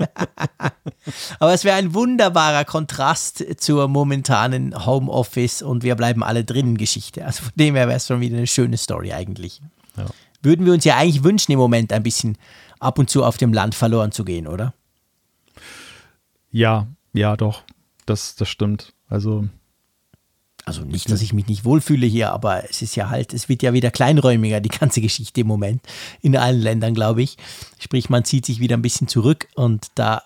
Aber es wäre ein wunderbarer Kontrast zur momentanen Homeoffice und wir bleiben alle drinnen Geschichte. Also von dem her wäre es schon wieder eine schöne Story eigentlich. Ja. Würden wir uns ja eigentlich wünschen, im Moment ein bisschen ab und zu auf dem Land verloren zu gehen, oder? Ja, doch. Das stimmt. Also nicht, dass ich mich nicht wohlfühle hier, aber es ist ja halt, es wird ja wieder kleinräumiger, die ganze Geschichte im Moment in allen Ländern, glaube ich. Sprich, man zieht sich wieder ein bisschen zurück und da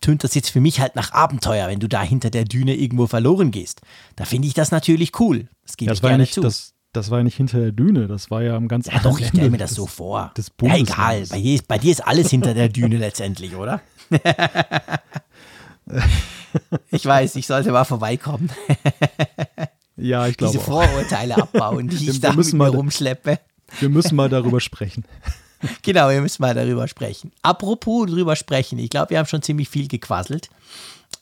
tönt das jetzt für mich halt nach Abenteuer, wenn du da hinter der Düne irgendwo verloren gehst. Da finde ich das natürlich cool. Das gebe ich gerne zu. Das war ja nicht hinter der Düne, das war ja am ganzen Ende. Ja doch, ich stelle mir das so vor. Ja, egal, bei dir ist alles hinter der Düne letztendlich, oder? Ich weiß, ich sollte mal vorbeikommen. Ja, ich glaube auch. Diese Vorurteile abbauen, die ich da mit mir rumschleppe. Wir müssen mal darüber sprechen. Genau, wir müssen mal darüber sprechen. Apropos drüber sprechen, ich glaube, wir haben schon ziemlich viel gequasselt.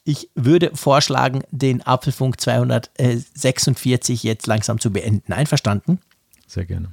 Ich würde vorschlagen, den Apfelfunk 246 jetzt langsam zu beenden. Einverstanden? Sehr gerne.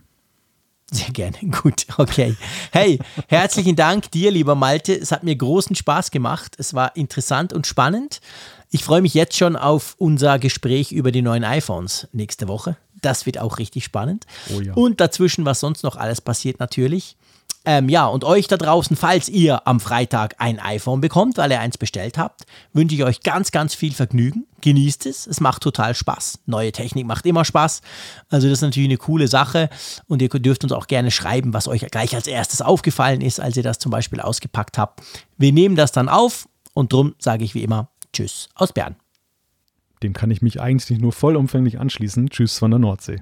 Sehr gerne, gut, okay. Hey, herzlichen Dank dir, lieber Malte. Es hat mir großen Spaß gemacht. Es war interessant und spannend. Ich freue mich jetzt schon auf unser Gespräch über die neuen iPhones nächste Woche. Das wird auch richtig spannend. Oh ja. Und dazwischen, was sonst noch alles passiert natürlich. Ja, und euch da draußen, falls ihr am Freitag ein iPhone bekommt, weil ihr eins bestellt habt, wünsche ich euch ganz, ganz viel Vergnügen. Genießt es. Es macht total Spaß. Neue Technik macht immer Spaß. Also das ist natürlich eine coole Sache. Und ihr dürft uns auch gerne schreiben, was euch gleich als erstes aufgefallen ist, als ihr das zum Beispiel ausgepackt habt. Wir nehmen das dann auf und drum sage ich wie immer Tschüss aus Bern. Dem kann ich mich eigentlich nur vollumfänglich anschließen. Tschüss von der Nordsee.